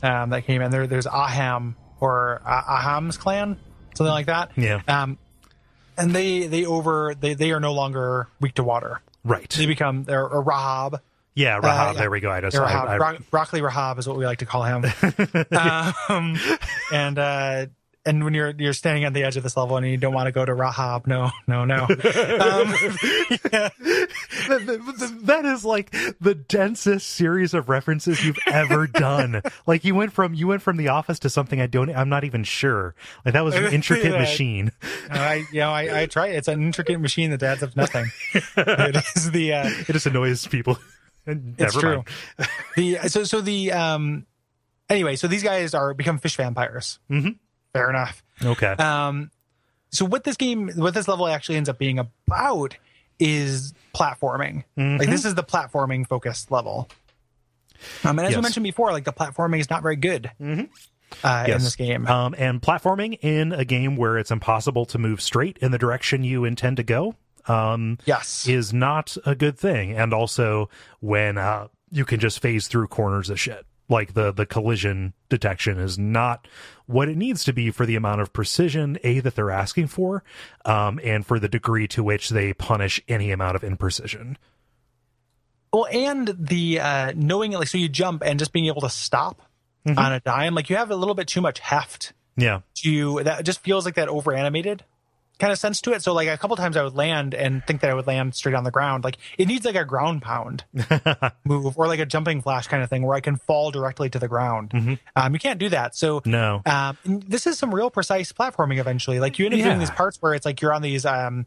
that came in. There's Aham or Aham's clan, something like that. Yeah. And they are no longer weak to water. Right. They become or Rahab. Yeah, Rahab. There we go. I just Rahab. Broccoli Rahab is what we like to call him. And when you're standing at the edge of this level and you don't want to go to Rahab, no. Yeah. That is like the densest series of references you've ever done. Like you went from The Office to something I'm not even sure. Like that was an intricate machine. I try. It's an intricate machine that adds up nothing. It is the. It just annoys people. It's true. Anyway, so these guys become fish vampires. Mm-hmm. Fair enough. Okay. So what this level actually ends up being about is platforming. Mm-hmm. Like this is the platforming focused level. And as we mentioned before, like the platforming is not very good. Mm-hmm. In this game. And platforming in a game where it's impossible to move straight in the direction you intend to go. Is not a good thing. And also when you can just phase through corners of shit. Like the collision detection is not what it needs to be for the amount of precision that they're asking for, and for the degree to which they punish any amount of imprecision. Well, and the knowing it, like so you jump and just being able to stop mm-hmm. on a dime, like you have a little bit too much heft. Yeah, that just feels like that over animated kind of sense to it. So like a couple times I would land and think that I would land straight on the ground. Like it needs like a ground pound move or like a jumping flash kind of thing where I can fall directly to the ground. Mm-hmm. You can't do that. So no. This is some real precise platforming eventually. Like you end up doing these parts where it's like you're on these beams,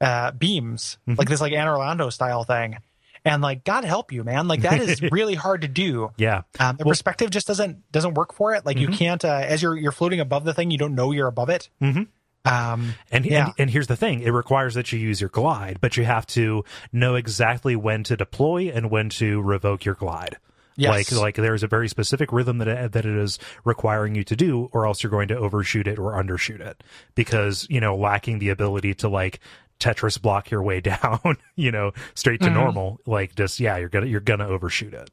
mm-hmm. like this like Anne Orlando style thing. And like, God help you, man. Like that is really hard to do. Yeah. The perspective just doesn't work for it. Like mm-hmm. you can't, as you're floating above the thing, you don't know you're above it. Mm-hmm. And here's the thing, it requires that you use your glide, but you have to know exactly when to deploy and when to revoke your glide. Yes. Like there's a very specific rhythm that it is requiring you to do, or else you're going to overshoot it or undershoot it because, lacking the ability to like Tetris block your way down, straight to mm-hmm. normal, like just, yeah, you're gonna overshoot it.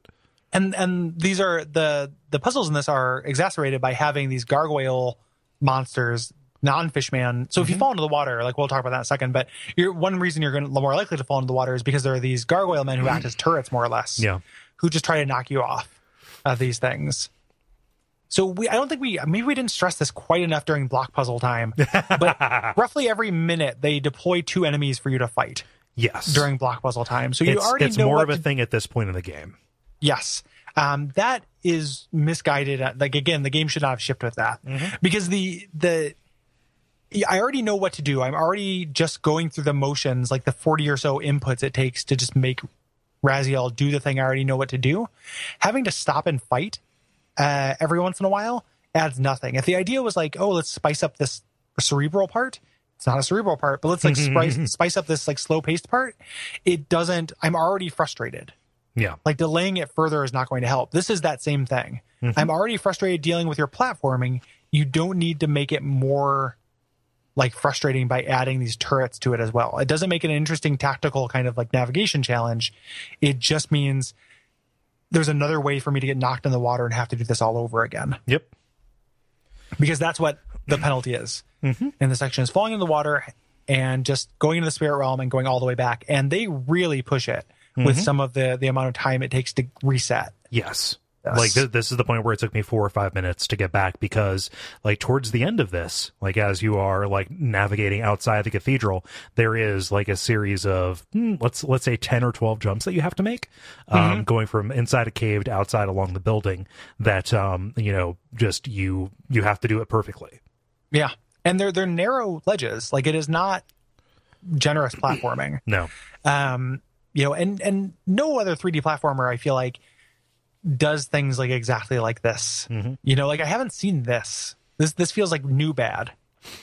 And these are the puzzles in this are exacerbated by having these gargoyle monsters non-fishman. So if you fall into the water, like we'll talk about that in a second, but one reason you're more likely to fall into the water is because there are these gargoyle men who act as turrets, more or less, who just try to knock you off of these things. So I don't think maybe we didn't stress this quite enough during block puzzle time, but roughly every minute they deploy two enemies for you to fight. Yes. During block puzzle time. So it's more of a thing at this point in the game. Yes. That is misguided. Like, again, the game should not have shipped with that because I already know what to do. I'm already just going through the motions, like the 40 or so inputs it takes to just make Raziel do the thing I already know what to do. Having to stop and fight every once in a while adds nothing. If the idea was like, oh, let's spice up this cerebral part, it's not a cerebral part, but let's like spice up this like slow paced part. It doesn't. I'm already frustrated. Yeah. Like delaying it further is not going to help. This is that same thing. I'm already frustrated dealing with your platforming. You don't need to make it more like frustrating by adding these turrets to it as well. It doesn't make it an interesting tactical kind of like navigation challenge. It just means there's another way for me to get knocked in the water and have to do this all over again. Yep. Because that's what the penalty is. And the section is falling in the water and just going into the spirit realm and going all the way back. And they really push it with some of the amount of time it takes to reset. Yes. Like this is the point where it took me 4 or 5 minutes to get back, because like towards the end of this, like as you are like navigating outside the cathedral, there is like a series of let's say 10 or 12 jumps that you have to make going from inside a cave to outside along the building that, you know, just you have to do it perfectly. Yeah. And they're narrow ledges. Like it is not generous platforming. No. You know, and no other 3D platformer, I feel like, does things like exactly like this. You know, like I haven't seen this. This feels like new bad.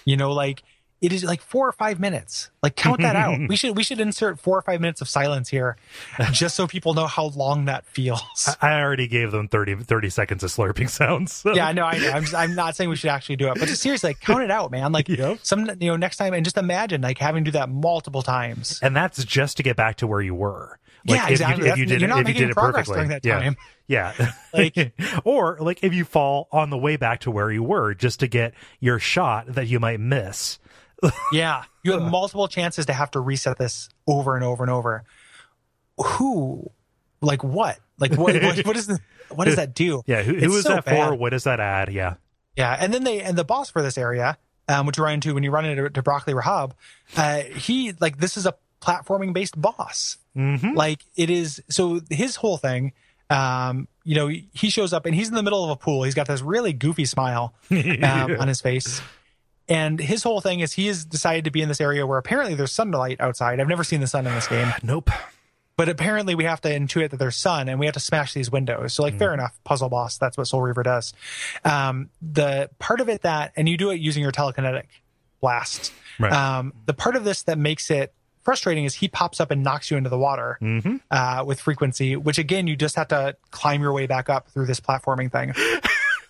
You know, like it is like 4 or 5 minutes. Like count that out. We should insert 4 or 5 minutes of silence here just so people know how long that feels. I already gave them 30 seconds of slurping sounds. So. Yeah, no, I know. I'm not saying we should actually do it, but just seriously, like, count it out, man. Like next time, and just imagine like having to do that multiple times. And that's just to get back to where you were. Like, yeah, exactly. If you did it perfectly during that time. Yeah. Like, or like if you fall on the way back to where you were just to get your shot that you might miss. Yeah. You have multiple chances to have to reset this over and over and over. Who? Like what? Like what does that do? Yeah. Who is that for? What does that add? Yeah. Yeah. And then the boss for this area, which you run into when you run into Broccoli Rahab, he like this is a platforming based boss. Like it is. So his whole thing, you know, he shows up and he's in the middle of a pool. He's got this really goofy smile on his face. And his whole thing is he has decided to be in this area where apparently there's sunlight outside. I've never seen the sun in this game. Nope. But apparently we have to intuit that there's sun and we have to smash these windows. So like, fair enough, puzzle boss. That's what Soul Reaver does. The part of it and you do it using your telekinetic blast. Right. The part of this that makes it frustrating is he pops up and knocks you into the water with frequency, which again you just have to climb your way back up through this platforming thing.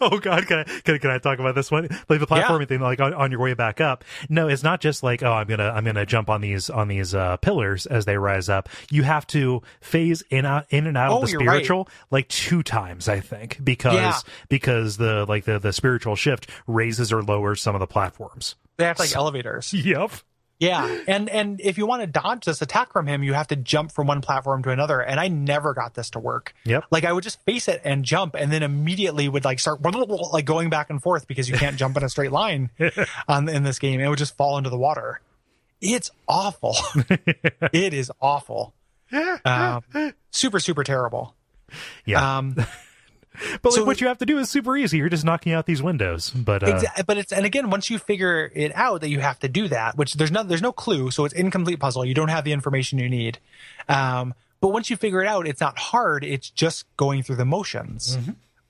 Oh god, can I talk about this one? Like the platforming thing, like on your way back up. No, it's not just like, oh, I'm gonna jump on these pillars as they rise up. You have to phase in and out of the spiritual like 2 times, I think, because the spiritual shift raises or lowers some of the platforms. They have like elevators. Yep. Yeah, and if you want to dodge this attack from him, you have to jump from one platform to another, and I never got this to work. Yep. Like, I would just face it and jump, and then immediately would, like, start like going back and forth because you can't jump in a straight line in this game. It would just fall into the water. It's awful. It is awful. Super, super terrible. Yeah. But like, so what you have to do is super easy. You're just knocking out these windows. But it's, and again, once you figure it out that you have to do that, which there's no clue, so it's incomplete puzzle. You don't have the information you need. But once you figure it out, it's not hard. It's just going through the motions.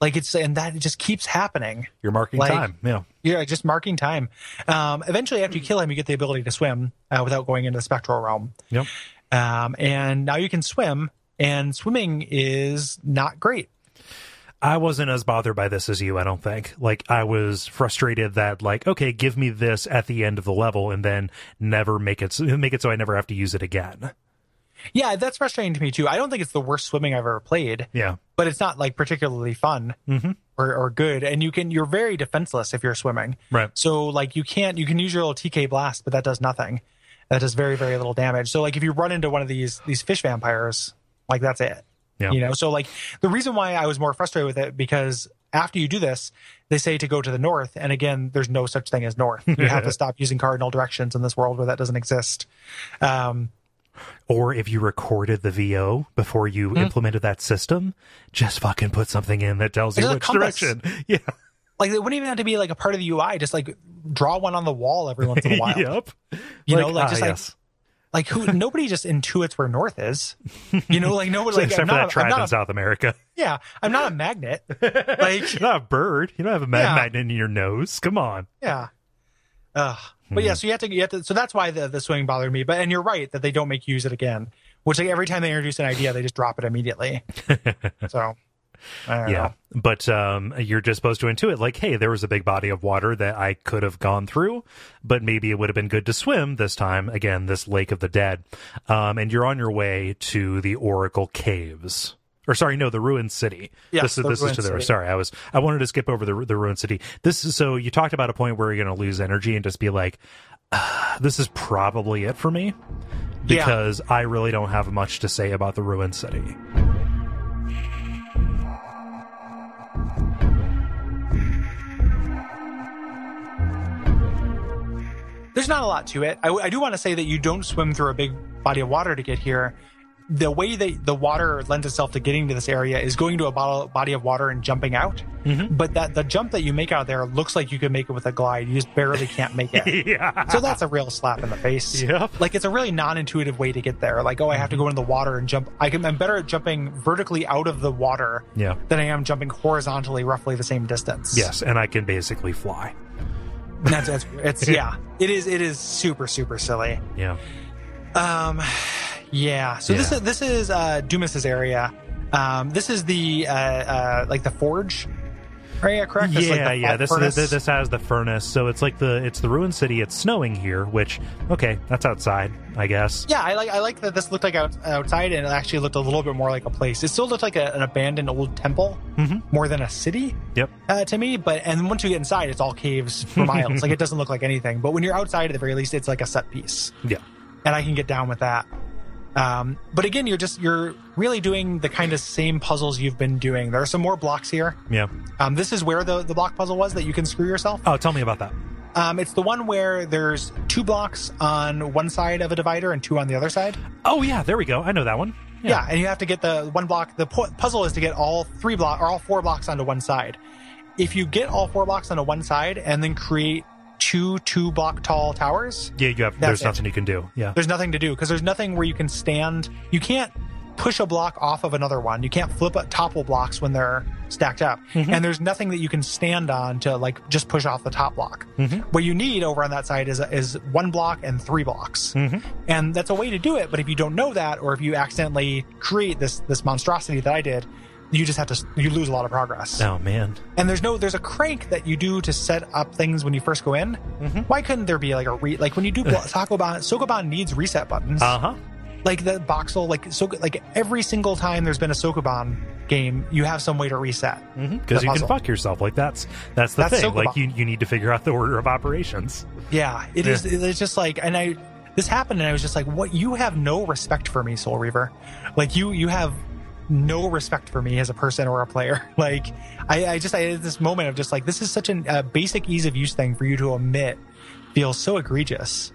Like and that just keeps happening. You're marking time. Yeah. You're just marking time. Eventually, after you kill him, you get the ability to swim without going into the spectral realm. Yep. And now you can swim, and swimming is not great. I wasn't as bothered by this as you, I don't think. Like, I was frustrated that, like, okay, give me this at the end of the level and then never make it so I never have to use it again. Yeah, that's frustrating to me too. I don't think it's the worst swimming I've ever played. Yeah, but it's not like particularly fun or good. And you're very defenseless if you're swimming. Right. So like you can use your little TK blast, but that does nothing. That does very, very little damage. So like if you run into one of these fish vampires, like that's it. Yeah. You know, so like the reason why I was more frustrated with it, because after you do this, they say to go to the north. And again, there's no such thing as north. You have to stop using cardinal directions in this world where that doesn't exist. Or if you recorded the VO before you implemented that system, just fucking put something in that tells you which direction. Yeah. Like it wouldn't even have to be like a part of the UI. Just like draw one on the wall every once in a while. Yep. You know, like just like... Yes. Like nobody just intuits where north is, you know, like nobody, like, except for that tribe in South America. Yeah. I'm not a magnet. Like you're not a bird. You don't have a magnet in your nose. Come on. Yeah. But yeah, so you have to, so that's why the swing bothered me, and you're right that they don't make you use it again, which like every time they introduce an idea, they just drop it immediately. So I don't know. But you're just supposed to intuit, like, hey, there was a big body of water that I could have gone through, but maybe it would have been good to swim this time. Again, this Lake of the Dead. And you're on your way to the Oracle Caves. Or sorry, no, the Ruined City. Yeah, this is to the city. Sorry, I wanted to skip over the Ruined City. So you talked about a point where you're going to lose energy and just be like, this is probably it for me. Because I really don't have much to say about the Ruined City. There's not a lot to it. I do want to say that you don't swim through a big body of water to get here. The way that the water lends itself to getting to this area is going to a body of water and jumping out. Mm-hmm. But that the jump that you make out there looks like you can make it with a glide. You just barely can't make it. Yeah. So that's a real slap in the face. Yep. Like it's a really non-intuitive way to get there. Like, oh, I have to go into the water and jump. I'm better at jumping vertically out of the water than I am jumping horizontally roughly the same distance. Yes, and I can basically fly. It is super, super silly. Yeah. This is Dumas's area. This is the like the forge area, correct? Yeah, this has the furnace. So it's like it's the Ruined City. It's snowing here, which that's outside, I guess. Yeah, I like that this looked like outside, and it actually looked a little bit more like a place. It still looked like an abandoned old temple more than a city. Yep. To me, and once you get inside, it's all caves for miles. Like it doesn't look like anything. But when you're outside, at the very least, it's like a set piece. Yeah. And I can get down with that. But again, you're really doing the kind of same puzzles you've been doing. There are some more blocks here. Yeah. This is where the block puzzle was that you can screw yourself. Oh, tell me about that. It's the one where there's two blocks on one side of a divider and two on the other side. Oh yeah, there we go. I know that one. Yeah, and you have to get the one block. The puzzle is to get all 4 blocks onto one side. If you get all 4 blocks onto one side and then create two block tall towers, there's nothing you can do. Yeah, there's nothing to do because there's nothing where you can stand. You can't push a block off of another one. You can't flip topple blocks when they're stacked up, and there's nothing that you can stand on to like just push off the top block. What you need over on that side is one block and 3 blocks, and that's a way to do it. But if you don't know that, or if you accidentally create this monstrosity that I did, you just have to lose a lot of progress. Oh man. And there's a crank that you do to set up things when you first go in. Why couldn't there be like like when you do Sokoban needs reset buttons. Like the voxel, like every single time there's been a Sokoban game, you have some way to reset. Because you can fuck yourself. Like that's the thing. Sokoban. Like you need to figure out the order of operations. Yeah. It is it's just like, and this happened and I was just like, what, you have no respect for me, Soul Reaver. Like you have no respect for me as a person or a player. Like I had this moment of just like, this is such a basic ease of use thing for you to omit feels so egregious.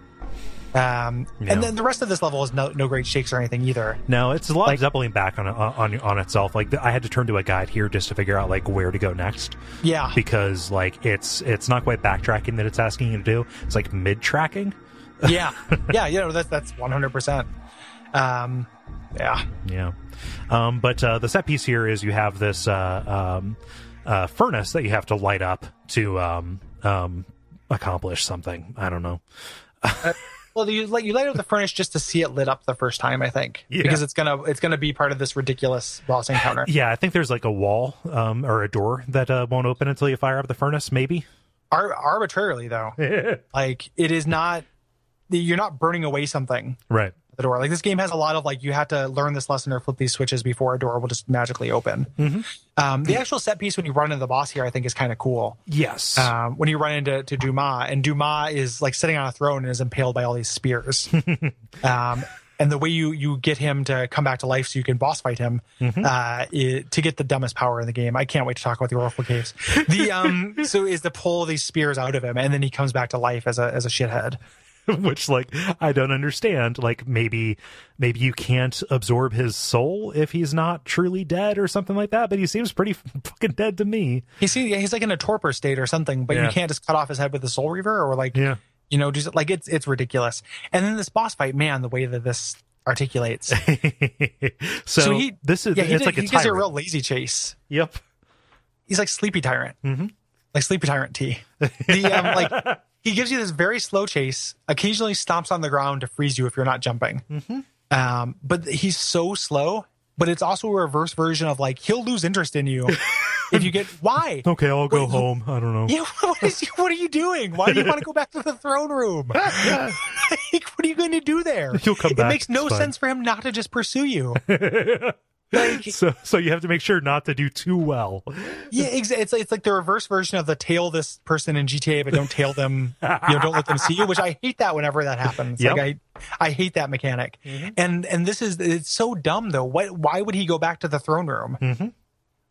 And then the rest of this level is no great shakes or anything either. No, it's a lot of doubling back on itself. Like I had to turn to a guide here just to figure out like where to go next. Yeah, because like it's not quite backtracking that it's asking you to do. It's like mid tracking. Yeah. You know, that's 100%. The set piece here is you have this furnace that you have to light up to accomplish something. I don't know. You light up the furnace just to see it lit up the first time, I think, because it's gonna be part of this ridiculous boss encounter. Yeah, I think there's like a wall or a door that won't open until you fire up the furnace. Maybe arbitrarily though, like it is not. You're not burning away something, right? the door. Like, this game has a lot of, like, you have to learn this lesson or flip these switches before a door will just magically open. Mm-hmm. The actual set piece when you run into the boss here, I think, is kind of cool. Yes. When you run into Dumas, and Dumas is, like, sitting on a throne and is impaled by all these spears. And the way you get him to come back to life so you can boss fight him to get the dumbest power in the game. I can't wait to talk about the Oracle Caves. So is to pull these spears out of him, and then he comes back to life as a shithead. Which, like, I don't understand. Like, maybe you can't absorb his soul if he's not truly dead or something like that. But he seems pretty fucking dead to me. He's like in a torpor state or something. But you can't just cut off his head with the Soul Reaver or like, you know, just like it's ridiculous. And then this boss fight, man, the way that this articulates. so he, this is it's like he gives a real lazy chase. Yep, he's like Sleepy Tyrant, like Sleepy Tyrant tea. Like. He gives you this very slow chase, occasionally stomps on the ground to freeze you if you're not jumping. But he's so slow, but it's also a reverse version of, like, he'll lose interest in you if you get... Why? Okay, I'll go home. I don't know. Yeah, what are you doing? Why do you want to go back to the throne room? Like, what are you going to do there? He'll come back. It makes no sense for him not to just pursue you. Like, so you have to make sure not to do too well. Yeah, it's like the reverse version of the tail this person in GTA, but don't tail them. You know, don't let them see you. Which I hate that whenever that happens. Yep. Like I hate that mechanic. And this is it's so dumb though. Why would he go back to the throne room?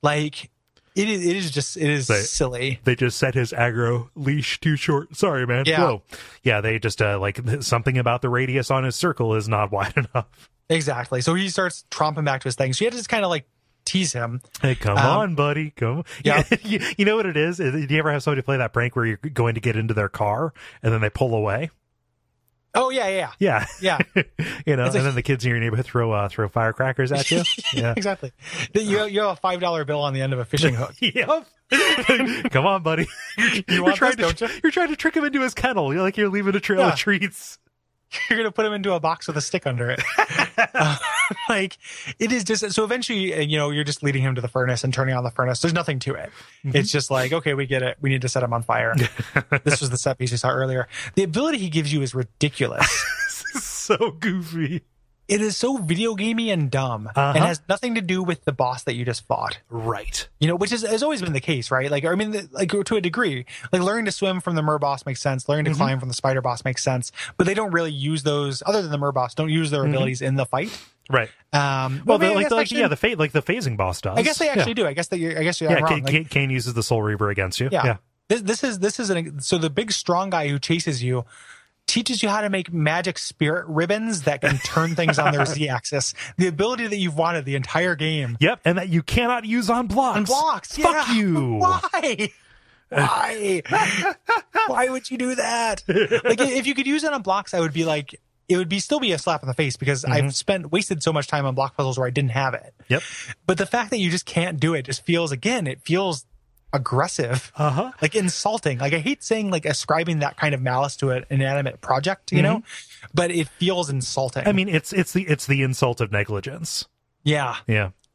Like it is silly. They just set his aggro leash too short. Sorry, man. Yeah, whoa. Yeah. They just like something about the radius on his circle is not wide enough. Exactly. So he starts tromping back to his thing. So you have to just kind of like tease him. Hey, come on, buddy. Come. Yeah. You know what it is? Do you ever have somebody play that prank where you're going to get into their car and then they pull away? Oh, yeah. You know, and then the kids in your neighborhood throw firecrackers at you. Yeah, exactly. You have a $5 bill on the end of a fishing hook. Yep. Come on, buddy. You're trying to trick him into his kennel. You're like, you're leaving a trail of treats. You're going to put him into a box with a stick under it. Like, it is just... So eventually, you know, you're just leading him to the furnace and turning on the furnace. There's nothing to it. It's just like, okay, we get it. We need to set him on fire. This was the set piece we saw earlier. The ability he gives you is ridiculous. This is so goofy. It is so video gamey and dumb. And has nothing to do with the boss that you just fought. Right. You know, which has always been the case, right? Like, I mean, like to a degree, like learning to swim from the mer boss makes sense. Learning to climb from the spider boss makes sense. But they don't really use those, other than the mer boss, don't use their abilities in the fight. Right. Well, the phasing boss does. I guess they actually do. I guess you're wrong. Kane uses the Soul Reaver against you. Yeah. So the big strong guy who chases you teaches you how to make magic spirit ribbons that can turn things on their z-axis. The ability that you've wanted the entire game. Yep, and that you cannot use on blocks. On blocks, fuck you. Why? Why? Why would you do that? Like, if you could use it on blocks, I would be like, it would be still be a slap in the face because I've wasted so much time on block puzzles where I didn't have it. Yep. But the fact that you just can't do it just feels, again, it feels aggressive, like insulting. Like, I hate saying, like, ascribing that kind of malice to an inanimate project, you know, but it feels insulting. I mean, it's the insult of negligence. Yeah.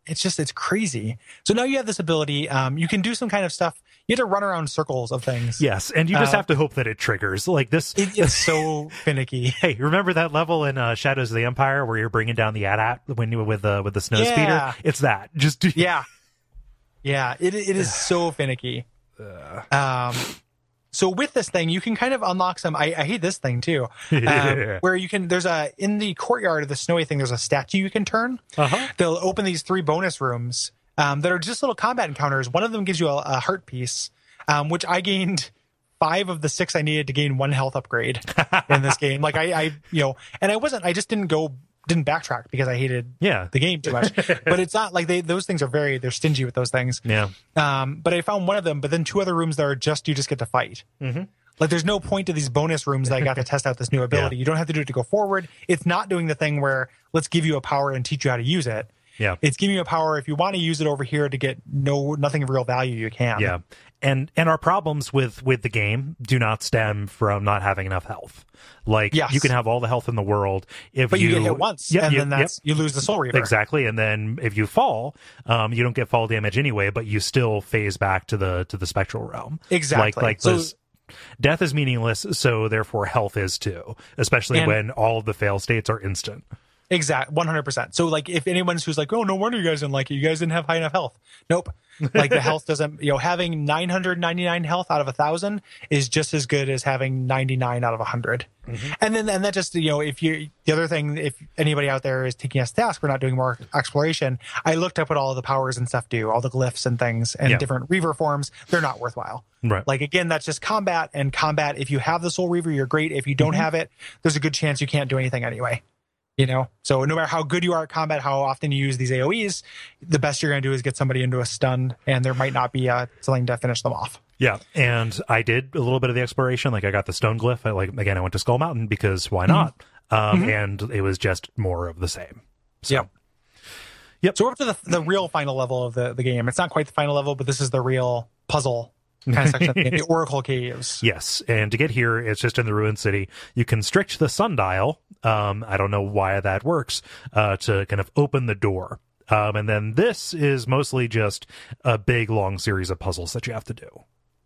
It's crazy. So now you have this ability. You can do some kind of stuff. You have to run around circles of things. Yes, and you just have to hope that it triggers. Like this, it's so finicky. Hey, remember that level in Shadows of the Empire where you're bringing down the AT-AT when you with the snow speeder? It's that. Just do. Yeah. Yeah, it is so finicky. So with this thing, you can kind of unlock some... I hate this thing, too. Where you can... In the courtyard of the snowy thing, there's a statue you can turn. They'll open these 3 bonus rooms that are just little combat encounters. One of them gives you a heart piece, which I gained 5 of the 6 I needed to gain 1 health upgrade in this game. Like, I just didn't backtrack because I hated the game too much. But it's not like those things are they're stingy with those things. Yeah. But I found one of them, but then 2 other rooms that are you just get to fight. Like, there's no point to these bonus rooms that I got to test out this new ability. You don't have to do it to go forward. It's not doing the thing where let's give you a power and teach you how to use it. Yeah. It's giving you a power. If you want to use it over here to get nothing of real value, you can. Yeah. And our problems with the game do not stem from not having enough health. Like, you can have all the health in the world. But you get hit once, and then you lose the Soul Reaver. Exactly, and then if you fall, you don't get fall damage anyway, but you still phase back to the spectral realm. Exactly. Like this, death is meaningless, so therefore health is too, especially when all of the fail states are instant. Exactly. 100%. So like if anyone's who's like, oh, no wonder you guys didn't like it. You guys didn't have high enough health. Nope. Like the health doesn't, you know, having 999 health out of 1,000 is just as good as having 99 out of 100. Mm-hmm. And that just, you know, if you, the other thing, if anybody out there is taking us to task, we're not doing more exploration. I looked up what all the powers and stuff do, all the glyphs and things and different Reaver forms. They're not worthwhile. Right. Like, again, that's just combat and combat. If you have the Soul Reaver, you're great. If you don't have it, there's a good chance you can't do anything anyway. You know, so no matter how good you are at combat, how often you use these AOEs, the best you're going to do is get somebody into a stun, and there might not be something to finish them off. Yeah, and I did a little bit of the exploration. Like, I got the stone glyph. I went to Skull Mountain because why not? And it was just more of the same. So. Yep. So we're up to the real final level of the game. It's not quite the final level, but this is the real puzzle kind of section of the Oracle Caves. Yes, and to get here, it's just in the Ruined City. You constrict the sundial. I don't know why that works, to kind of open the door. And then this is mostly just a big, long series of puzzles that you have to do.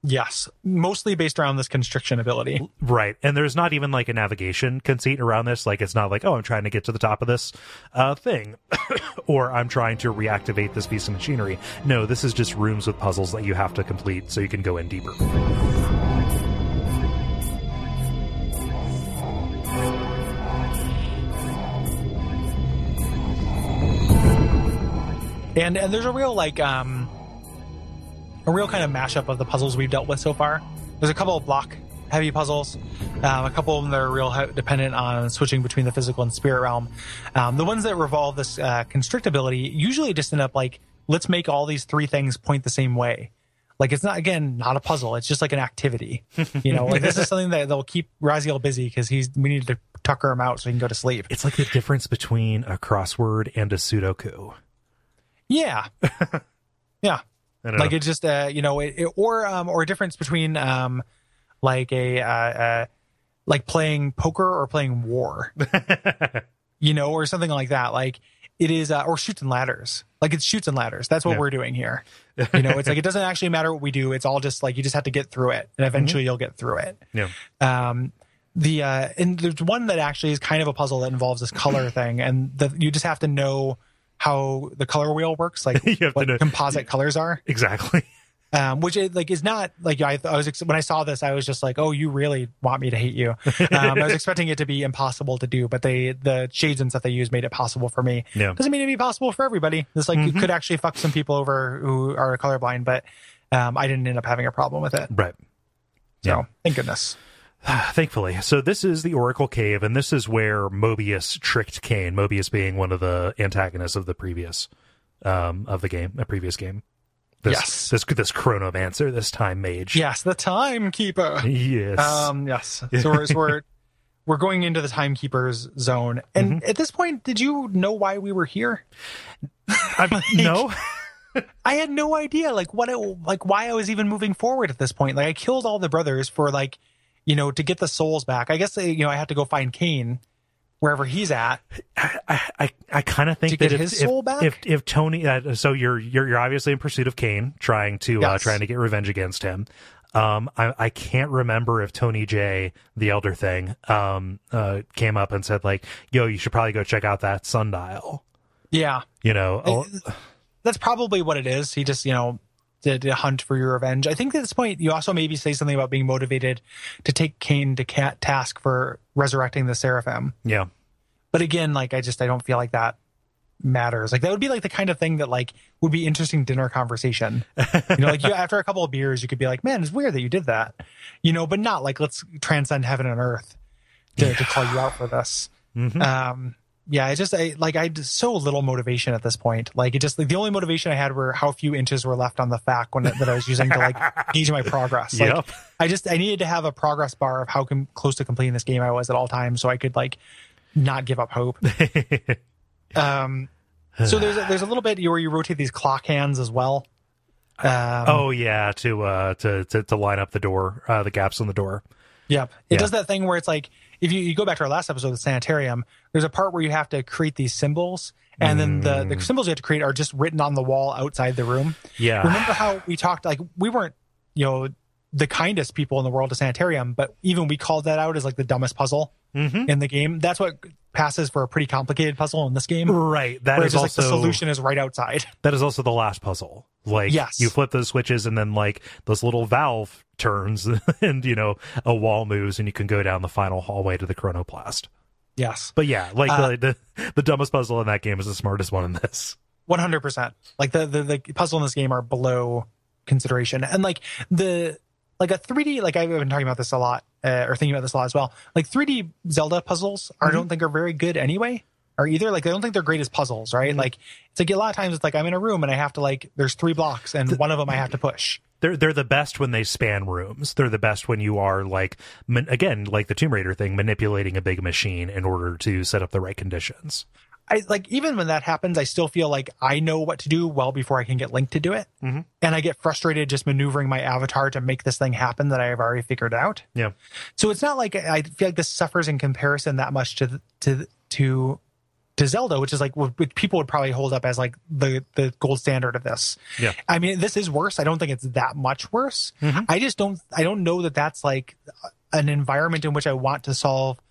Yes, mostly based around this constriction ability. Right, and there's not even like a navigation conceit around this. Like, it's not like, oh, I'm trying to get to the top of this thing, or I'm trying to reactivate this piece of machinery. No, this is just rooms with puzzles that you have to complete so you can go in deeper. And there's a real like a real kind of mashup of the puzzles we've dealt with so far. There's a couple of block-heavy puzzles. A couple of them that are real dependent on switching between the physical and spirit realm. The ones that revolve this constrict ability usually just end up like, let's make all these three things point the same way. Like, it's not, again, not a puzzle. It's just like an activity. You know, like this is something that they'll keep Raziel busy because we need to tucker him out so he can go to sleep. It's like the difference between a crossword and a Sudoku. Yeah. Yeah. Like it's just you know, or a difference between like a like playing poker or playing war, you know, or something like that. Like it is or shoots and ladders. Like it's shoots and ladders. That's what we're doing here. You know, it's like it doesn't actually matter what we do. It's all just like you just have to get through it, and eventually you'll get through it. Yeah. The and there's one that actually is kind of a puzzle that involves this color thing, and you just have to know how the color wheel works, like what composite colors are. Exactly. Which it, like, is not like when I saw this, I was just like, oh, you really want me to hate you. I was expecting it to be impossible to do, but the shades and stuff they use made it possible for me. Yeah. Doesn't mean it'd be possible for everybody. It's like you could actually fuck some people over who are colorblind, but I didn't end up having a problem with it. Right. Yeah. So thank goodness. Thankfully. So this is the Oracle Cave, and this is where Moebius tricked Kane, Moebius being one of the antagonists of the previous game. This chronomancer, this time mage. Yes, the timekeeper. Yes. Yes. So we're going into the timekeeper's zone. And at this point, did you know why we were here? No. I had no idea why I was even moving forward at this point. Like, I killed all the brothers for you know, to get the souls back. I guess, you know, I have to go find Kane wherever he's at. I kind of think that if Tony, so you're obviously in pursuit of Kane, trying to get revenge against him. I can't remember if Tony Jay, the elder thing, came up and said like, yo, you should probably go check out that sundial. Yeah. You know, that's probably what it is. He just, you know, to hunt for your revenge. I think at this point you also maybe say something about being motivated to take Kane to task for resurrecting the Seraphim. Yeah, but again, like I don't feel like that matters. Like that would be like the kind of thing that like would be interesting dinner conversation. You know, like you, after a couple of beers, you could be like, "Man, it's weird that you did that," you know, but not like let's transcend heaven and earth to call you out for this. Yeah, it's just I had so little motivation at this point. Like it just like the only motivation I had were how few inches were left on the FAQ that I was using to like gauge my progress. Yep. Like I needed to have a progress bar of how close to completing this game I was at all times, so I could like not give up hope. So there's a little bit where you rotate these clock hands as well. To line up the door, the gaps on the door. Yep. It does that thing where it's like, if you go back to our last episode of the Sanitarium, there's a part where you have to create these symbols, and then the symbols you have to create are just written on the wall outside the room. Yeah. Remember how we talked, like, we weren't, you know, the kindest people in the world to Sanitarium, but even we called that out as, like, the dumbest puzzle. in the game. That's what passes for a pretty complicated puzzle in this game. Right. That is also like the solution is right outside. That is also the last puzzle. Like, yes, you flip those switches and then like this little valve turns and, you know, a wall moves and you can go down the final hallway to the Chronoplast. Yes. But yeah, like the dumbest puzzle in that game is the smartest one in this. 100%. Like the puzzle in this game are below consideration. And like the, like a 3D, like I've been talking about this a lot, or thinking about this a lot as well. Like 3D Zelda puzzles, I don't think are very good anyway, or either. Like I don't think they're great as puzzles, right? Like it's like a lot of times it's like I'm in a room and I have to like, there's three blocks and one of them I have to push. They're the best when they span rooms. They're the best when you are like, again, like the Tomb Raider thing, manipulating a big machine in order to set up the right conditions. I like, even when that happens, I still feel like I know what to do well before I can get Link to do it. And I get frustrated just maneuvering my avatar to make this thing happen that I have already figured out. Yeah. So it's not like, I feel like this suffers in comparison that much to Zelda, which is like what people would probably hold up as like the gold standard of this. Yeah. I mean, this is worse. I don't think it's that much worse. I just don't, I don't know that that's like an environment in which I want to solve.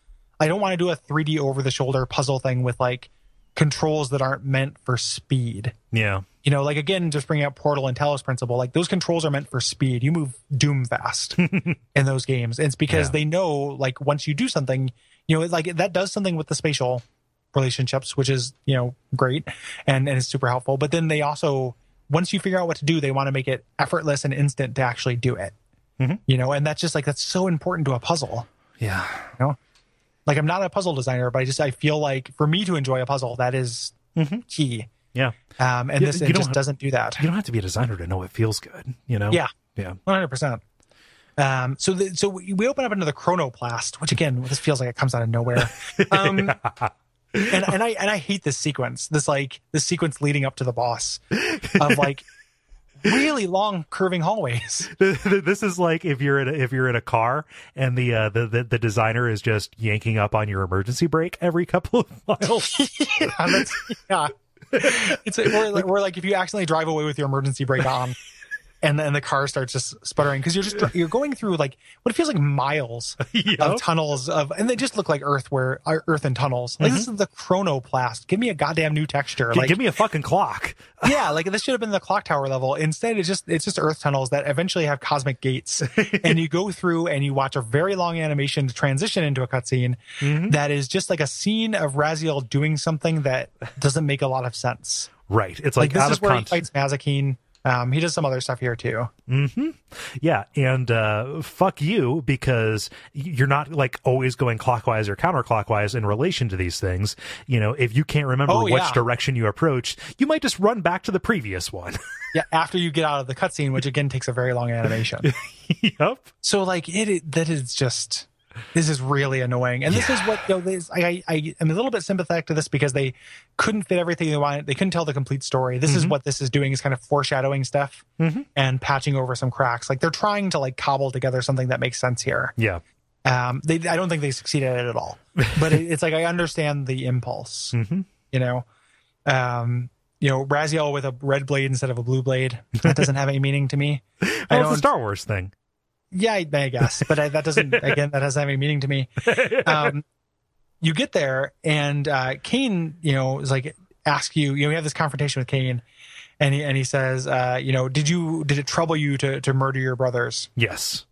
I don't want to do a 3D over the shoulder puzzle thing with like controls that aren't meant for speed. Yeah. You know, like again, just bringing up Portal and Talos Principle, like those controls are meant for speed. You move doom fast in those games. It's because they know, like, once you do something, you know, it's like that does something with the spatial relationships, which is, you know, great and it's super helpful. But then they also, once you figure out what to do, they want to make it effortless and instant to actually do it. You know, and that's just like, that's so important to a puzzle. Yeah. You know? Like, I'm not a puzzle designer, but I feel like for me to enjoy a puzzle, that is key. Yeah. And this just doesn't do that. You don't have to be a designer to know it feels good, you know? Yeah. Yeah. 100%. So we open up another Chronoplast, which again, this feels like it comes out of nowhere. And I hate this sequence, this sequence leading up to the boss of like, really long curving hallways. This is like if you're in a car and the designer is just yanking up on your emergency brake every couple of miles. Yeah. It's like if you accidentally drive away with your emergency brake on and then the car starts just sputtering because you're going through like what it feels like miles of tunnels and they just look like earthen tunnels. Like this is the Chronoplast. Give me a goddamn new texture. Give me a fucking clock. Yeah, like this should have been the clock tower level. Instead, it's just earth tunnels that eventually have cosmic gates, and you go through and you watch a very long animation to transition into a cutscene that is just like a scene of Raziel doing something that doesn't make a lot of sense. Right. It's like this is where he fights Mazakine. He does some other stuff here too. Yeah, and fuck you, because you're not like always going clockwise or counterclockwise in relation to these things. You know, if you can't remember which direction you approached, you might just run back to the previous one. Yeah, after you get out of the cutscene, which again takes a very long animation. Yep. So like that is just, this is really annoying. And this is what, you know, I am a little bit sympathetic to this because they couldn't fit everything they wanted. They couldn't tell the complete story. This is what this is doing, is kind of foreshadowing stuff and patching over some cracks. Like they're trying to like cobble together something that makes sense here. Yeah. I don't think they succeeded at it at all, but it's like, I understand the impulse, you know, Raziel with a red blade instead of a blue blade. That doesn't have any meaning to me. It's a Star Wars thing. Yeah, I guess, but that doesn't have any meaning to me. You get there and Kane, you know, is like, ask you, you know, we have this confrontation with Kane and he says, you know, did it trouble you to murder your brothers? Yes.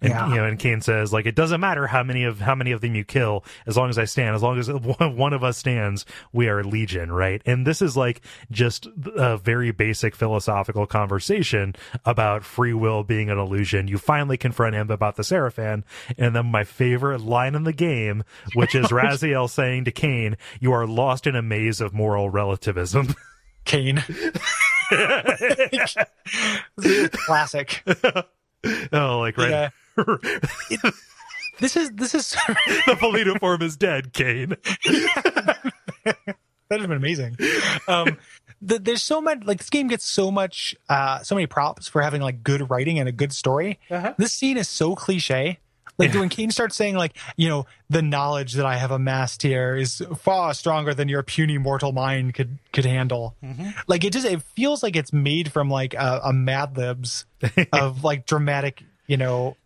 And, you know, and Kane says, like, it doesn't matter how many of them you kill, as long as one of us stands, we are legion, right? And this is like just a very basic philosophical conversation about free will being an illusion. You finally confront him about the Seraphim, and then my favorite line in the game, which is Raziel saying to Kane, "You are lost in a maze of moral relativism." Kane, classic. Oh, like right. Yeah. This is the Polito form is dead, Kane. That would have been amazing. There's so much, like, this game gets so many props for having like good writing and a good story. This scene is so cliche. Like when Kane starts saying, like, you know, the knowledge that I have amassed here is far stronger than your puny mortal mind could handle. Like it feels like it's made from like a Mad Libs of like dramatic, you know,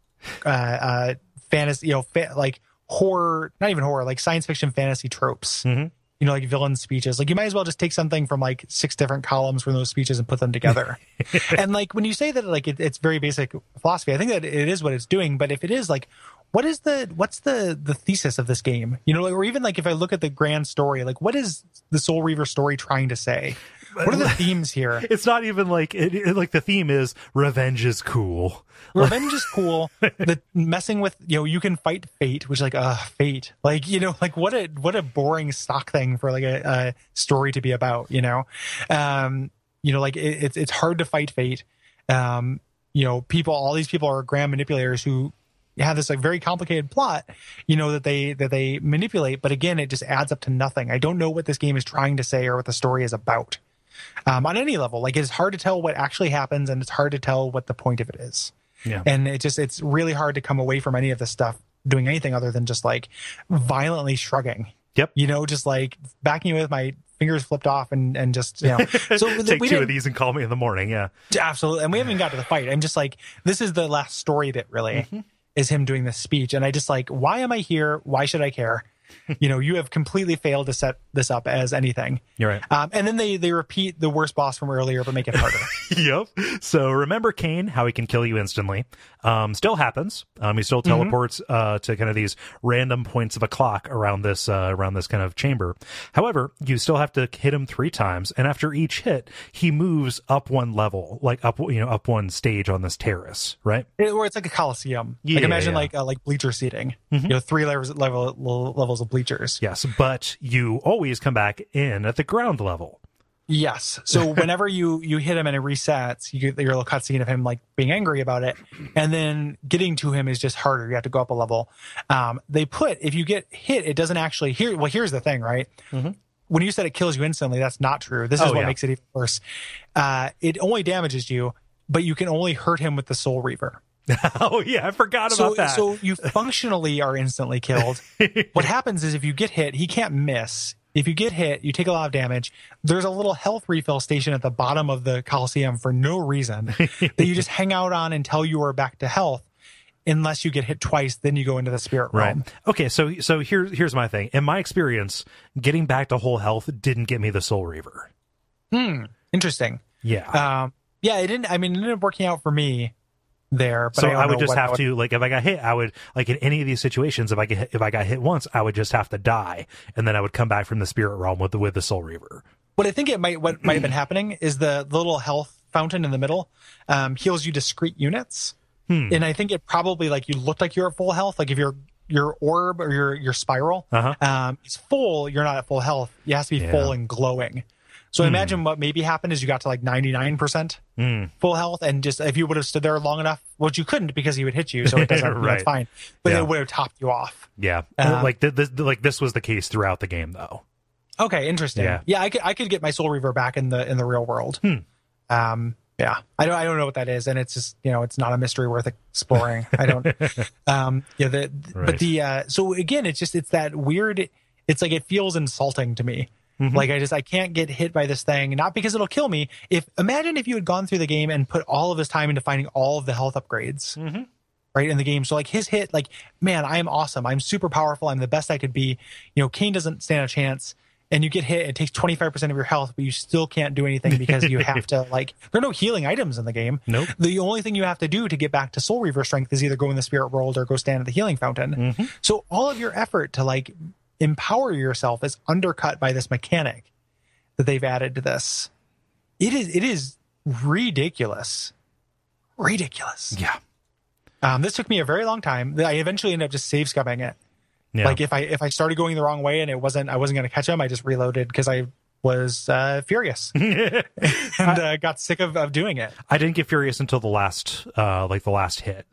fantasy, you know, like horror, not even horror, like science fiction fantasy tropes, mm-hmm. you know, like villain speeches. Like you might as well just take something from like six different columns from those speeches and put them together. And like when you say that, like it's very basic philosophy, I think that it is what it's doing. But if it is like, what's the thesis of this game? You know, like, or even like if I look at the grand story, like what is the Soul Reaver story trying to say? What are the themes here? It's not even like the theme is revenge is cool. Revenge is cool. The messing with, you know, you can fight fate, which like fate. Like, you know, like what a boring stock thing for like a story to be about, you know. You know, like it's hard to fight fate. You know, all these people are grand manipulators who have this like very complicated plot, you know, that they manipulate, but again, it just adds up to nothing. I don't know what this game is trying to say or what the story is about. On any level, like it's hard to tell what actually happens, and it's hard to tell what the point of it is. Yeah. And it's really hard to come away from any of this stuff doing anything other than just like violently shrugging. Yep. You know, just like backing with my fingers flipped off and just, you know, so take two of these and call me in the morning. Yeah, absolutely. And we haven't even got to the fight. I'm just like, this is the last story bit, really, mm-hmm. is him doing this speech. And I just like, why am I here? Why should I care? You know, you have completely failed to set this up as anything. You're right. And then they repeat the worst boss from earlier, but make it harder. Yep. So remember Kane, how he can kill you instantly. Still happens. He still teleports mm-hmm. To kind of these random points of a clock around this kind of chamber. However, you still have to hit him 3 times, and after each hit, he moves up one level, like up one stage on this terrace, right? Or it's like a Coliseum. Yeah, like imagine like bleacher seating. Mm-hmm. You know, 3 levels of bleachers. Yes, but you always come back in at the ground level. Yes. So whenever you hit him and it resets, you get your little cutscene of him like being angry about it, and then getting to him is just harder. You have to go up a level. They put, if you get hit, it doesn't actually hear. Well, here's the thing, right? Mm-hmm. When you said it kills you instantly, that's not true. This is what makes it even worse. It only damages you, but you can only hurt him with the Soul Reaver. Oh yeah, I forgot about that. So you functionally are instantly killed. What happens is if you get hit, he can't miss. If you get hit, you take a lot of damage. There's a little health refill station at the bottom of the Coliseum for no reason that you just hang out on until you are back to health. Unless you get hit twice, then you go into the spirit realm. Right. Okay, so here's my thing. In my experience, getting back to whole health didn't get me the Soul Reaver. Interesting. Yeah. It didn't. I mean, it ended up working out for me. There, but so I would just have to, like, if I got hit, I would, like, in any of these situations, if I got hit once, I would just have to die, and then I would come back from the spirit realm with the Soul Reaver. What I think might have been happening is the little health fountain in the middle heals you discrete units, and I think it probably, like, you looked like you're at full health, like if your orb or your spiral is full, you're not at full health. You have to be full and glowing. So imagine what maybe happened is you got to like 99% full health, and just if you would have stood there long enough, well, you couldn't because he would hit you, so it doesn't. Right. That's fine, but it would have topped you off. Yeah, this was the case throughout the game, though. Okay, interesting. Yeah, I could get my Soul Reaver back in the real world. Yeah, I don't know what that is, and it's just, you know, it's not a mystery worth exploring. I don't. So again, it's just that weird. It's like it feels insulting to me. Mm-hmm. Like I can't get hit by this thing, not because it'll kill me. Imagine if you had gone through the game and put all of this time into finding all of the health upgrades, mm-hmm. right, in the game. So like his hit, like, man, I am awesome. I'm super powerful. I'm the best I could be. You know, Kane doesn't stand a chance, and you get hit. It takes 25% of your health, but you still can't do anything because you have to, like, there are no healing items in the game. Nope. The only thing you have to do to get back to Soul Reaver strength is either go in the spirit world or go stand at the healing fountain. Mm-hmm. So all of your effort to, like, empower yourself is undercut by this mechanic that they've added to this. It is ridiculous. Yeah. This took me a very long time. I eventually ended up just save scumming it. Yeah. Like if I started going the wrong way and I wasn't going to catch him, I just reloaded because I was furious and got sick of doing it. I didn't get furious until the last hit.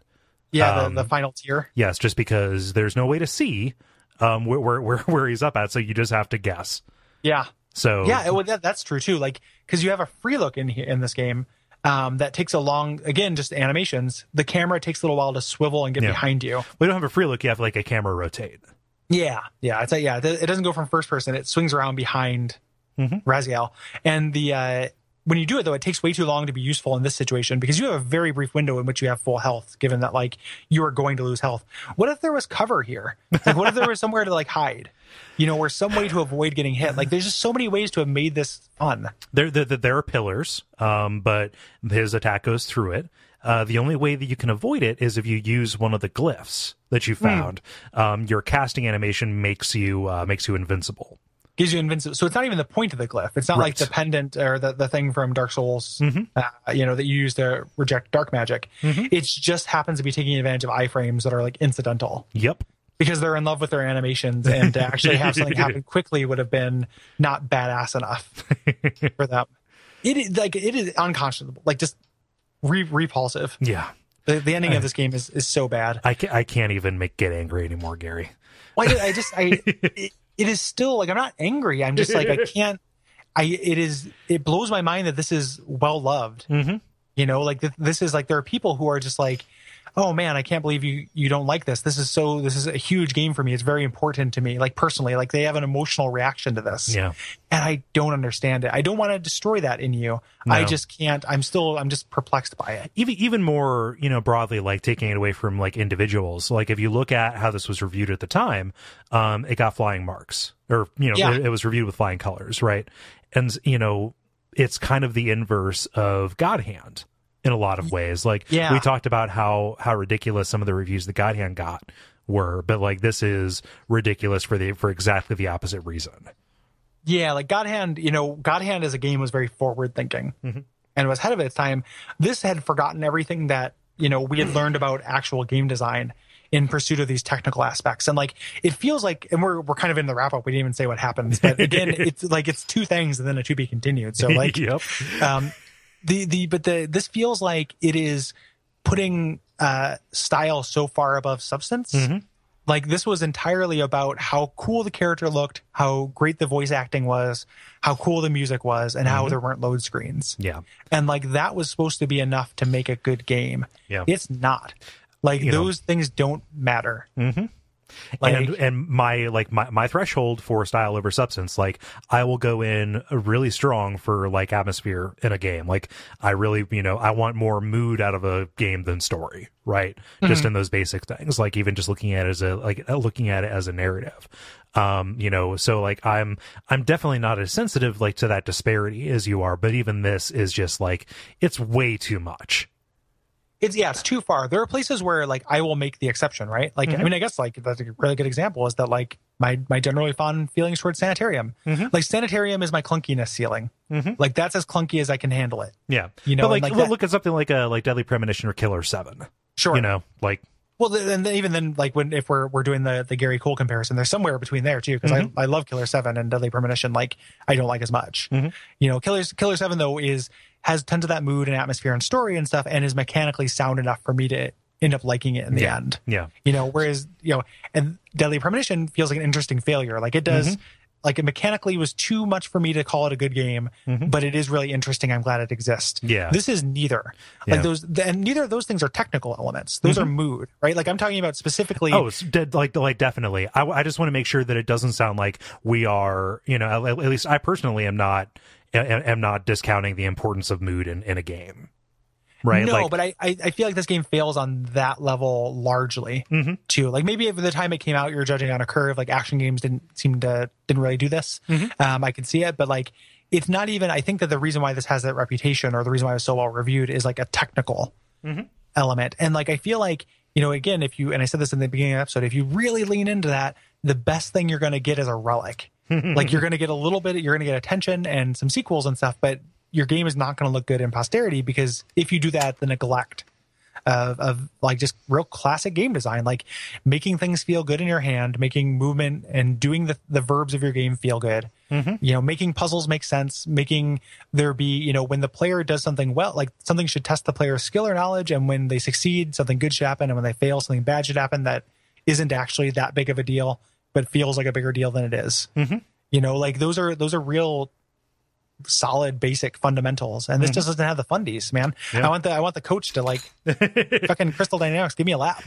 Yeah, the final tier. Yes, just because there's no way to see where he's up at, so you just have to guess. Yeah. So yeah, well, that's true too. Like, because you have a free look in this game that takes a long, again, just animations. The camera takes a little while to swivel and get behind you. We don't have a free look. You have like a camera rotate. Yeah, yeah. It's it doesn't go from first person. It swings around behind Raziel, and the when you do it, though, it takes way too long to be useful in this situation because you have a very brief window in which you have full health, given that, like, you are going to lose health. What if there was cover here? Like, what if there was somewhere to, like, hide, you know, or some way to avoid getting hit? Like, there's just so many ways to have made this fun. There are pillars, but his attack goes through it. The only way that you can avoid it is if you use one of the glyphs that you found. Your casting animation makes you invincible. Gives you invincible. So it's not even the point of the glyph. It's not right. Like the pendant or the thing from Dark Souls, that you use to reject dark magic. Mm-hmm. It just happens to be taking advantage of iframes that are like incidental. Yep. Because they're in love with their animations, and to actually have something happen quickly would have been not badass enough for them. It is unconscionable. Like, just repulsive. Yeah. The ending of this game is so bad. I can't even get angry anymore, Gary. Well, it is still like, I'm not angry. I'm just like, it blows my mind that this is well loved. Mm-hmm. You know, like this is like, there are people who are just like, oh man, I can't believe you don't like this. This is a huge game for me. It's very important to me. Like, personally, like, they have an emotional reaction to this. Yeah. And I don't understand it. I don't want to destroy that in you. No. I just can't. I'm just perplexed by it. Even more, you know, broadly, like, taking it away from, like, individuals. Like, if you look at how this was reviewed at the time, it got flying marks, or, you know, it was reviewed with flying colors. Right. And, you know, it's kind of the inverse of God Hand. In a lot of ways, like, we talked about how ridiculous some of the reviews that God Hand got were, but like, this is ridiculous for exactly the opposite reason. Yeah, like God Hand as a game was very forward thinking, and was ahead of its time. This had forgotten everything that, you know, we had learned about actual game design in pursuit of these technical aspects. And like, it feels like, and we're kind of in the wrap up. We didn't even say what happens, but again, it's like, it's two things and then a to be continued. So like, this feels like it is putting style so far above substance. Mm-hmm. Like, this was entirely about how cool the character looked, how great the voice acting was, how cool the music was, and how there weren't load screens. Yeah. And like, that was supposed to be enough to make a good game. Yeah. It's not. Like, those things don't matter. Mm-hmm. Like, and my threshold for style over substance, like, I will go in really strong for like atmosphere in a game. Like, I really, you know, I want more mood out of a game than story, right? Mm-hmm. Just in those basic things, like, even just looking at it as a narrative, you know. So like, I'm definitely not as sensitive like to that disparity as you are, but even this is just like, it's way too much. It's too far. There are places where, like, I will make the exception, right? Like, I mean, I guess, like, that's a really good example is that, like, my generally fond feelings towards Sanitarium. Mm-hmm. Like, Sanitarium is my clunkiness ceiling. Mm-hmm. Like, that's as clunky as I can handle it. Yeah. You know, but, like, we'll look at something like Deadly Premonition or Killer 7. Sure. You know, like... Well, and even then, like, if we're doing the Gary Cole comparison, there's somewhere between there too, because I love Killer 7 and Deadly Premonition. Like, I don't like as much, you know. Killer 7 though has tons of that mood and atmosphere and story and stuff, and is mechanically sound enough for me to end up liking it in the end. Yeah, you know. Whereas, you know, and Deadly Premonition feels like an interesting failure. Like, it does. Like, it mechanically was too much for me to call it a good game, but it is really interesting. I'm glad it exists. Yeah. This is neither. Like, and neither of those things are technical elements. Those are mood, right? Like, I'm talking about specifically... Oh, like definitely. I just want to make sure that it doesn't sound like we are, you know, at least I personally am not discounting the importance of mood in a game. Right? No, like, but I feel like this game fails on that level largely too. Like, maybe at the time it came out, you're judging on a curve. Like, action games didn't really do this. I could see it, but like, it's not even. I think that the reason why this has that reputation, or the reason why it was so well reviewed, is like a technical element. And like, I feel like, you know, again, if you, and I said this in the beginning of the episode, if you really lean into that, the best thing you're going to get is a relic. Like, you're going to get a little bit. You're going to get attention and some sequels and stuff, but your game is not going to look good in posterity, because if you do that, the neglect of like just real classic game design, like making things feel good in your hand, making movement and doing the verbs of your game feel good, you know, making puzzles make sense, making there be, you know, when the player does something well, like something should test the player's skill or knowledge. And when they succeed, something good should happen. And when they fail, something bad should happen that isn't actually that big of a deal, but feels like a bigger deal than it is. You know, like those are real solid basic fundamentals, and this just doesn't have the fundies, man. Yeah. I want the coach to like fucking Crystal Dynamics give me a lap.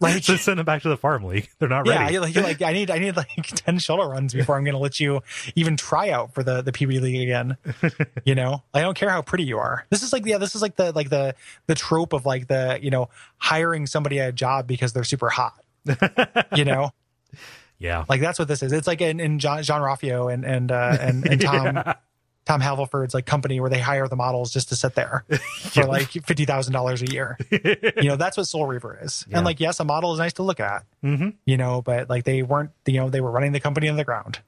Like, so send them back to the farm league. They're not ready. Yeah, you're like I need like 10 shuttle runs before I'm gonna let you even try out for the PB league again. You know, I don't care how pretty you are. This is like the trope of like the, you know, hiring somebody at a job because they're super hot. You know. Yeah, like that's what this is. It's like in John Raffio and Tom Tom Havelford's like company where they hire the models just to sit there for like $50,000 a year. You know, that's what Soul Reaver is. Yeah. And like, yes, a model is nice to look at. Mm-hmm. You know, but like they weren't. You know, they were running the company on the ground.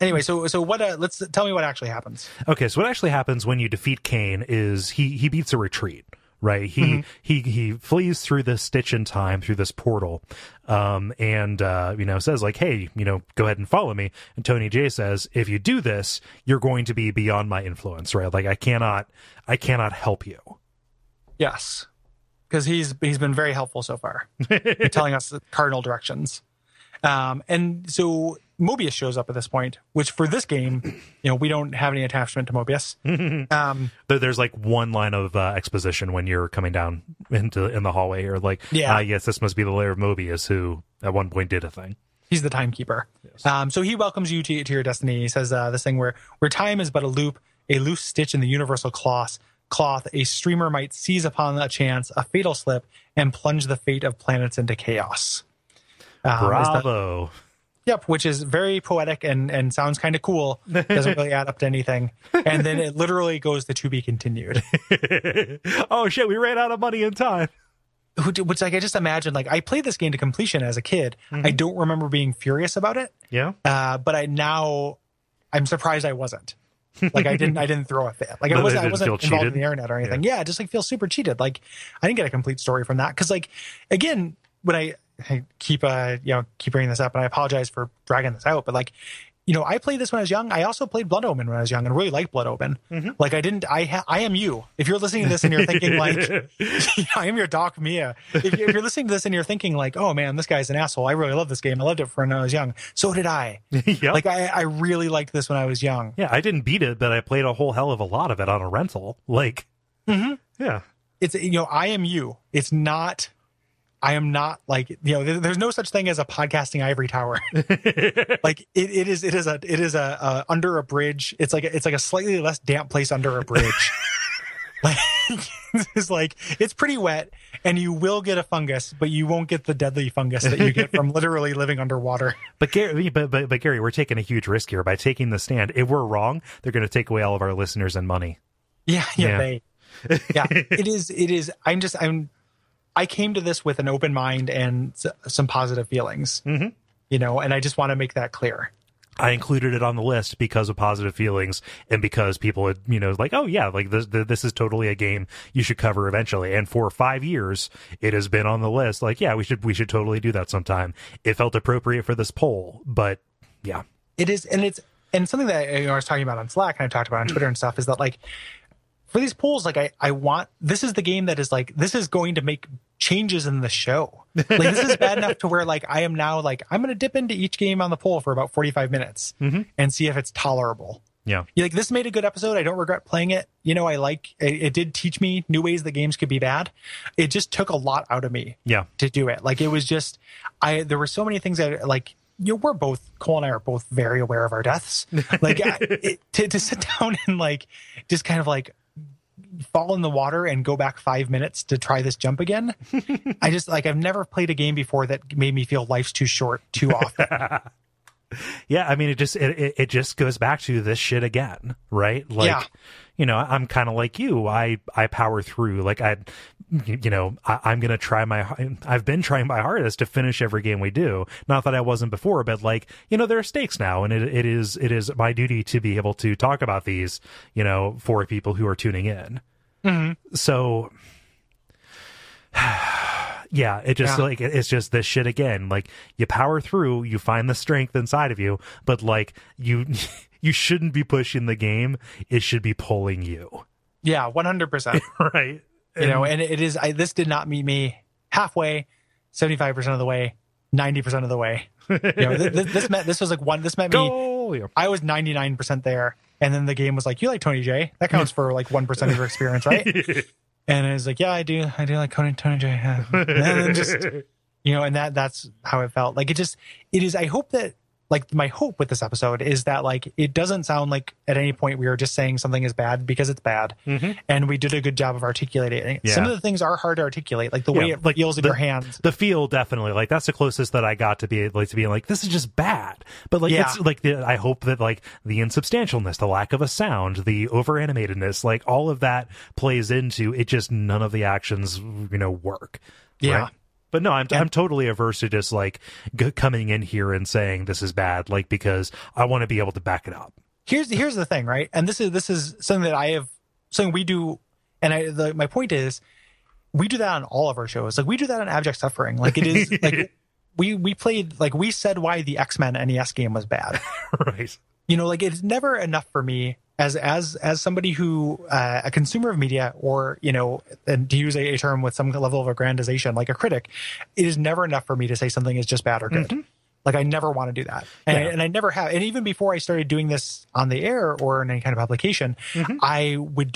Anyway, so what? Let's tell me what actually happens. Okay, so what actually happens when you defeat Kane is he beats a retreat. Right. He flees through this stitch in time through this portal and you know, says like, hey, you know, go ahead and follow me. And Tony Jay says, if you do this, you're going to be beyond my influence. Right. Like, I cannot help you. Yes, because he's been very helpful so far, telling us the cardinal directions. And so Moebius shows up at this point, which for this game, you know, we don't have any attachment to Moebius. There's like one line of exposition when you're coming down in the hallway, or like, yes, this must be the lair of Moebius, who at one point did a thing. He's the timekeeper. Yes. So he welcomes you to your destiny. He says this thing where time is but a loop, a loose stitch in the universal cloth, a streamer might seize upon a chance, a fatal slip, and plunge the fate of planets into chaos. Bravo. Yep, which is very poetic and sounds kind of cool. Doesn't really add up to anything. And then it literally goes to be continued. Oh, shit, we ran out of money and time. Which, like, I just imagine, like, I played this game to completion as a kid. Mm-hmm. I don't remember being furious about it. Yeah. But I'm surprised I wasn't. Like, I didn't throw a fit. Like, I wasn't involved cheated. In the internet or anything. Yeah, I just, like, feel super cheated. Like, I didn't get a complete story from that. Because, like, again, when I keep bringing this up, and I apologize for dragging this out, but like, you know, I played this when I was young. I also played Blood Omen when I was young, and really liked Blood Omen. Mm-hmm. Like, I am you. If you're listening to this and you're thinking like, I am your Doc Mia. If you're listening to this and you're thinking like, oh man, this guy's an asshole. I really love this game. I loved it when I was young. So did I. Yep. Like, I really liked this when I was young. Yeah, I didn't beat it, but I played a whole hell of a lot of it on a rental. Like, mm-hmm. Yeah, it's, you know, I am you. It's not. I am not like, you know, there's no such thing as a podcasting ivory tower. Like it is under a bridge. It's like a slightly less damp place under a bridge. Like, it's like, it's pretty wet and you will get a fungus, but you won't get the deadly fungus that you get from literally living underwater. But Gary, we're taking a huge risk here by taking the stand. If we're wrong, they're going to take away all of our listeners and money. Yeah. It is. I came to this with an open mind and some positive feelings, mm-hmm. You know, and I just want to make that clear. I included it on the list because of positive feelings and because people had, you know, like, oh yeah, like this is totally a game you should cover eventually. And for 5 years, it has been on the list. Like, yeah, we should totally do that sometime. It felt appropriate for this poll, but yeah, it is. And it's something that, you know, I was talking about on Slack and I talked about on Twitter and stuff is that like, for these polls, like I want, this is the game that is like, this is going to make changes in the show. Like this is bad enough to where like I am now like, I'm going to dip into each game on the poll for about 45 minutes mm-hmm. and see if it's tolerable. Yeah. You're like, this made a good episode. I don't regret playing it. You know, I like, it did teach me new ways that games could be bad. It just took a lot out of me to do it. Like it was just, there were so many things that like, you know, Cole and I are both very aware of our deaths. Like to sit down and like, just kind of like, fall in the water and go back 5 minutes to try this jump again. I just like, I've never played a game before that made me feel life's too short too often. Yeah. I mean, it just goes back to this shit again, right? Like, you know, I'm kind of like you, I power through, like I've been trying my hardest to finish every game we do. Not that I wasn't before, but like, you know, there are stakes now and it is my duty to be able to talk about these, you know, for people who are tuning in. Mm-hmm. So yeah, it just like, it's just this shit again. Like you power through, you find the strength inside of you, but like you shouldn't be pushing the game. It should be pulling you. Yeah, 100%. Right. You know, and it is, this did not meet me halfway, 75% of the way, 90% of the way. You know, this met me portfolio. I was 99% there. And then the game was like, you like Tony Jay? That counts for like 1% of your experience, right? And I was like, yeah, I do like Tony Jay. Yeah. And then just, you know, and that's how it felt. Like, it is, I hope that, like, my hope with this episode is that, like, it doesn't sound like at any point we were just saying something is bad because it's bad. Mm-hmm. And we did a good job of articulating. Yeah. Some of the things are hard to articulate, like the way it like feels in your hands. The feel, definitely. Like, that's the closest that I got to be, like, to being like, this is just bad. But, like, it's, like, I hope that, like, the insubstantialness, the lack of a sound, the over-animatedness, like, all of that plays into it. Just none of the actions, you know, work. Yeah. Right? But no, I'm totally averse to just, like, coming in here and saying this is bad, like, because I want to be able to back it up. Here's the thing, right? And this is something that we do, and my point is, we do that on all of our shows. Like, we do that on Abject Suffering. Like, it is like we played, like, we said why the X-Men NES game was bad, right? You know, like, it's never enough for me as somebody who a consumer of media, or, you know, and to use a term with some level of aggrandization, like a critic, it is never enough for me to say something is just bad or good. Mm-hmm. Like, I never want to do that. And I never have. And even before I started doing this on the air or in any kind of publication, mm-hmm. I would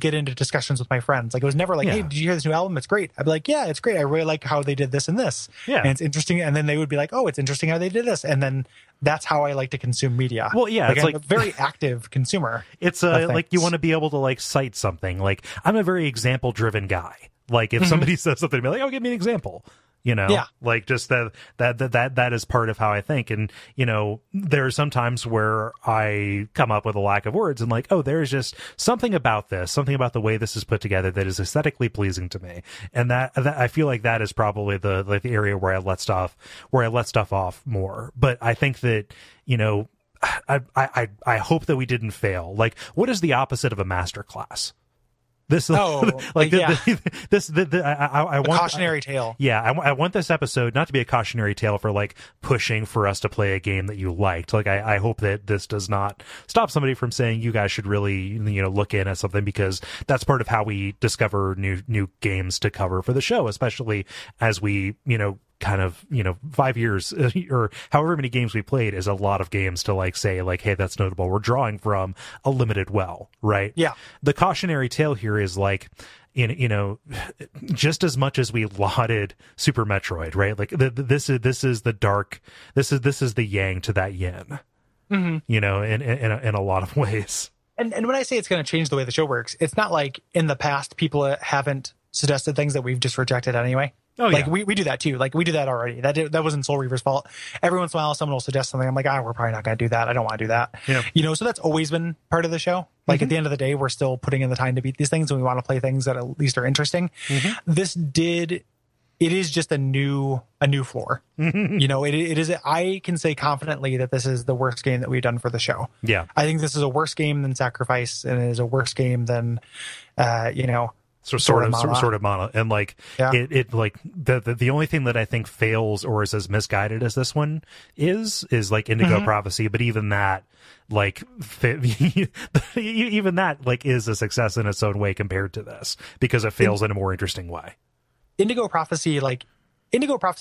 get into discussions with my friends. Like, it was never like, hey, did you hear this new album? It's great. I'd be like, yeah, it's great. I really like how they did this and this. Yeah. And it's interesting. And then they would be like, oh, it's interesting how they did this. And then that's how I like to consume media. Well, yeah. Like, it's I'm a very active consumer. It's like, you want to be able to, like, cite something. Like, I'm a very example-driven guy. Like, if somebody says something to me, like, oh, give me an example. You know, like, just that is part of how I think. And, you know, there are some times where I come up with a lack of words and, like, oh, there's just something about this, something about the way this is put together that is aesthetically pleasing to me. And that I feel like that is probably the area where I let stuff off more. But I think that, you know, I hope that we didn't fail. Like, what is the opposite of a masterclass? I want cautionary tale. Yeah, I want this episode not to be a cautionary tale for, like, pushing for us to play a game that you liked. Like, I hope that this does not stop somebody from saying you guys should really, you know, look in at something, because that's part of how we discover new games to cover for the show, especially as we, you know, kind of, you know, 5 years or however many games we played is a lot of games to, like, say, like, hey, that's notable. We're drawing from a limited well, right? Yeah. The cautionary tale here is, like, you know, just as much as we lauded Super Metroid, right? Like, this is the dark, this is the yang to that yin, mm-hmm. you know, in a lot of ways. And when I say it's going to change the way the show works, it's not like in the past people haven't suggested things that we've just rejected anyway. Oh, like, we do that too. Like, we do that already. That wasn't Soul Reaver's fault. Every once in a while, someone will suggest something. I'm like, we're probably not going to do that. I don't want to do that. Yeah. You know, so that's always been part of the show. Like, at the end of the day, we're still putting in the time to beat these things, and we want to play things that at least are interesting. Mm-hmm. It is just a new floor. You know, it is. I can say confidently that this is the worst game that we've done for the show. Yeah. I think this is a worse game than Sacrifice, and it is a worse game than, you know, sort of mono, and, like, it like the only thing that I think fails or is as misguided as this one is like Indigo Prophecy, but even that, like, even that, like, is a success in its own way compared to this, because it fails in a more interesting way. Indigo Prophecy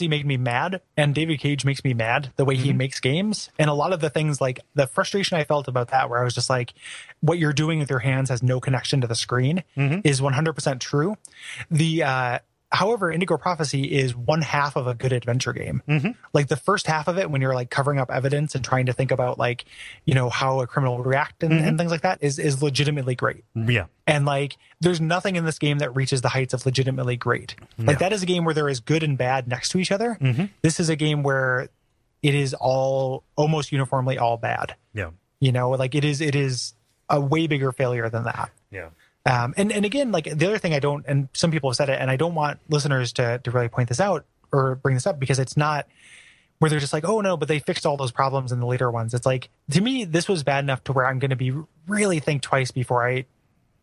made me mad, and David Cage makes me mad the way he makes games, and a lot of the things, like, the frustration I felt about that, where I was just like, what you're doing with your hands has no connection to the screen, is 100% true. However, Indigo Prophecy is one half of a good adventure game. Mm-hmm. Like, the first half of it, when you're, like, covering up evidence and trying to think about, like, you know, how a criminal would react and things like that is legitimately great. Yeah. And, like, there's nothing in this game that reaches the heights of legitimately great. Like, that is a game where there is good and bad next to each other. Mm-hmm. This is a game where it is almost uniformly all bad. Yeah. You know, like, it is a way bigger failure than that. Yeah. And again, like, the other thing and some people have said it, and I don't want listeners to really point this out or bring this up, because it's not where they're just like, oh no, but they fixed all those problems in the later ones. It's like, to me, this was bad enough to where I'm going to be really think twice before I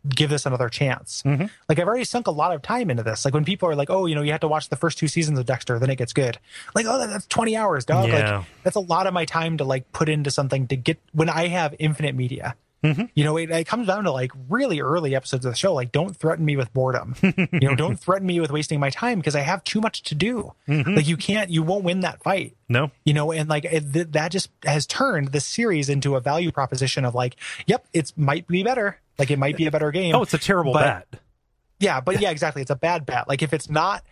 give this another chance. Mm-hmm. Like, I've already sunk a lot of time into this. Like, when people are like, oh, you know, you have to watch the first 2 seasons of Dexter, then it gets good. Like, oh, that's 20 hours, dog. Yeah. Like, that's a lot of my time to, like, put into something to get when I have infinite media. Mm-hmm. You know, it comes down to like really early episodes of the show. Like, don't threaten me with boredom. You know, don't threaten me with wasting my time because I have too much to do. Mm-hmm. Like, you won't win that fight. No. You know, and like that just has turned the series into a value proposition of like, yep, it might be better. Like, it might be a better game. Oh, it's a terrible bat. Yeah, but yeah, exactly. It's a bad bat. Like, if it's not,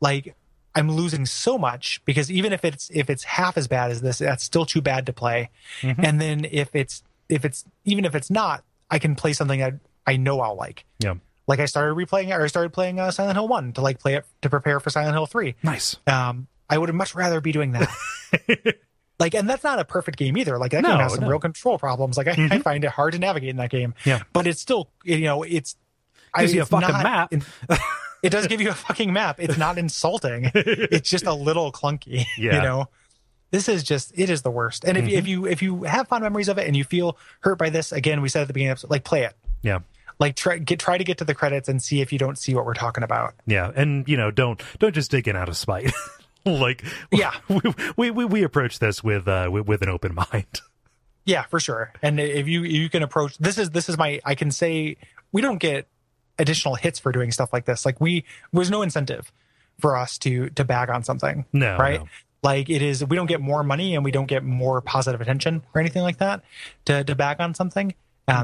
like, I'm losing so much, because even if it's half as bad as this, that's still too bad to play. Mm-hmm. And then if it's not, I can play something that I know I'll like. Yeah. Like, I started playing Silent Hill 1 to like play it to prepare for Silent Hill 3. Nice. I would much rather be doing that. Like, and that's not a perfect game either. Like, that game has some real control problems. Like, I find it hard to navigate in that game. Yeah. But it's still, you know, it gives you a fucking map. It does give you a fucking map. It's not insulting. It's just a little clunky. Yeah. You know, this is just, it is the worst. And if you have fond memories of it and you feel hurt by this, again, we said at the beginning of the episode, like, play it. Yeah. Like, try to get to the credits and see if you don't see what we're talking about. Yeah. And, you know, don't just dig in out of spite. Like, yeah, we approach this with an open mind. Yeah, for sure. And if you can approach, I can say we don't get additional hits for doing stuff like this. Like, there's no incentive for us to bag on something. No, right? No. Like, it is, we don't get more money and we don't get more positive attention or anything like that to bag on something.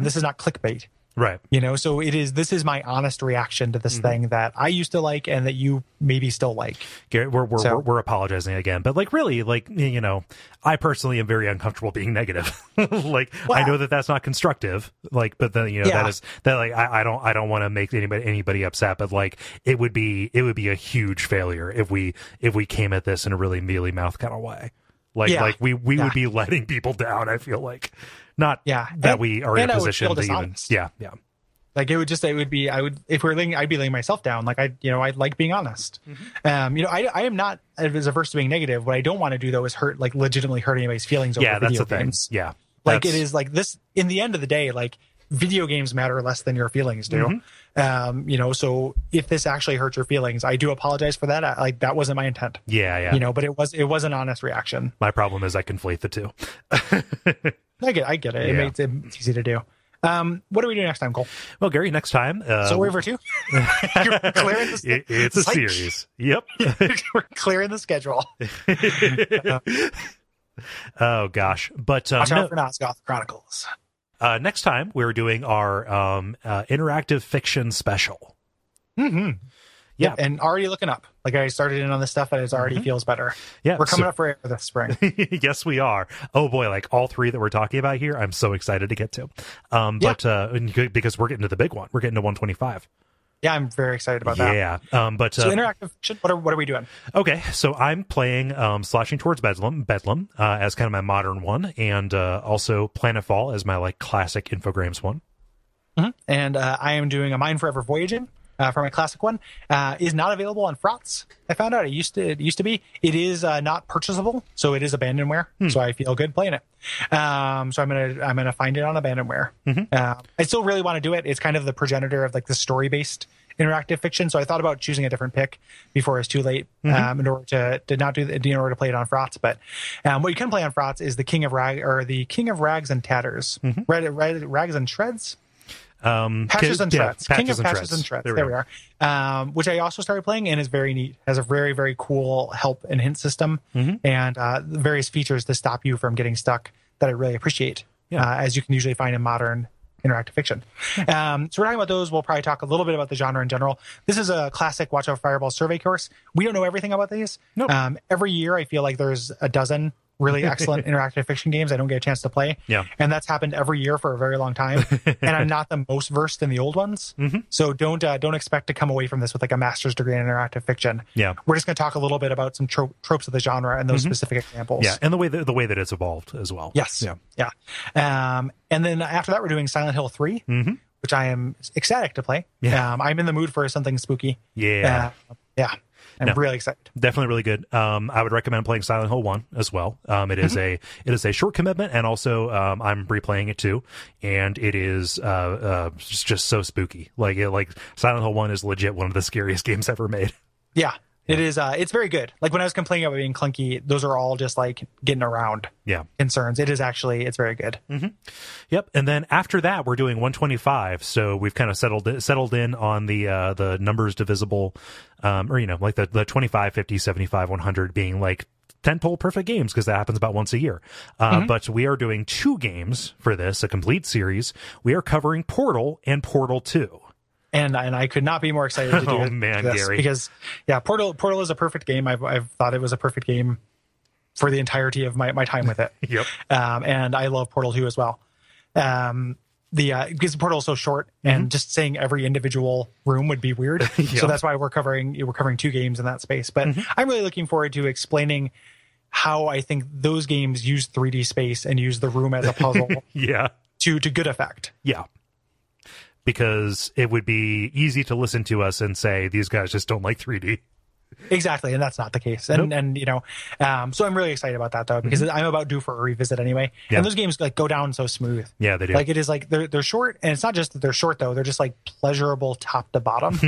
This is not clickbait, right? You know, so this is my honest reaction to this thing that I used to like and that you maybe still like. Gary, we're apologizing again, but like, really, like, you know, I personally am very uncomfortable being negative. Like, well, I know that's not constructive, like, but then, you know, that is that, like, I don't want to make anybody upset, but like, it would be a huge failure if we came at this in a really mealy-mouthed kind of way. Like, we would be letting people down, I feel like. We are in a position to even, like, it would just, I'd be laying myself down. Like, I'd like being honest. Mm-hmm. You know, I am not as averse to being negative. What I don't want to do though is legitimately hurt anybody's feelings over video games. Yeah. Like, it is like this, in the end of the day, like, video games matter less than your feelings do. Mm-hmm. You know, so if this actually hurts your feelings, I do apologize for that. Like, that wasn't my intent. Yeah. You know, but it was an honest reaction. My problem is I conflate the two. I get it. Yeah. It's easy to do. What do we do next time, Cole? Well, Gary, next time... Soul Reaver 2? It's a series. Yep. We're clearing the schedule. Oh, gosh. But, watch out for Nosgoth Chronicles. Next time, we're doing our interactive fiction special. Mm-hmm. Yeah. And already looking up. Like, I started in on this stuff and it already feels better. Yeah. We're coming up for air this spring. Yes, we are. Oh boy. Like, all three that we're talking about here, I'm so excited to get to. But, because we're getting to the big one, we're getting to 125. Yeah. I'm very excited about that. Yeah. So interactive, what are we doing? Okay. So I'm playing, Sloshing Towards Bedlam, as kind of my modern one. And, also Planetfall as my like classic Infogrames one. Mm-hmm. And, I am doing A Mind Forever Voyaging. From a classic one, is not available on Frotz. I found out it used to be. It is not purchasable, so it is abandonware. So I feel good playing it. So I'm gonna find it on abandonware. Mm-hmm. I still really want to do it. It's kind of the progenitor of like the story based interactive fiction. So I thought about choosing a different pick before it's too late in order to play it on Frotz. But what you can play on Frotz is the King of Rags and Tatters, Rags and Shreds. Patches and Shreds. King of Patches and Shreds. There we are. Which I also started playing and is very neat. Has a very, very cool help and hint system and various features to stop you from getting stuck that I really appreciate, as you can usually find in modern interactive fiction. So we're talking about those. We'll probably talk a little bit about the genre in general. This is a classic Watch Out Fireball survey course. We don't know everything about these. Nope. Every year I feel like there's a dozen really excellent interactive fiction games I don't get a chance to play. Yeah. And that's happened every year for a very long time. And I'm not the most versed in the old ones. Mm-hmm. So don't expect to come away from this with like a master's degree in interactive fiction. Yeah. We're just going to talk a little bit about some tropes of the genre and those specific examples. Yeah. And the way that it's evolved as well. Yes. Yeah. And then after that, we're doing Silent Hill 3, which I am ecstatic to play. Yeah. I'm in the mood for something spooky. Yeah. I'm really excited. Definitely really good. I would recommend playing Silent Hill 1 as well. It is a short commitment, and also I'm replaying it too, and it is just so spooky. Like Silent Hill 1 is legit one of the scariest games ever made. Yeah. It is. It's very good. Like when I was complaining about being clunky, those are all just like getting around. Yeah. Concerns. It is actually. It's very good. Mm-hmm. Yep. And then after that, we're doing 125. So we've kind of settled in on the numbers divisible, or you know, like the 25, 50, 75, 100 being like tentpole perfect games, because that happens about once a year. But we are doing two games for this, a complete series. We are covering Portal and Portal 2. And I could not be more excited to do this, Gary. Because yeah, Portal is a perfect game. I've thought it was a perfect game for the entirety of my time with it. Yep. And I love Portal 2 as well. Because Portal is so short, and just saying every individual room would be weird. Yep. So that's why we're covering two games in that space. But I'm really looking forward to explaining how I think those games use 3D space and use the room as a puzzle. Yeah. To good effect. Yeah. Because it would be easy to listen to us and say, these guys just don't like 3D. Exactly. And that's not the case. And, and you know, so I'm really excited about that, though, because I'm about due for a revisit anyway. Yeah. And those games like go down so smooth. Yeah, they do. Like it is like they're short. And it's not just that they're short, though. They're just like pleasurable top to bottom.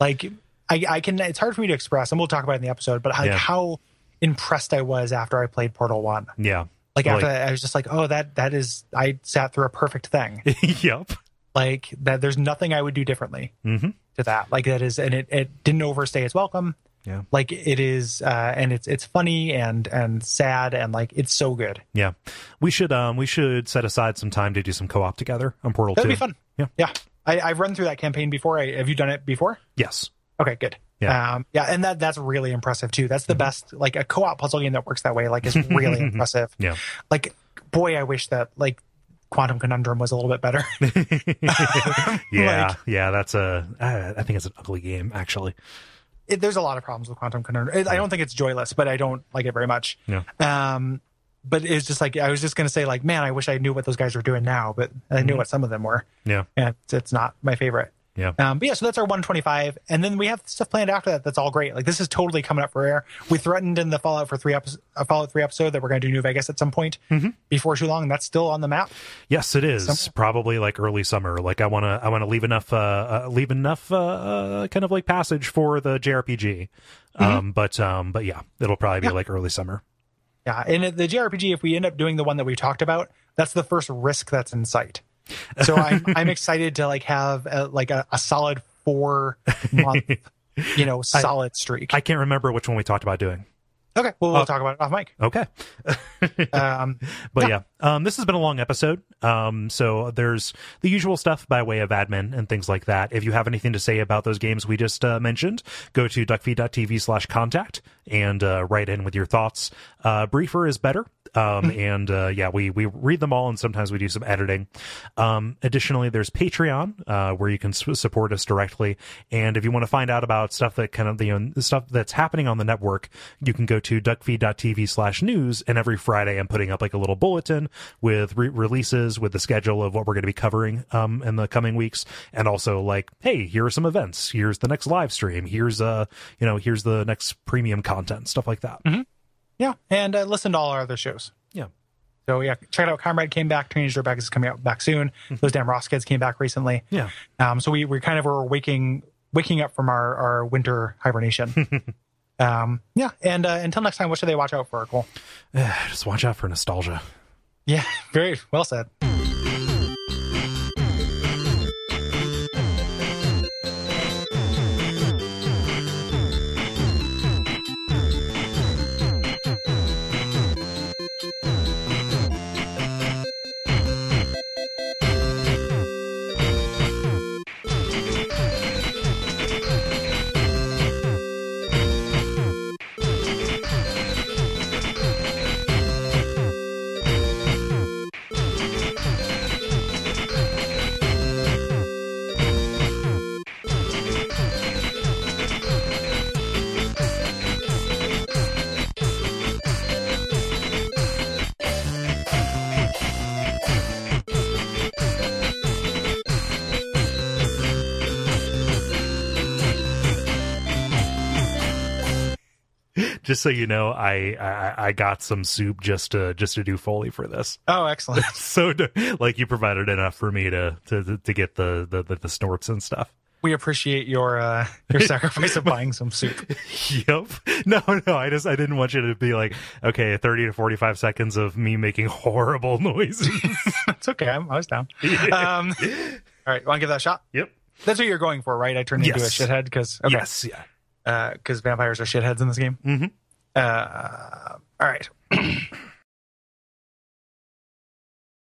Like I can. It's hard for me to express. And we'll talk about it in the episode. But like how impressed I was after I played Portal 1. Yeah. Like after that, I was just like, oh, that is. I sat through a perfect thing. Yep. Like that, there's nothing I would do differently to that. Like that is, and it didn't overstay its welcome. Yeah, like it is, and it's funny and sad and like it's so good. Yeah, we should set aside some time to do some co-op together on Portal 2. That'd be fun. Yeah, yeah. I've run through that campaign before. Have you done it before? Yes. Okay, good. Yeah, yeah, and that's really impressive too. That's the best. Like a co-op puzzle game that works that way, like, is really impressive. Yeah. Like, boy, I wish that like Quantum Conundrum was a little bit better. Yeah, like, yeah, that's I think it's an ugly game, actually. There's a lot of problems with Quantum Conundrum. I don't think it's joyless, but I don't like it very much. Yeah. But it's just like, I was just going to say, like, man, I wish I knew what those guys were doing now, but I knew what some of them were. Yeah. And it's not my favorite. Yeah. But yeah, so that's our 125. And then we have stuff planned after that. That's all great. Like, this is totally coming up for air. We threatened in the Fallout 3 episode that we're going to do New Vegas at some point before too long. And that's still on the map. Yes, it is. Probably like early summer. Like I want to leave enough kind of like passage for the JRPG. But yeah, it'll probably be like early summer. Yeah. And the JRPG, if we end up doing the one that we talked about, that's the first risk that's in sight. So I'm excited to like have a solid 4 month, you know, solid streak. I can't remember which one we talked about doing. Okay, well, we'll talk about it off mic. Okay. But yeah, this has been a long episode. So there's the usual stuff by way of admin and things like that. If you have anything to say about those games we just mentioned, go to duckfeed.tv/contact and write in with your thoughts. Briefer is better. And yeah, we read them all, and sometimes we do some editing. Additionally, there's Patreon, where you can support us directly. And if you want to find out about stuff that kind of the stuff that's happening on the network, you can go to duckfeed.tv/news. And every Friday, I'm putting up like a little bulletin with releases, with the schedule of what we're going to be covering in the coming weeks, and also like, hey, here are some events. Here's the next live stream. Here's here's the next premium content, stuff like that. Mm-hmm. Yeah, and listen to all our other shows. Yeah. So, yeah, check it out. Comrade came back. Teenage Dirtbags is coming out back soon. Mm-hmm. Those Damn Ross Kids came back recently. Yeah. So we kind of were waking up from our winter hibernation. Yeah, and until next time, what should they watch out for, Cole? Just watch out for nostalgia. Yeah, very well said. Just so you know, I got some soup just to do Foley for this. Oh, excellent! So like you provided enough for me to get the snorts and stuff. We appreciate your sacrifice of buying some soup. Yep. No, I didn't want you to be like, okay, 30 to 45 seconds of me making horrible noises. That's okay. I was down. All right. Want to give that a shot? Yep. That's what you're going for, right? I turned into a shithead because... Okay. Yes, yeah. Because vampires are shitheads in this game? Mm-hmm. All right.